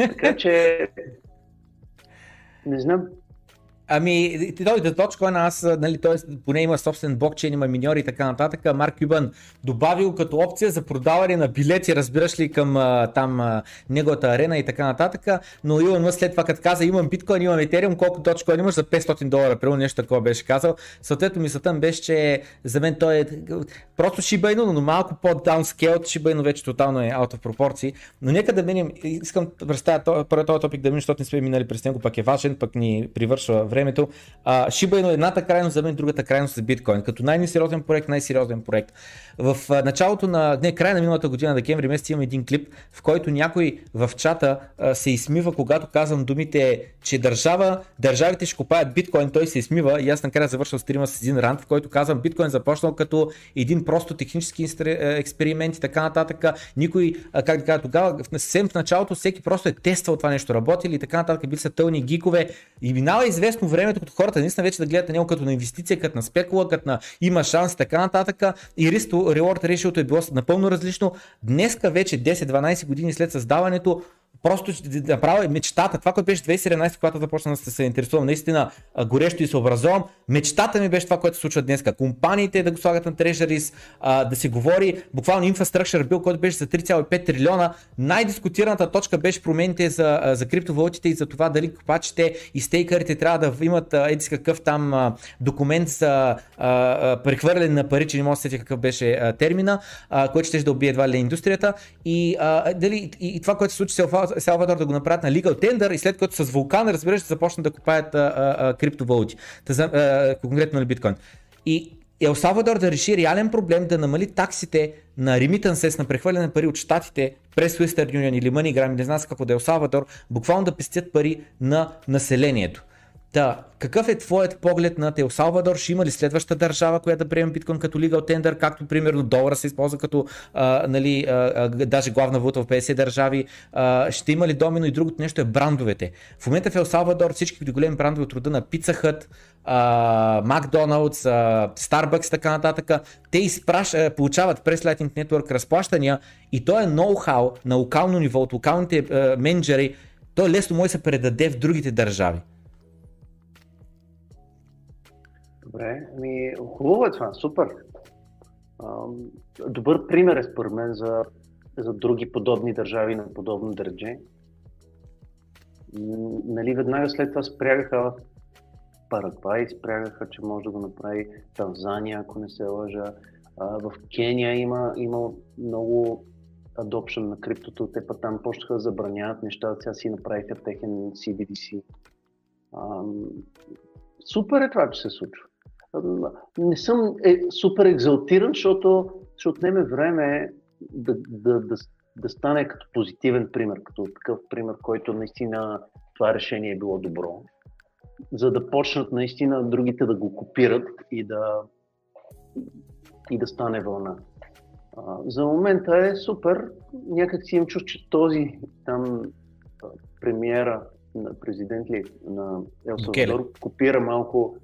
Така че не знам. Ами, дойде Dogecoin, аз, нали, т.е. поне има собствен блокчейн, има миньори и така нататък. Марк Кюбан добавил като опция за продаване на билети, разбираш ли, към там неговата арена и така нататък. Но Илон Мъск след това, като каза: имам биткоин, имам етериум, колко Dogecoin имаш за $500, примерно нещо такова беше казал. Съответно мисълта ми беше, че за мен той е просто Shiba Inu, но малко по-даунскейл. Shiba Inu вече тотално е out of пропорции. Но нека да минем, искам да представя първият топик да минем, защото не сме минали през него, пък е важен, пък ни привършва време. времето. Шиба Ину едната крайност, за мен другата крайност за биткоин, като най-несериозен проект, най-сериозен проект. В началото на, не, края на миналата година, декември месец, имам един клип, в който някой в чата се изсмива, когато казвам думите, че държавите ще купаят биткоин, той се изсмива и аз накрая завършвам стрима с един рант, в който казвам, биткоин започнал като един просто технически експеримент и така нататък. Никой, как да кажа, тогава, съвсем в началото всеки просто е тествал това нещо, работили и така нататък, били са тълни гикове и минава известно времето, като хората наистина вече да гледат на него като на инвестиция, като на спекула, като на има шанс и така нататък, и reward ratio-то е било напълно различно. Днеска вече 10-12 години след създаването, просто направя мечтата, това, което беше 2017, когато започна да се интересувам наистина горещо и се образувам, мечтата ми беше това, което се случва днеска. Компаниите да го слагат на Treasuries, да се говори, буквално Infrastructure Bill, който беше за 3,5 трилиона, най-дискутираната точка беше промените за криптовалутите и за това дали купачите и стейкърите трябва да имат едис какъв там документ за прехвърляне на пари, че не мога да сетя какъв беше термина, който ще да убие едва ли индустрията, и това, което се случи El Salvador да го направят на legal tender и след което с вулкан, разбираш, да започнат да купаят криптовалути, конкретно на биткоин. И Ел Салвадор да реши реален проблем, да намали таксите на remittances, на прехвърляне пари от щатите през Western Union или MoneyGram, не знам какво да е Ел Салвадор, буквално да пестят пари на населението. Да, какъв е твоят поглед на Ел Салвадор? Ще има ли следваща държава, която да приеме биткоин като legal tender, както примерно долара се използва като даже главна валута в 50 държави? Ще има ли домино? И другото нещо е брандовете. В момента в Ел Салвадор всички големи брандове от рода на Pizza Hut, Макдоналдс, Starbucks, така нататък, те получават през Lightning Network разплащания и то е ноу-хау на локално ниво от локалните менеджери, то лесно може да се предаде в другите държави. Добре, хубаво е това, супер. Добър пример е според мен за други подобни държави на подобно държе. Нали, веднага след това спрягаха Парагвай, спрягаха, че може да го направи Танзания, ако не се лъжа. В Кения има много adoption на криптото, те път там почнаха да забраняват неща, сега си направиха техен CBDC. Супер е това, че се случва. Не съм супер екзалтиран, защото ще отнеме време да стане като позитивен пример, като такъв пример, който наистина това решение е било добро, за да почнат наистина другите да го копират и да стане вълна. За момента е супер, някак си им чуш, че този там премиера, президент ли на Ел Салвадор, копира малко,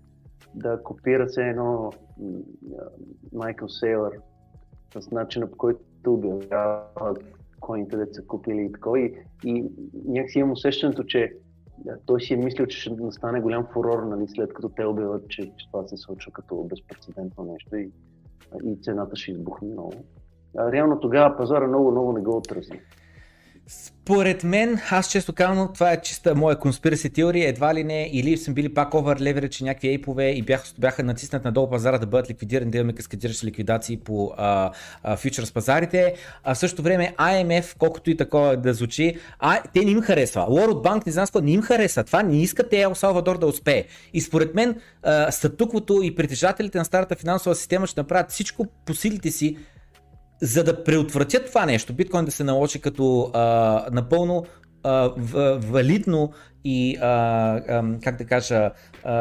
да копира се едно Майкъл Сейлър с начина, по който обявява коините, дето са купили и такова, и някакси имам усещането, че той си е мислил, че ще настане голям фурор, нали, след като те обявят, че това се случва като безпрецедентно нещо и цената ще избухне много. Реално тогава пазара много не го отрази. Според мен, аз често казвам, това е чиста моя конспираси теория, едва ли не, или съм били пак over leverage някакви ейпове и бяха натиснат надолу пазара да бъдат ликвидирани, да имаме каскадиращи ликвидации по фьючерс пазарите. В същото време IMF, колкото и такова да звучи, те не им харесва. World Bank, не знам какво, не им харесва. Това не искате Ел Салвадор да успее. И според мен, статуквото и притежателите на старата финансова система ще направят всичко по силите си, за да предотвратят това нещо, биткоин да се наложи като напълно валидно и как да кажа,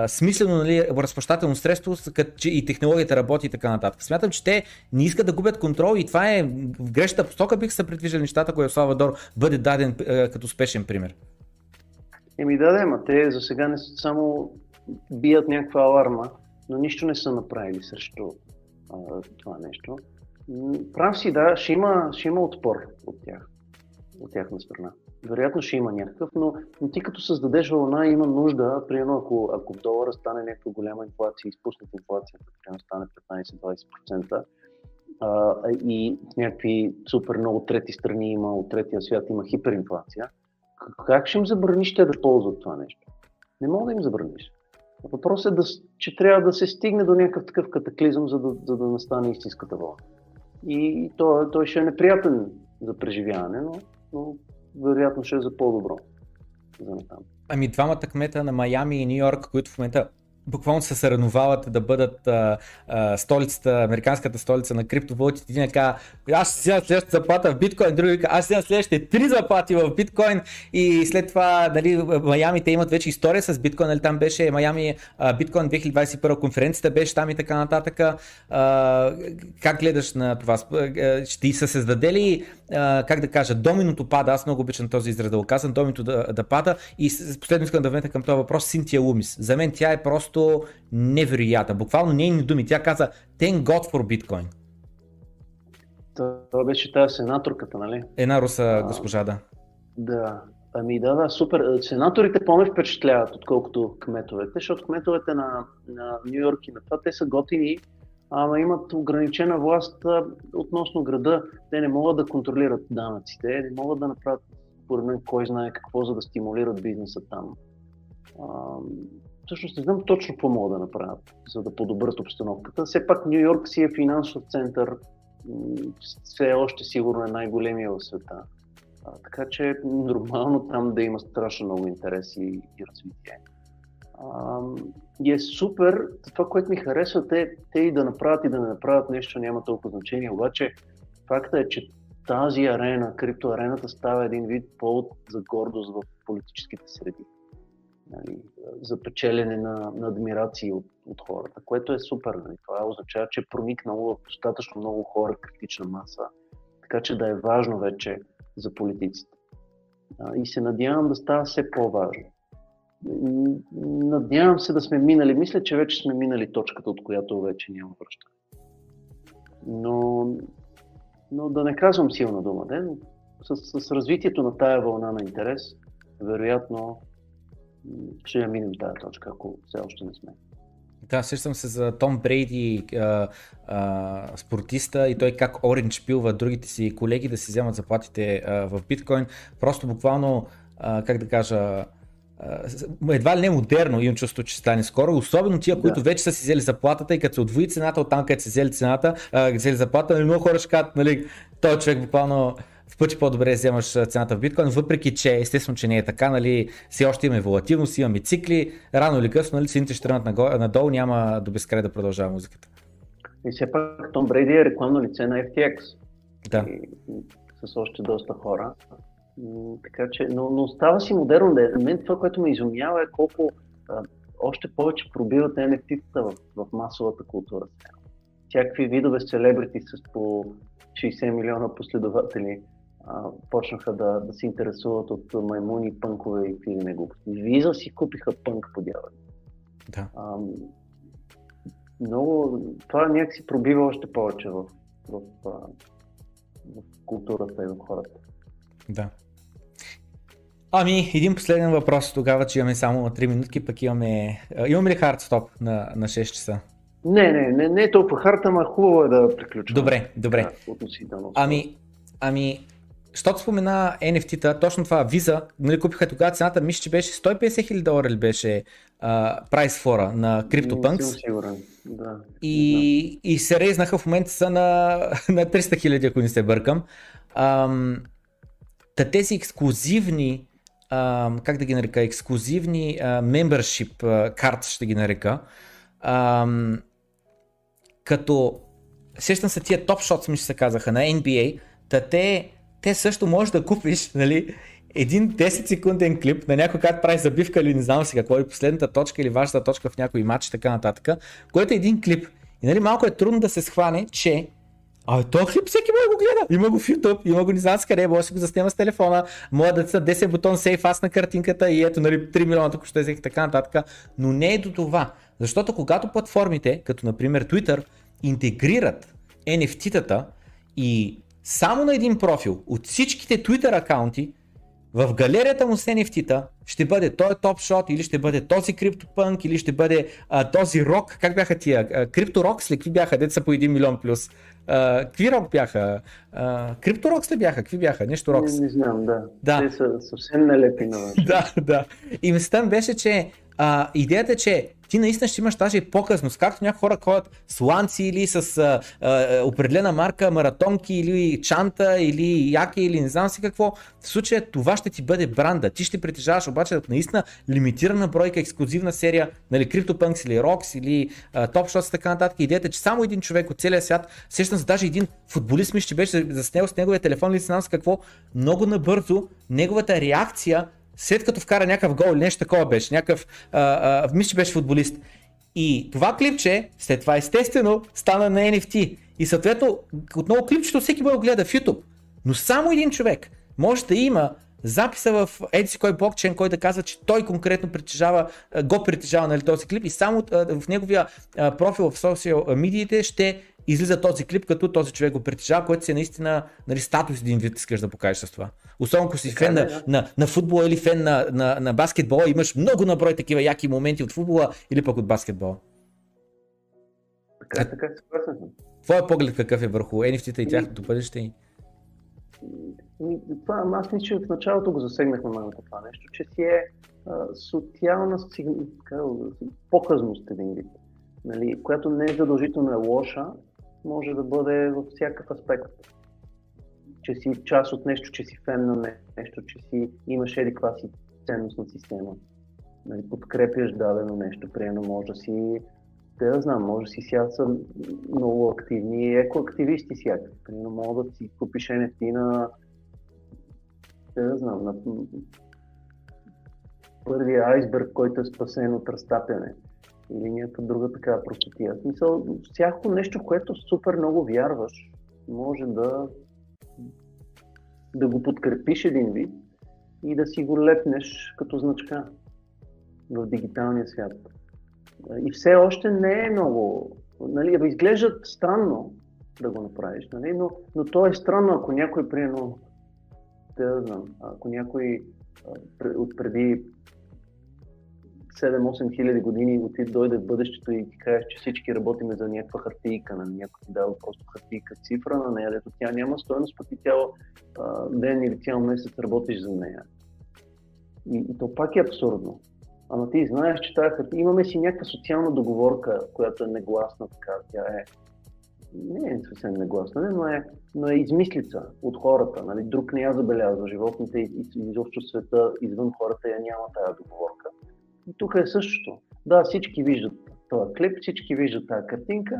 смислено, нали, разплащателно средство, че и технологията работи и така нататък. Смятам, че те не искат да губят контрол и това е в грешната посока, бих се предвиждали нещата, ако Ел Салвадор бъде даден като успешен пример. Те за сега не само бият някаква аларма, но нищо не са направили срещу това нещо. Прав си, да, ще има отпор от тях на страна. Вероятно ще има някакъв, но ти като създадеш вълна, има нужда, примерно ако в долара стане някаква голяма инфлация, изпуснат инфлацията, примерно стане 15-20%, и в някакви супер много трети страни има, от третия свят има хиперинфлация, как ще им забраниш те да ползват това нещо? Не мога да им забраниш. Въпросът е, че трябва да се стигне до някакъв такъв катаклизъм, за да настане истинската вълна. И той ще е неприятен за преживяване, но вероятно ще е за по-добро. Ами двамата кмета на Майами и Ню Йорк, които в момента буквално се съревновават да бъдат столицата, американската столица на криптовалутите. Един казва, аз ще си дам следващата заплата в биткоин, други казва, аз ще си дам следващите 3 заплати в биткоин, и след това, нали, Майами, те имат вече история с биткоин, нали, там беше Майами биткоин 2021, конференцията беше там и така нататък. Как гледаш на това? Ще се създаде ли, как да кажа, доминото пада, аз много обичам този израз да го казвам, доминото да пада, и последно искам да вмета към този въпрос Синтия Лумис. За мен тя е просто невероятна. Буквално нейни думи. Тя каза Thank God for Bitcoin. Това беше тази сенаторката, нали? Една руса госпожа, да. Да. Ами да, супер. Сенаторите по-ме впечатляват, отколкото кметовете, защото кметовете на Ню Йорк и на това, те са готини, ама имат ограничена власт относно града. Те не могат да контролират данъците, не могат да направят според мен кой знае какво, за да стимулират бизнеса там. Всъщност не знам точно какво могат да направят, за да подобрят обстановката. Все пак Ню Йорк си е финансов център, все още сигурно е най-големия в света. Така че е нормално там да има страшно много интерес и развитие. И е супер, това, което ми харесва, те и да направят и да не направят нещо, няма толкова значение. Обаче факта е, че тази арена, криптоарената, става един вид повод за гордост в политическите среди. За печелене на адмирации от хората, което е супер. Нали? Това означава, че е проникнало в достатъчно много хора критична маса, така че да е важно вече за политиците. И се надявам да става все по-важно. Надявам се да сме минали, мисля, че вече сме минали точката, от която вече няма връщане. Но да не казвам силна дума, но с развитието на тая вълна на интерес, вероятно ще я минем тази точка, ако все още не сме. Да, сещам се за Том Брейди, спортиста, и той как Orange пилва другите си колеги да си вземат заплатите в биткоин. Просто буквално, как да кажа, едва ли не модерно, имам чувство, че стане скоро, особено тия, които вече са си взели заплатата, и като се отвои цената от там, където са взели цената, взели заплата, много хора ще кажат, нали, този човек буквално в пъти по-добре вземаш цената в биткоин, въпреки че естествено, че не е така, нали, все още имаме волативност, имаме цикли, рано или късно, нали, цените ще тръгнат надолу, няма до безкрай да продължава музиката. И все пак Том Брейди е рекламно лице на FTX, да. С още доста хора, така че, но става си модерно. Мен това, което ме изумява, е колко още повече пробиват NFT-тата в масовата култура. Всякакви видове селебрити с по 60 милиона последователи почнаха да се интересуват от маймуни, пънкове и филми глупости. Виза си купиха пънк подяване. Да. Много, това някакси пробива още повече в културата и в хората. Да. Ами, един последен въпрос тогава, че имаме само 3 минутки, пък имаме ли хард стоп на 6 часа? Не е толкова харта, ама хубаво е да приключим. Добре. Ами, щото спомена NFT-та, точно това, Visa, нали, купиха тогава цената, мисля, че беше $150,000 ли беше прайсфора на CryptoPunks. Не съм сигурен, да. И се рейзнаха в момента са на 300,000, ако не се бъркам. Тези ексклузивни, как да ги нарека, ексклузивни membership карти ще ги нарека, като сещам се тия топ шотс, ми ще се казаха, на NBA, те също можеш да купиш, нали, един 10 секунден клип на някой, когато прави забивка или не знам си какво, или последната точка или вашата точка в някой матч и така нататък, което е един клип, и, нали, малко е трудно да се схване, че този клип всеки може да го гледа, има го в YouTube, има го не знам с къде, може да си го заснема с телефона, може да са 10 бутон сейф аз на картинката и ето, нали, 3 милиона тук ще взех и така нататък, но не е до това. Защото когато платформите, като например Twitter, интегрират NFT-тата и само на един профил от всичките Twitter акаунти, в галерията му с NFT-та ще бъде този топшот, или ще бъде този CryptoPunk, или ще бъде този рок, как бяха тия, CryptoRocks ли, какви бяха, деца по 1 милион плюс, какви рок бяха, CryptoRocks ли бяха, какви бяха, нещо рокс. Не знам, да, те са съвсем нелепи на вас. Да, да, и мислята беше, че идеята е, че ти наистина ще имаш тази показност, както някои хора ходят с ланци или с определена марка маратонки или чанта или яки или не знам си какво. В случая това ще ти бъде бранда, ти ще притежаваш обаче наистина лимитирана бройка, ексклюзивна серия, нали, CryptoPunks или Rocks или TopShots и така нататък. Идеята е, че само един човек от целия свят, сещам се даже един футболист ми ще беше заснел с неговия телефон или с нас какво, много набързо неговата реакция след като вкара някакъв гол или нещо такова беше, някакъв, мисля, че беше футболист. И това клипче, след това естествено, стана на NFT. И съответно, отново клипчето всеки бъде гледа в YouTube. Но само един човек може да има записа в едси кой блокчейн, който да казва, че той конкретно притежава нали, този клип и само в неговия профил в социал медиите ще излиза този клип, като този човек го притежава, което си е наистина нали, статус един вид искаш да покажеш с това. Особено ако си фен на футбола или фен на баскетбола, имаш много наброй такива яки моменти от футбола или пък от баскетбола. Така съгласен съм. Твоя поглед какъв е върху NFT-та и тяхното бъдеще? Аз мисля, че в началото го засегнахме малко това нещо, че си е социална показност един вид, нали, която не е задължително е лоша, може да бъде във всякакъв аспект. Че си част от нещо, че си фен на нещо, че си имаш едиква си ценностна система, нали, подкрепяш дадено нещо, приемно може да си, да знам, може да си сега са много активни екоактивисти сега, приемно може да си купиш NFT на на първия айсберг, който е спасен от разтапяне или някаква друга такава простотия. В смисъл, всяко нещо, в което супер много вярваш, може да го подкрепиш един вид и да си го лепнеш като значка в дигиталния свят. И все още не е много, нали, изглеждат странно да го направиш, нали, но то е странно, ако някой приема ако някой от преди 7-8 хиляди години дойде в бъдещето и ти кажеш, че всички работиме за някаква хартийка, на някой ти дава просто хартийка цифра на нея, дето тя няма стойност, пък и цял ден или цял месец работиш за нея. И то пак е абсурдно. Ама ти знаеш, че тази хартия... Имаме си някаква социална договорка, която е негласна така, тя е... Не е съвсем негласна, но е измислица от хората. Нали? Друг не я забелязва, животните и изобщо света извън хората я няма тая договорка. И тук е същото. Да, всички виждат този клип, всички виждат тая картинка,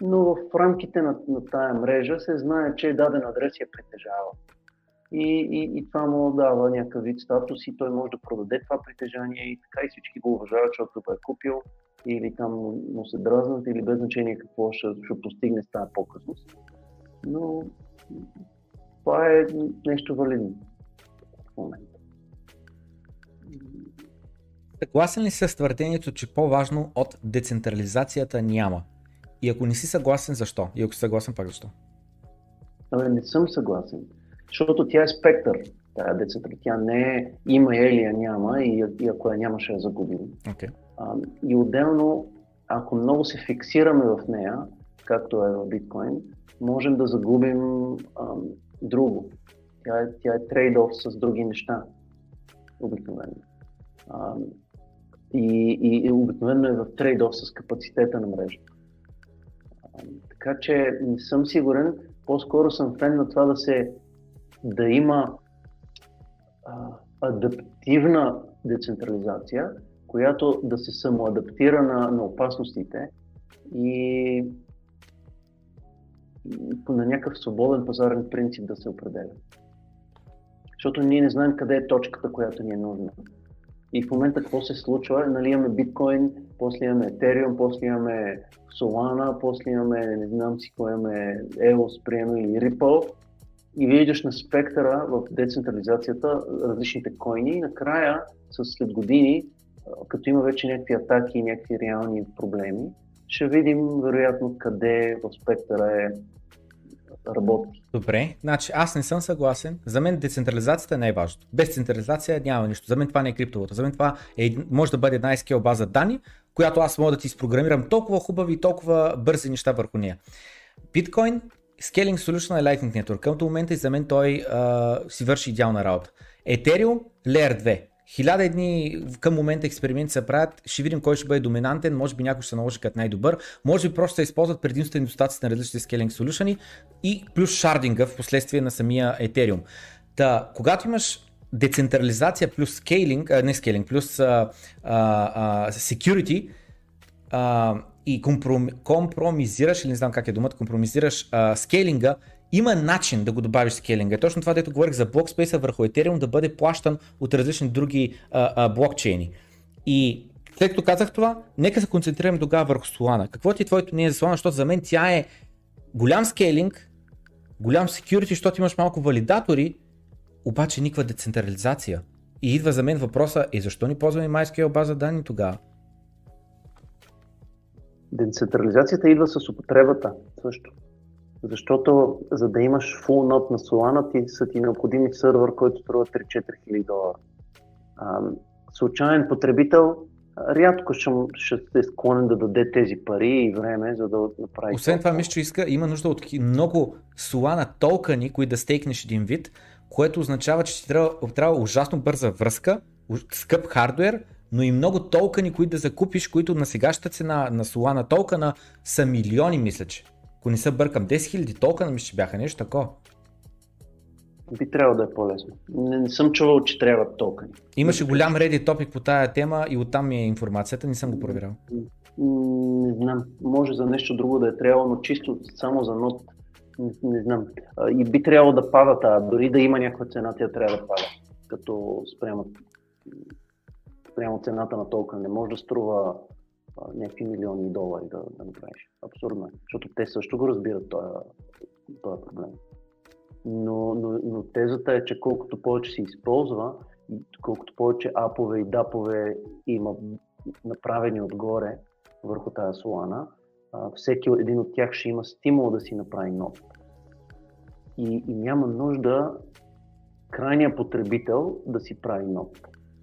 но в рамките на тая мрежа се знае, че даден адрес я притежава. И това му дава някакъв вид статус и той може да продаде това притежание и така и всички го уважават, защото го е купил. Или там му се дразнат, или без значение какво ще постигне с тази показност. Но това е нещо валидно в момента. Съгласен ли си с твърдението, че по-важно от децентрализацията няма? И ако не си съгласен, защо? И ако си съгласен, пак защо? Не съм съгласен, защото тя е спектър. Тая децентрализация, тя не е има или я няма и ако я няма, ще я загубим. Okay. И отделно, ако много се фиксираме в нея, както е в биткоин, можем да загубим друго. Тя е трейд-оф с други неща, обикновено. И обикновено е в трейд-оф с капацитета на мрежата. Така че не съм сигурен, по-скоро съм фен на това да има адаптивна децентрализация, която да се самоадаптира на опасностите и на някакъв свободен пазарен принцип да се определя. Защото ние не знаем къде е точката, която ни е нужна. И в момента какво се случва, нали имаме биткоин, после имаме Ethereum, после имаме Solana, после имаме не знам си кое имаме EOS, приема или Ripple и виждаш на спектъра в децентрализацията различните койни и накрая след години като има вече някакви атаки и някакви реални проблеми, ще видим вероятно къде в спектъра работи. Добре, значи аз не съм съгласен. За мен децентрализацията е най-важното. Без централизация няма нищо. За мен това не е криптовалута. За мен това може да бъде една SQL база данни, която аз мога да ти изпрограмирам толкова хубави и толкова бързи неща върху нея. Биткоин, Scaling Solution на Lightning Network. Към момента и за мен той си върши идеална работа. Ethereum, Layer 2. 1000 едни към момента експерименти се правят, ще видим кой ще бъде доминантен, може би някой ще се наложи като най-добър, може би просто се използват предимствата и недостатъците на различни скейлинг солюшени и плюс шардинга в последствие на самия Ethereum. Та, когато имаш децентрализация плюс скейлинг, не скейлинг, плюс security и компромизираш, или не знам как е думата, компромизираш скейлинга, има начин да го добавиш скейлинга. Точно това, дето говорих за блокспейса върху Ethereum да бъде плащан от различни други блокчейни. И след като казах това, нека се концентрираме тогава върху Solana. Какво ти е твоето мнение за Solana, защото за мен тя е голям скейлинг, голям security, защото имаш малко валидатори, обаче никаква децентрализация. И идва за мен въпроса, защо не ползваме MySQL база данни тогава? Децентрализацията идва с употребата също. Защото за да имаш full node на Solana, ти са ти необходими сървър, който струва $3,000-$4,000. Случайен потребител рядко ще се склонен да даде тези пари и време, за да направи. Освен това, мисля, че има нужда от много Solana токени, които да стейкнеш един вид, което означава, че ти трябва ужасно бърза връзка, скъп хардуер, но и много токени, които да закупиш, които на сегашната цена на Solana токена са милиони, мисля, че. Ако не се бъркам, 10 000 токена ми ще бяха нещо такова. Би трябвало да е по-лесно. Не съм чувал, че трябва токени. Имаше голям Reddit топик по тая тема и оттам ми е информацията, не съм го проверял. Не знам, може за нещо друго да е трябвало, но чисто само за нот, не знам. И би трябвало да пада тази, дори да има някаква цена, тя трябва да пада. Като спрямо цената на токен, не може да струва някакви милиони долари да направиш. Абсурдно е, защото те също го разбират този проблем. Но тезата е, че колкото повече се използва, колкото повече апове и дапове има направени отгоре върху тази Solana, всеки един от тях ще има стимул да си направи нов. И няма нужда крайния потребител да си прави нов.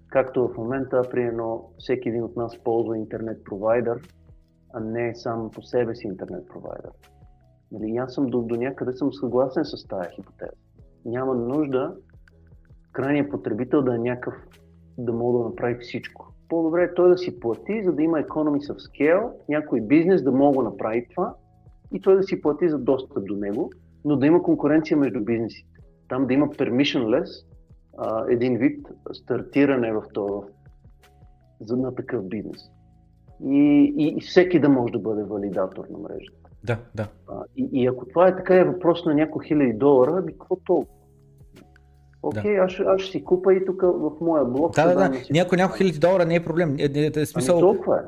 Както в момента, примерно, всеки един от нас ползва интернет провайдер, а не само по себе си интернет провайдер. Нали, аз съм до някъде съм съгласен с тази хипотеза. Няма нужда крайният потребител да е някакъв, да мога да направи всичко. По-добре е той да си плати, за да има economies of scale, някой бизнес да мога да направи това и той да си плати за достъп до него, но да има конкуренция между бизнесите. Там да има permissionless, един вид стартиране в това на такъв бизнес. И всеки да може да бъде валидатор на мрежата. Да. И ако това е така, е въпрос на няколко хиляди долара, би какво толкова? Окей, да. Аз ще си купа и тук в моя блок. Да. Няколко хиляди долара не е проблем. Смисъл... Ами толкова е.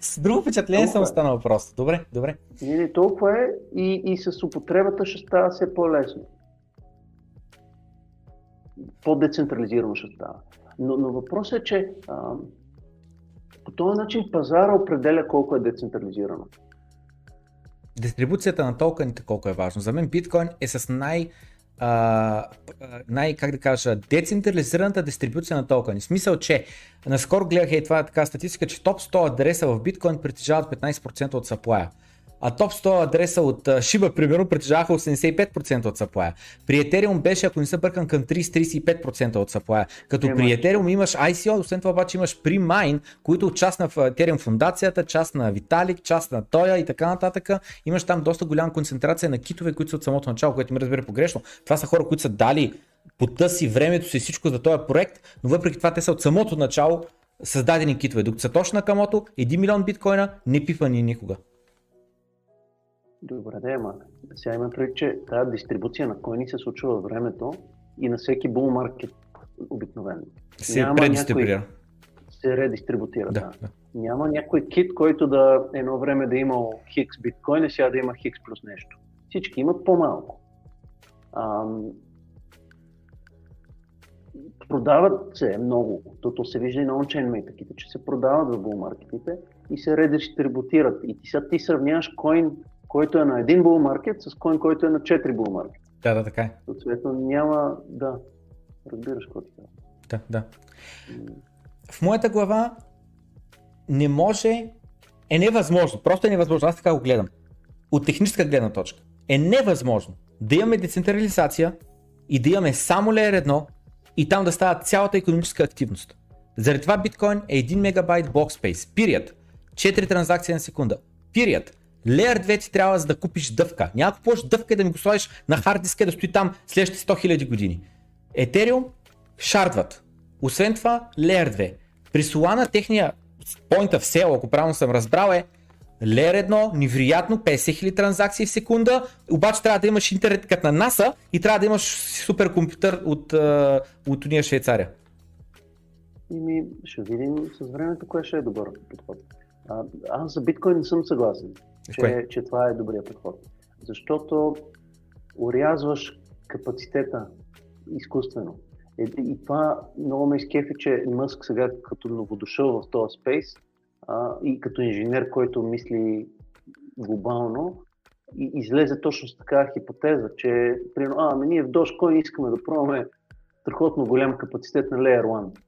С друго впечатление съм останал просто. Добре. Не, толкова е и с употребата ще става все по-лесно. По-децентрализирано ще става. Но въпросът е, че по този начин пазара определя колко е децентрализирано. Дистрибуцията на токените колко е важно. За мен биткоин е с децентрализираната дистрибуция на токени. В смисъл, че наскоро гледах това е така статистика, че топ 100 адреса в биткоин притежават 15% от саплая. А топ 100 адреса от Shiba, примерно, притежаваха 85% от саплая. При Ethereum беше, ако не се бъркам, към 30-35% от саплая. Като при Ethereum имаш ICO, освен това обаче имаш pre-mine, които част на Ethereum фундацията, част на Vitalik, част на Тоя и така нататък. Имаш там доста голяма концентрация на китове, които са от самото начало, което ми разбира погрешно. Това са хора, които са дали пота си, времето си, всичко за този проект, но въпреки това те са от самото начало създадени китове. Докато са точно на камото, 1 милион биткоина не пипани никога. Добре, сега има предвид, че тази дистрибуция на коини се случва във времето и на всеки bull market обикновено. Се редистрибутира. Да. Няма някой кит, който да едно време да е имал хикс биткоин, а сега да има хикс плюс нещо. Всички имат по-малко. Продават се много, то се вижда и на ончейнмейтъките, че се продават в bull маркетите и се редистрибутират. И сега ти сравняваш коин, който е на един bull market с коин, който е на 4 bull market. Да, така е. Съответно няма, разбираш какво ти казвам. Да. В моята глава не може, е невъзможно, просто е невъзможно, аз така го гледам. От техническа гледна точка е невъзможно да имаме децентрализация и да имаме само Layer 1 и там да става цялата икономическа активност. Заради това биткоин е 1 мегабайт блок спейс, period, 4 транзакции на секунда, period. Layer 2 ти трябва за да купиш дъвка, няма да купиш дъвка и да ми го сложиш на хард диска да стои там следващите 100 000 години. Ethereum шардват, освен това Layer 2. При Solana техния point of sale, ако правилно съм разбрал, е Layer 1, невероятно 50 000 транзакции в секунда, обаче трябва да имаш интернет като на NASA и трябва да имаш суперкомпютър от уния Швейцария. Ими, ще видим с времето кое ще е добър подход. Аз за биткоин не съм съгласен, че това е добрият подход, защото орязваш капацитета изкуствено. И това много ме изкефи, че Мъск сега като новодушъл в този спейс и като инженер, който мисли глобално, и излезе точно с такава хипотеза, че ние в Dogecoin искаме да пробваме страхотно голям капацитет на Layer 1.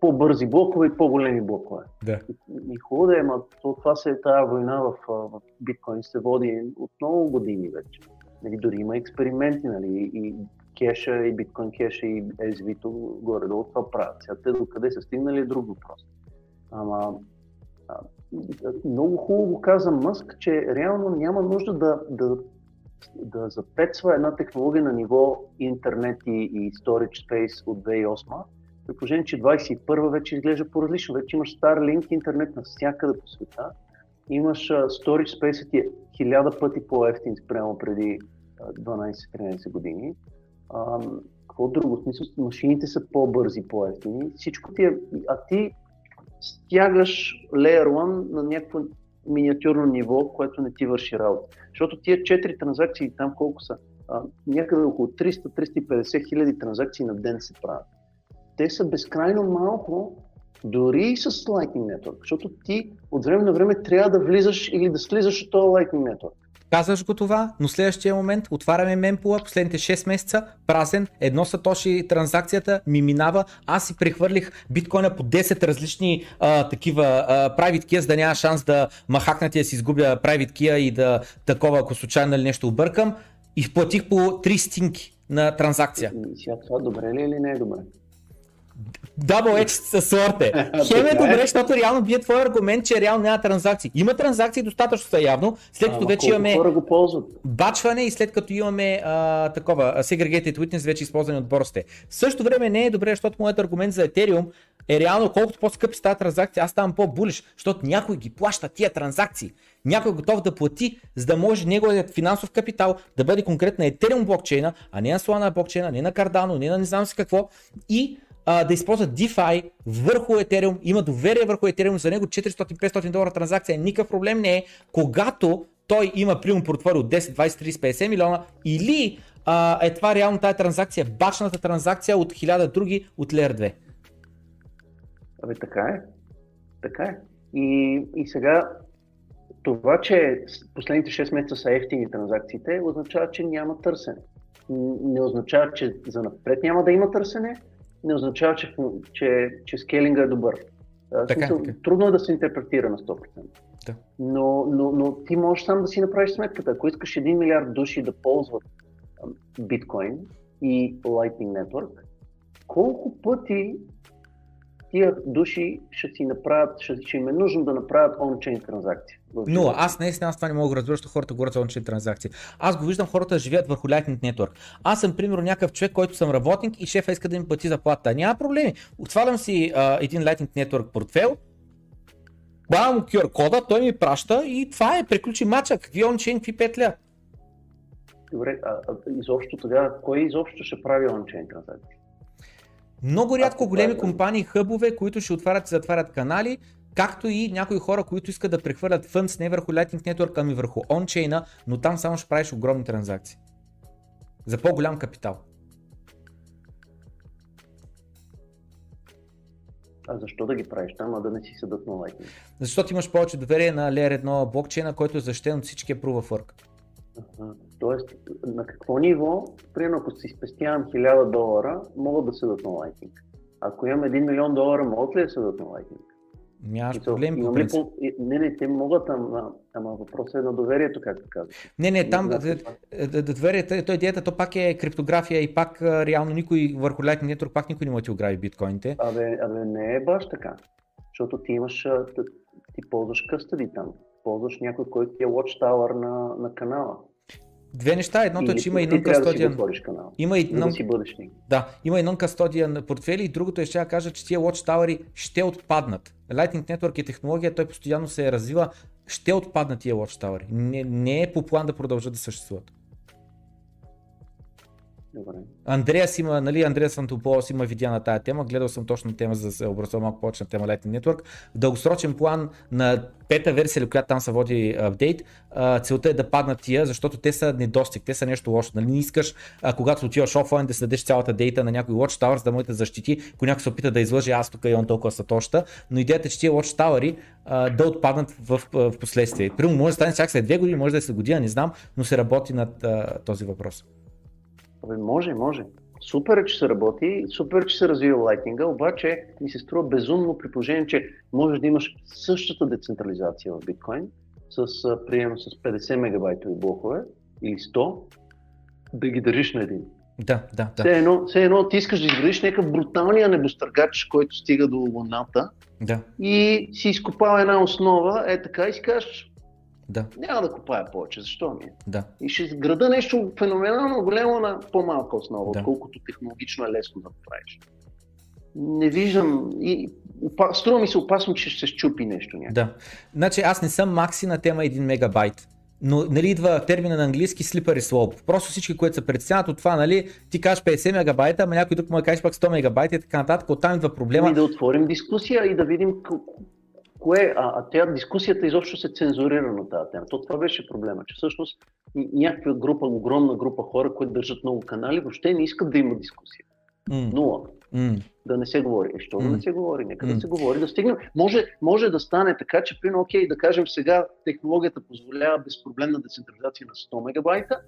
По-бързи блокове и по-големи блокове. Да. И хубаво да е, но това се е тази война в биткоин се води от много години вече. Нали, дори има експерименти, нали, и кеша, и биткоин кеша, и SV-то горе-долу това правят. Сега те докъде са стигнали е друг въпрос. Ама много хубаво каза Мъск, че реално няма нужда да запецва една технология на ниво интернет и storage space от 2008. При положение, че 21 вече изглежда по-различно. Вече имаш Starlink, интернет навсякъде по света. Имаш storage space ти е 1000 пъти по-ефтин спрямо преди 12-13 години. Какво друго? В смисъл, машините са по-бързи, по-ефтини. Всичко ти е... А ти стягаш Layer 1 на някакво миниатюрно ниво, което не ти върши работа. Защото тия 4 транзакции, там колко са? Някъде около 300-350 хиляди транзакции на ден се правят. Те са безкрайно малко, дори и с Lightning Network, защото ти от време на време трябва да влизаш или да слизаш от този Lightning Network. Казваш го това, но следващия момент отваряме мемпула, последните 6 месеца, празен, едно сатоши транзакцията ми минава, аз си прехвърлих биткоина по 10 различни private key, за да няма шанс да махакнат и да си изгубя private key и да такова, ако случайно или нещо объркам, и вплатих по 3 стинки на транзакция. Сега това добре ли или не е добре? Double Edge със сорте. Хем е добре, защото реално бие твой аргумент, че реално няма транзакции. Има транзакции, достатъчно са явно, след като вече имаме бачване и след като имаме segregated witness, вече използвани от борсите. В същото време не е добре, защото моят аргумент за Ethereum е реално колкото по-скъпи става транзакция, аз ставам по-булиш, защото някой ги плаща тия транзакции. Някой е готов да плати, за да може неговият финансов капитал да бъде конкретно на Ethereum блокчейна, а не на Solana блокчейна, не на Cardano, не на не знам си какво, и да използват DeFi върху Ethereum, има доверие върху Ethereum, за него $400-500 транзакция никакъв проблем не е, когато той има прием портфолио от 10, 20, 30, 50 милиона или е това реално тая транзакция, бачната транзакция от 1000 други от Layer 2. Абе така е. И сега това, че последните 6 месеца са ефтини транзакциите, означава, че няма търсене. Не означава, че за напред няма да има търсене, не означава, че скейлинга е добър. Така. Трудно е да се интерпретира на 100%. Да. Но ти можеш сам да си направиш сметката. Ако искаш 1 милиард души да ползват биткоин и Lightning Network, колко пъти тия души ще им е нужно да направят on-chain транзакции? Но аз наистина това не мога да разбира, защото хората говорят за on-chain транзакции. Аз го виждам хората да живеят върху Lightning Network. Аз съм примерно някакъв човек, който съм работник и шефа иска да ми плати заплата. Няма проблеми. Отварям си един Lightning Network портфел, бавам QR кода, той ми праща и това е, приключи мача. Какви on-chain, какви 5 лева. Добре, изобщо тогава, кой изобщо ще прави on-chain транзакции? Много рядко големи компании, хъбове, които ще отварят и затварят канали, както и някои хора, които искат да прехвърлят фъндс не върху Lightning Network, ами върху ончейна, но там само ще правиш огромни транзакции. За по-голям капитал. А защо да ги правиш там, а да не си седат на Lightning? Защото имаш повече доверие на Layer 1 блокчейна, който е защитен от всички Proof of Work. Тоест, на какво ниво, примерно ако си спестявам $1000, могат да седат на Lightning. Ако имам $1 милион, могат ли да седат на Lightning? Нямаш проблем по принцип. Не, те могат, ама въпросът е на доверието, както казваш. Не, там доверието, той идеята, то пак е криптография и пак реално никой върху Lightning Network, пак никой не може да ограби биткоините. Абе, не е баш така, защото ти имаш, ти ползваш къстъди там, ползваш някой, който ти е watchtower на канала. Две неща. Едното е, че има и non-custodian. Има и non-custodian портфели и другото е, ще я кажа, че тия watchtower-и ще отпаднат. Lightning Network е технология, той постоянно се развива, ще отпаднат тия watchtower-и. Не е по план да продължат да съществуват. Добре. Андреас има, нали, Андреас Антополос има видео на тая тема, гледал съм точно тема, за да се образува малко повече на тема Lightning Network. В дългосрочен план на пета версия, или която там се води апдейт, целта е да паднат тия, защото те са недостиг, те са нещо лошо. Нали, не искаш, когато отиваш офлайн, да следиш цялата дейта на някой watchtower, за да може да защити, ако някой се опита да излъже, аз тук имам толкова сатоща, но идеята е, че тия watchtower-и да отпаднат в последствие. Примерно може да стане чак след 2 години, може да е след година, не знам, но се работи над този въпрос. Може. Супер е, че се работи, супер е, че се развива Lightning-а, обаче ми се струва безумно при положение, че можеш да имаш същата децентрализация в биткоин, приемно с 50 мегабайтови блокове или 100, да ги държиш на един. Да. Все едно ти искаш да изградиш някакъв бруталния небостъргач, който стига до луната, да, и си изкопава една основа, така и си кажеш, да, няма да купая повече, защо ми е? Да. И ще изграда нещо феноменално голямо на по-малка основа, отколкото технологично е лесно да правиш. Не виждам, струва ми се опасно, че ще се счупи нещо някакво. Да. Значи аз не съм макси на тема 1 мегабайт. Но, нали, идва термина на английски slippery slope. Просто всички, които се притесняват от това, нали, ти кажеш 50 мегабайта, ама някой друг му кажеш пак 100 мегабайта и така нататък, оттам идва проблема. И да отворим дискусия и да видим кое, тя дискусията изобщо се цензурира на тази тема. Това беше проблема, че всъщност някаква група, огромна група хора, които държат много канали, въобще не искат да има дискусия. Нула. Да не се говори. Що да не се говори? Нека да се говори, да стигнем. Може да стане така, че при окей, да кажем сега технологията позволява безпроблемна децентрализация на 100 мегабайта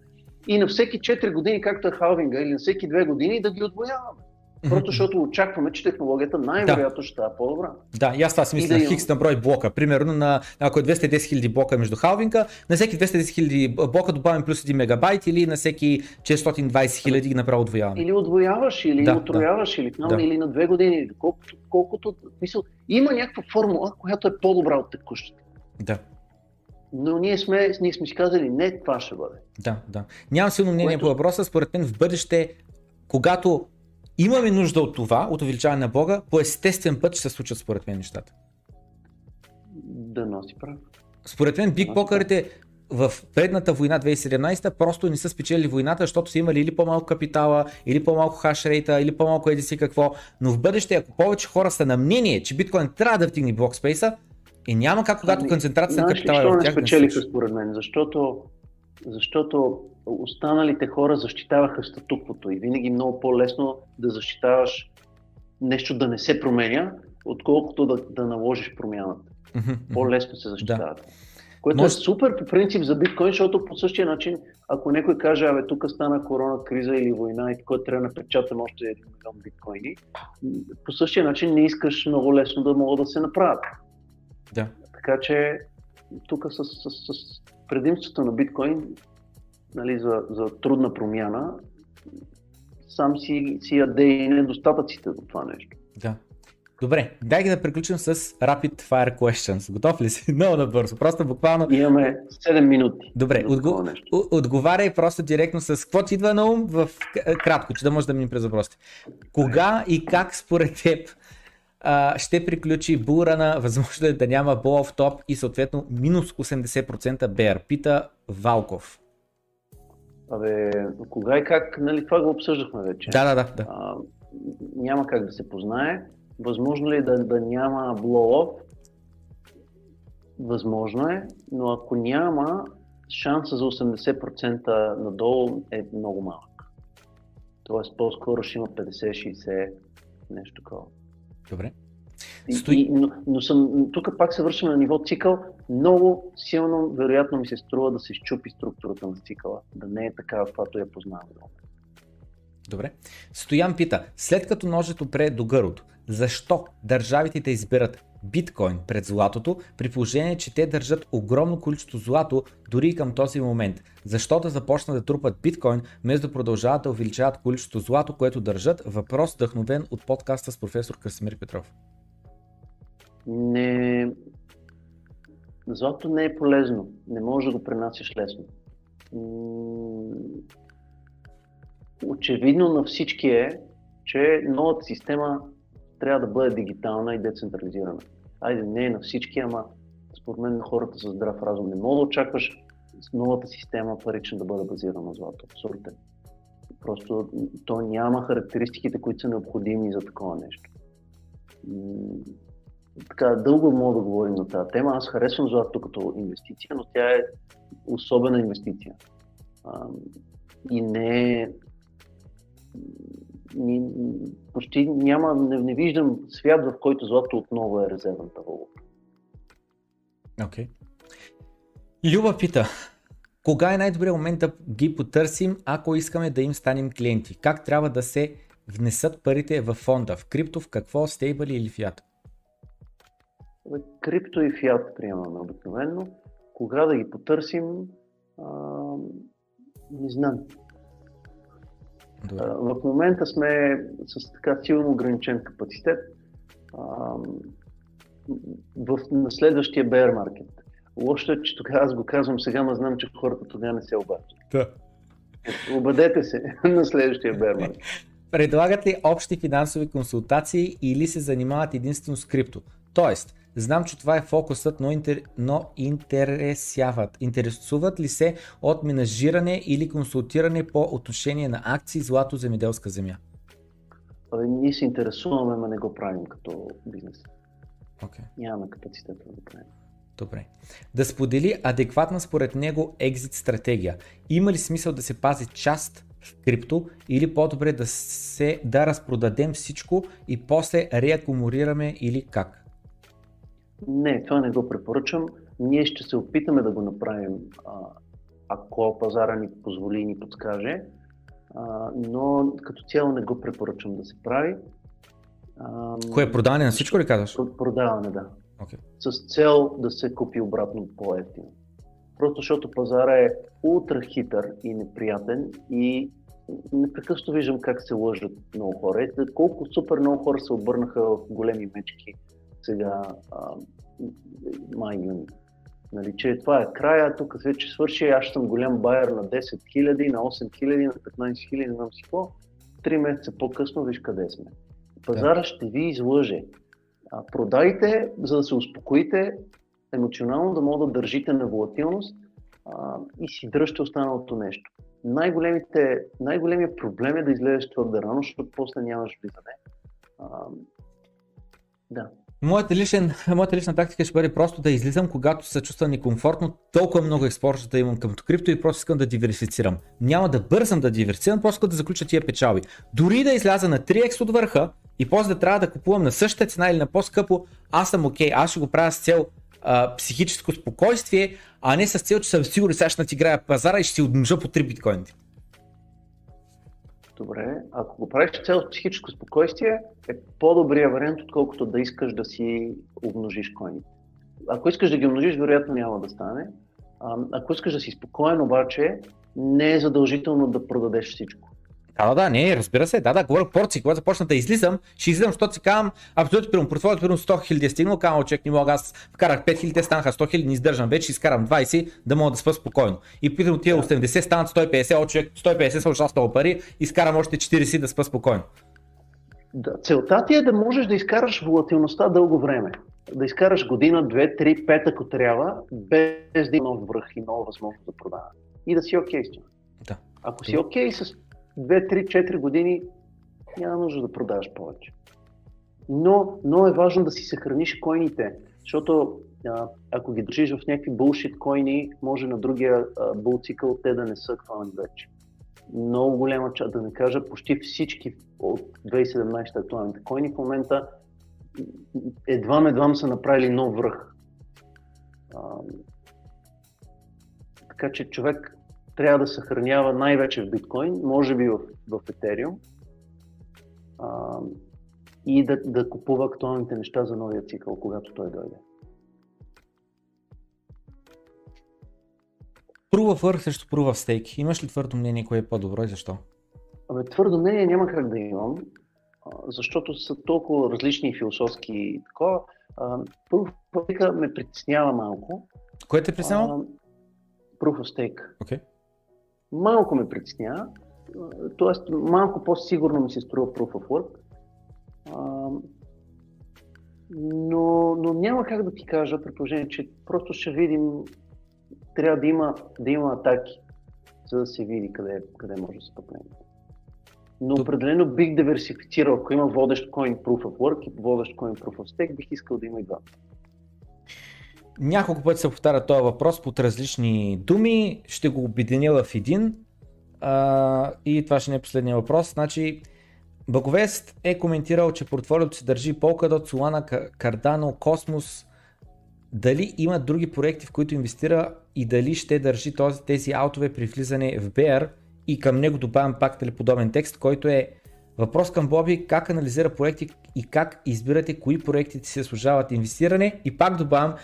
и на всеки 4 години, както е халвинга, или на всеки 2 години да ги отвояваме. Просто защото очакваме, че технологията най-вероятно ще е по-добра. Да, и аз това си мисля, хикс на брой блока. Примерно, ако е 210 000 блока между халвинга, на всеки 210 000 блока добавим плюс 1 мегабайт или на всеки 420 000 ги направо отвояваме. Или отвояваш, или отрояваш, или на 2 години, колкото мисъл, има някаква формула, която е по-добра от текущата. Да. Но ние сме си казали, не, това ще бъде. Да. Нямам силно мнение по въпроса, според мен в бъдеще, когато имаме нужда от това, от увеличаване на блога, по естествен път ще се случат според мен нещата. Да, носи прав. Според мен бигпокърите в предната война 2017 просто не са спечели войната, защото са имали или по-малко капитала, или по-малко хашрейта, или по-малко едиси какво, но в бъдеще, ако повече хора са на мнение, че биткоин трябва да втигне блокспейса, и няма как, когато концентрация на капитала е в тях. Не спечелиха според мен, защото останалите хора защитаваха статуквото и винаги много по-лесно да защитаваш нещо да не се променя, отколкото да наложиш промяната. По-лесно се защитават. Което е супер по принцип за биткоин, защото по същия начин, ако някой каже, тук стана корона криза или война и така трябва да напечатам още 1 милион биткоини, по същия начин не искаш много лесно да могат да се направят. Да. Така че тук с предимството на биткоин, нали, за трудна промяна, сам си яде и недостатъците за това нещо. Да. Добре, дай да приключим с Rapid Fire Questions. Готов ли си? Много набързо, просто буквално... Имаме 7 минути. Добре, отговаряй просто директно с какво ти идва на ум в кратко, че да можеш да минем през въпросите. Кога и как според теб ще приключи булрана, възможно е да няма bull off top и съответно минус 80% bear, пита Валков. Кога и как, нали, това го обсъждахме вече. Да. Няма как да се познае. Възможно ли да няма blow-off? Възможно е, но ако няма, шанса за 80% надолу е много малък. Тоест по-скоро ще има 50-60, нещо такова. Добре. Но тук пак се вършим на ниво цикъл, много силно вероятно ми се струва да се изчупи структурата на цикъла, да не е такава, каквато я познавам. Добре. Стоян пита, след като ножето пре до гърлото, защо държавите избират биткоин пред златото, при положение, че те държат огромно количество злато дори и към този момент. Защото започнат да трупат биткоин, вместо продължават да увеличават количество злато, което държат? Въпрос, вдъхновен от подкаста с професор Красимир Петров. Не, злато не е полезно, не можеш да го пренасиш лесно. Очевидно на всички е, че новата система трябва да бъде дигитална и децентрализирана. Айде, не е на всички, ама според мен на хората със здрав разум. Не мога да очакваш новата система парично да бъде базирана на злато. Абсурден. Просто то няма характеристиките, които са необходими за такова нещо. Така, дълго мога да говорим на тази тема. Аз харесвам златото като инвестиция, но тя е особена инвестиция. И не е... Почти няма, не виждам свят, в който злато отново е резервната валута. Окей. Люба пита, кога е най-добрият момент да ги потърсим, ако искаме да им станем клиенти? Как трябва да се внесат парите във фонда? В крипто, в какво, стейбъл или фиат? Крипто и фиат приемаме обикновено. Кога да ги потърсим, не знам. Да. В момента сме с така силно ограничен капацитет на следващия bear market. Лошото е, че тогава аз го казвам сега, но знам, че хората тогава не се обадят. Да. Обадете се на следващия bear market. Предлагат ли общи финансови консултации или се занимават единствено с крипто? Тоест, знам, че това е фокусът, но интересуват ли се от менажиране или консултиране по отношение на акции, злато, земеделска земя? Ние се интересуваме, но не го правим като бизнес. Okay. Нямаме капацитета да го правим. Добре. Да сподели адекватна според него екзит стратегия. Има ли смисъл да се пази част в крипто или по-добре да разпродадем всичко и после реакумулираме или как? Не, това не го препоръчам. Ние ще се опитаме да го направим, ако пазара ни позволи и ни подскаже, но като цяло не го препоръчам да се прави. Кое? Продаване на всичко ли казваш? Продаване, да. Okay. С цел да се купи обратно по-ефтино. Просто защото пазара е ултра хитър и неприятен и непрекъснато виждам как се лъжат много хора. Ето колко супер много хора се обърнаха в големи мечки сега май-юни. Нали, че това е края, тук вече свърши, аз съм голям байер на 10 000, на 8 000, на 15 000, не знам си какво. 3 месеца по-късно виж къде сме. Пазара ще ви излъже. Продайте, за да се успокоите емоционално, да мога да държите на волатилност и си дръжте останалото нещо. Най-големият проблем е да излезеш твърде рано, защото после нямаш влизане. Да. Моята лична тактика ще бъде просто да излизам, когато се чувствам некомфортно, толкова много експорта да имам към крипто и просто искам да диверсифицирам. Няма да бързам да диверсифицирам, просто да заключа тия печалби. Дори да изляза на 3x от върха и после да трябва да купувам на същата цена или на по-скъпо, аз съм окей, аз ще го правя с цел психическо спокойствие, а не с цел, че съм сигурен, сега ще натиграя пазара и ще си отмножа по 3 биткоините. Добре, ако го правиш цялото психическо спокойствие, е по-добрият вариант, отколкото да искаш да си умножиш коините. Ако искаш да ги умножиш, вероятно няма да стане. Ако искаш да си спокоен, обаче, не е задължително да продадеш всичко. Да, не, разбира се, говоря порции, когато започна да излизам, ще излизам, защото си казвам, абсолютно примерно, портфолиото примерно 100 000 е стигнал, казвам, човек не мога, аз вкарах 5000, станаха 100 000, не издържам вече, изкарам 20, да мога да спа спокойно. И питам тия 80, станат 150, от човек 150 са ужасно много пари, изкарам още 40 да спа спокойно. Да, целта ти е да можеш да изкараш волатилността дълго време. Да изкараш година, 2, 3, 5, ако трябва, без да има нов връх и нова възможност да продава. И да си окей с това. Да. Ако си окей с 2-3-4 години няма нужда да продаваш повече. Но е важно да си съхраниш коините, защото ако ги държиш в някакви bullshit коини, може на другия bull-цикъл те да не са хванати вече. Много голяма част, да не кажа, почти всички от 2017 актуалните коини в момента едвам са направили нов връх. Така че човек трябва да съхранява най-вече в биткоин, може би в Ethereum, и да купува актуалните неща за новия цикъл, когато той дойде. Proof of Work срещу Proof of Stake. Имаш ли твърдо мнение, кое е по-добро и защо? Твърдо мнение няма как да имам, защото са толкова различни философски и такова. Proof of Stake ме притеснява малко. Кое те притеснява? Proof of Stake. Okay. Малко ме притеснява, т.е. малко по-сигурно ми се струва Proof of Work. Но няма как да ти кажа, предположение, че просто ще видим, трябва да има атаки, за да се види къде може да се пътне. Но определено бих диверсифицирал, ако има водещ coin Proof of Work и водещ coin Proof of Stake, бих искал да има и два. Няколко пъти се повтаря този въпрос под различни думи, ще го обединя в един и това ще не е последния въпрос. Значи, Благовест е коментирал, че портфолиото се държи Polkadot, Solana, Cardano, Космос. Дали има други проекти, в които инвестира и дали ще държи тези аутове при влизане в BR? И към него добавям пак подобен текст, който е въпрос към Боби: как анализира проекти и как избирате кои проекти ти се служават инвестиране? И пак добавям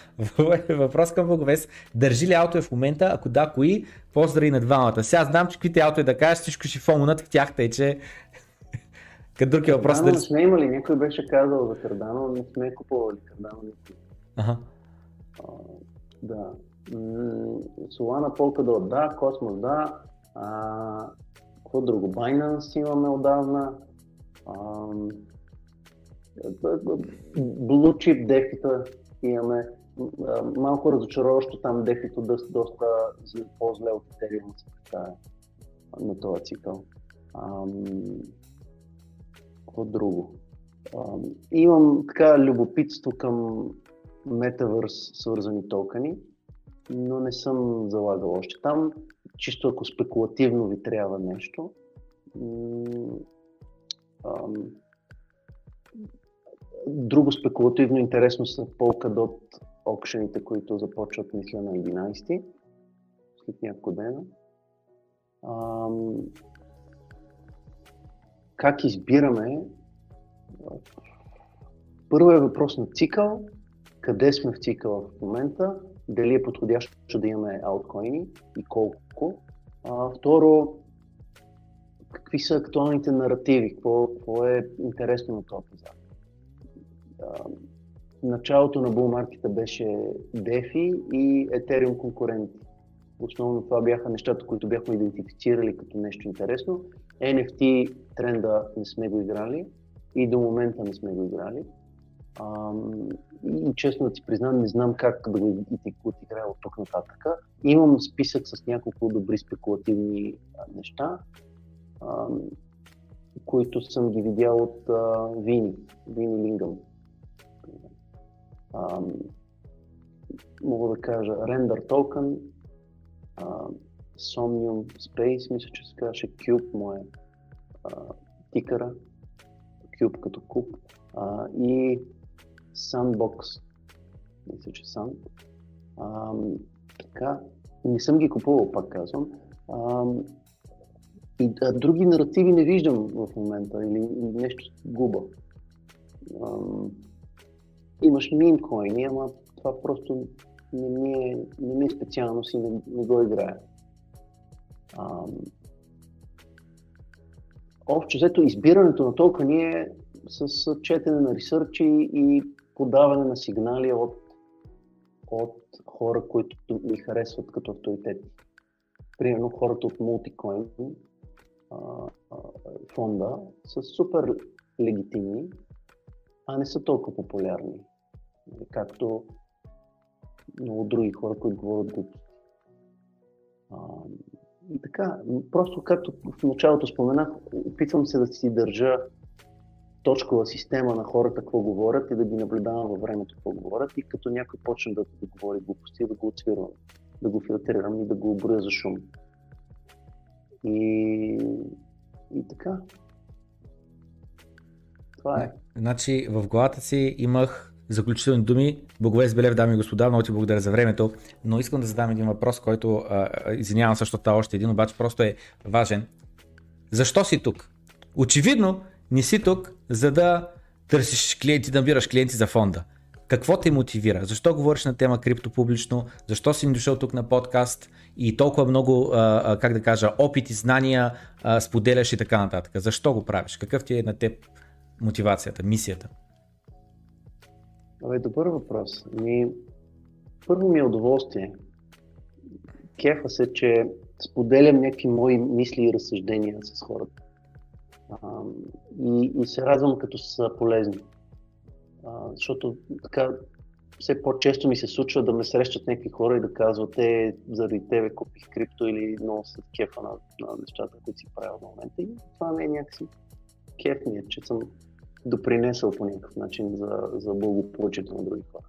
въпрос към Благовест: държи ли аутове в момента? Ако да, кои? Поздрави на двамата. Сега знам, че каквите аутове да кажеш, всичко ще фомунат в тях, тъй че... Други въпрос, Кардано не сме имали, някой беше казал за Кардано, не сме купували Кардано никога. Ага. Да. Solana, Polkadot, да, Cosmos, да. Какво друго? Binance имаме отдавна. Blue Chip дефита имаме. Малко разочароващо там дефито доста по-зле от Ethereum на този цикъл. Друго. Имам така любопитство към метавърс свързани токени, но не съм залагал още там. Чисто ако спекулативно ви трябва нещо. Друго спекулативно интересно са Polkadot аукшените, които започват мисля на 11-ти, след няколко дена. Как избираме? Първо е въпрос на цикъл, къде сме в цикъла в момента, дали е подходящо да имаме ауткоини и колко. Второ, какви са актуалните наративи, какво е интересно на този пазар. Началото на булмаркета беше DeFi и Ethereum конкуренти. Основно това бяха нещата, които бяхме идентифицирали като нещо интересно. NFT тренда не сме го играли и до момента не сме го играли. И честно да си признам, не знам как да го играя от тук нататък. Имам списък с няколко добри спекулативни неща, които съм ги видял от Вини Лингъл. Мога да кажа Render Token, Somnium Space, мисля, че се казваше Cube, моя тикъра, Cube като куб, и Sandbox, мисля, че Sand. Така, не съм ги купувал, пак казвам. И други наративи не виждам в момента или нещо губа. Имаш мемкоини, ама това просто не ми е специалност и не го играя. Общо взето избирането на токени е с четене на ресърчи и подаване на сигнали от хора, които ми харесват като авторитети. Примерно хората от Multicoin фонда са супер легитимни, а не са толкова популярни, както много други хора, които говорят глупости. И така, просто както в началото споменах, опитвам се да си държа точкова система на хората, какво говорят, и да ги наблюдавам във времето, какво говорят, и като някой почне да говори глупости, да го отсвирвам, да го филтрирам и да го оброя за шум. И така. Това е. Значи в главата си имах заключителни думи. Благовест Белев, дами и господа, много ти благодаря за времето, но искам да задам един въпрос, който, извинявам също това още един, обаче просто е важен. Защо си тук? Очевидно не си тук, за да търсиш клиенти, набираш клиенти за фонда. Какво те мотивира? Защо говориш на тема крипто публично? Защо си ни дошъл тук на подкаст? И толкова много, как да кажа, опит и знания споделяш и така нататък. Защо го правиш? Какъв ти е на теб мотивацията, мисията? Абе, добър въпрос. Първо ми е удоволствие. Кефа се, че споделям някакви мои мисли и разсъждения с хората. И се радвам, като са полезни. Защото така все по-често ми се случва да ме срещат някакви хора и да казват, заради тебе купих крипто или много след кефа на нещата, които си правил в момента. И това не е някакси кефния, че съм допринесъл по някакъв начин за благополучието на други хора.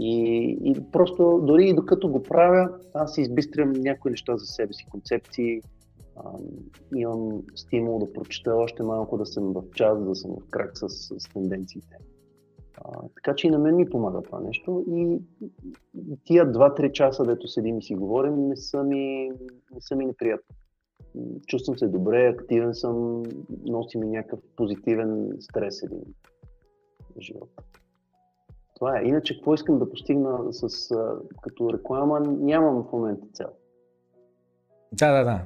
И просто дори и докато го правя, аз избистрям някои неща за себе си, концепции. Имам стимул да прочета още малко, да съм в час, да съм в крак с тенденциите. Така че и на мен ми помага това нещо. И тия 2-3 часа, дето седим и си говорим, не са ми неприятни. Чувствам се добре, активен съм, носи ми някакъв позитивен стрес един живот. Това е. Иначе, какво искам да постигна като реклама, нямам в момента цел. Да.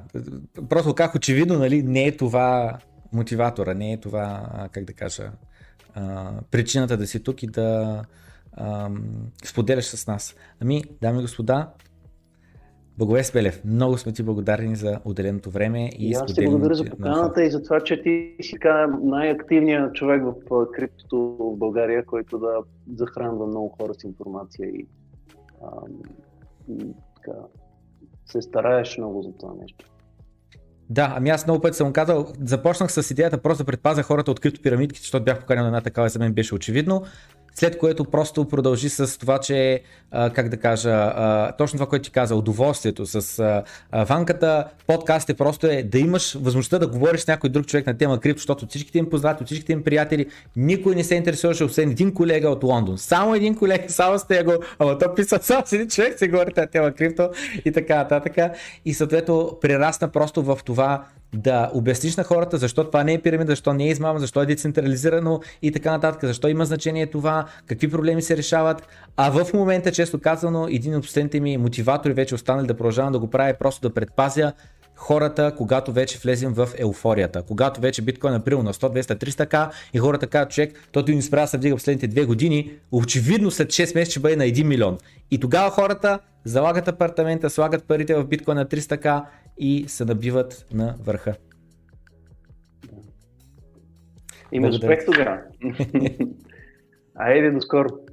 Просто как очевидно, нали, не е това мотиватора, не е това, как да кажа, причината да си тук и да споделяш с нас. Дами и господа, Благовест Белев, много сме ти благодарни за отделеното време. И аз ти благодаря за поканата и за това, че ти си най-активният човек в криптото в България, който да захранва много хора с информация и така се стараеш много за това нещо. Да, аз много пъти съм казал, започнах с идеята просто да предпазя хората от криптопирамидките, защото бях поканен на една такава и за мен беше очевидно. След което просто продължи с това, че, как да кажа, точно това, което ти каза, удоволствието с ванката, подкастът просто е да имаш възможността да говориш с някой друг човек на тема крипто, защото всичките им познати, всичките им приятели, никой не се интересуваше, освен един колега от Лондон. Само един колега, само сте го, ама то писа, само си един човек се говори на тема крипто и така нататък. И съответно прерасна просто в това да обясниш на хората защо това не е пирамида, защо не е измама, защо е децентрализирано и така нататък, защо има значение това, какви проблеми се решават. А в момента, често казано, един от последните ми мотиватори вече останали да продължавам да го правя, просто да предпазя хората, когато вече влезем в еуфорията, когато вече биткоин е прил на 100, 200, 300к и хората казват, човек, тото им спря да се вдига последните 2 години, очевидно след 6 месеца ще бъде на 1 милион. И тогава хората залагат апартамента, слагат парите в биткоин на 300к и се набиват на върха. Има успех тогава. Айде, доскоро.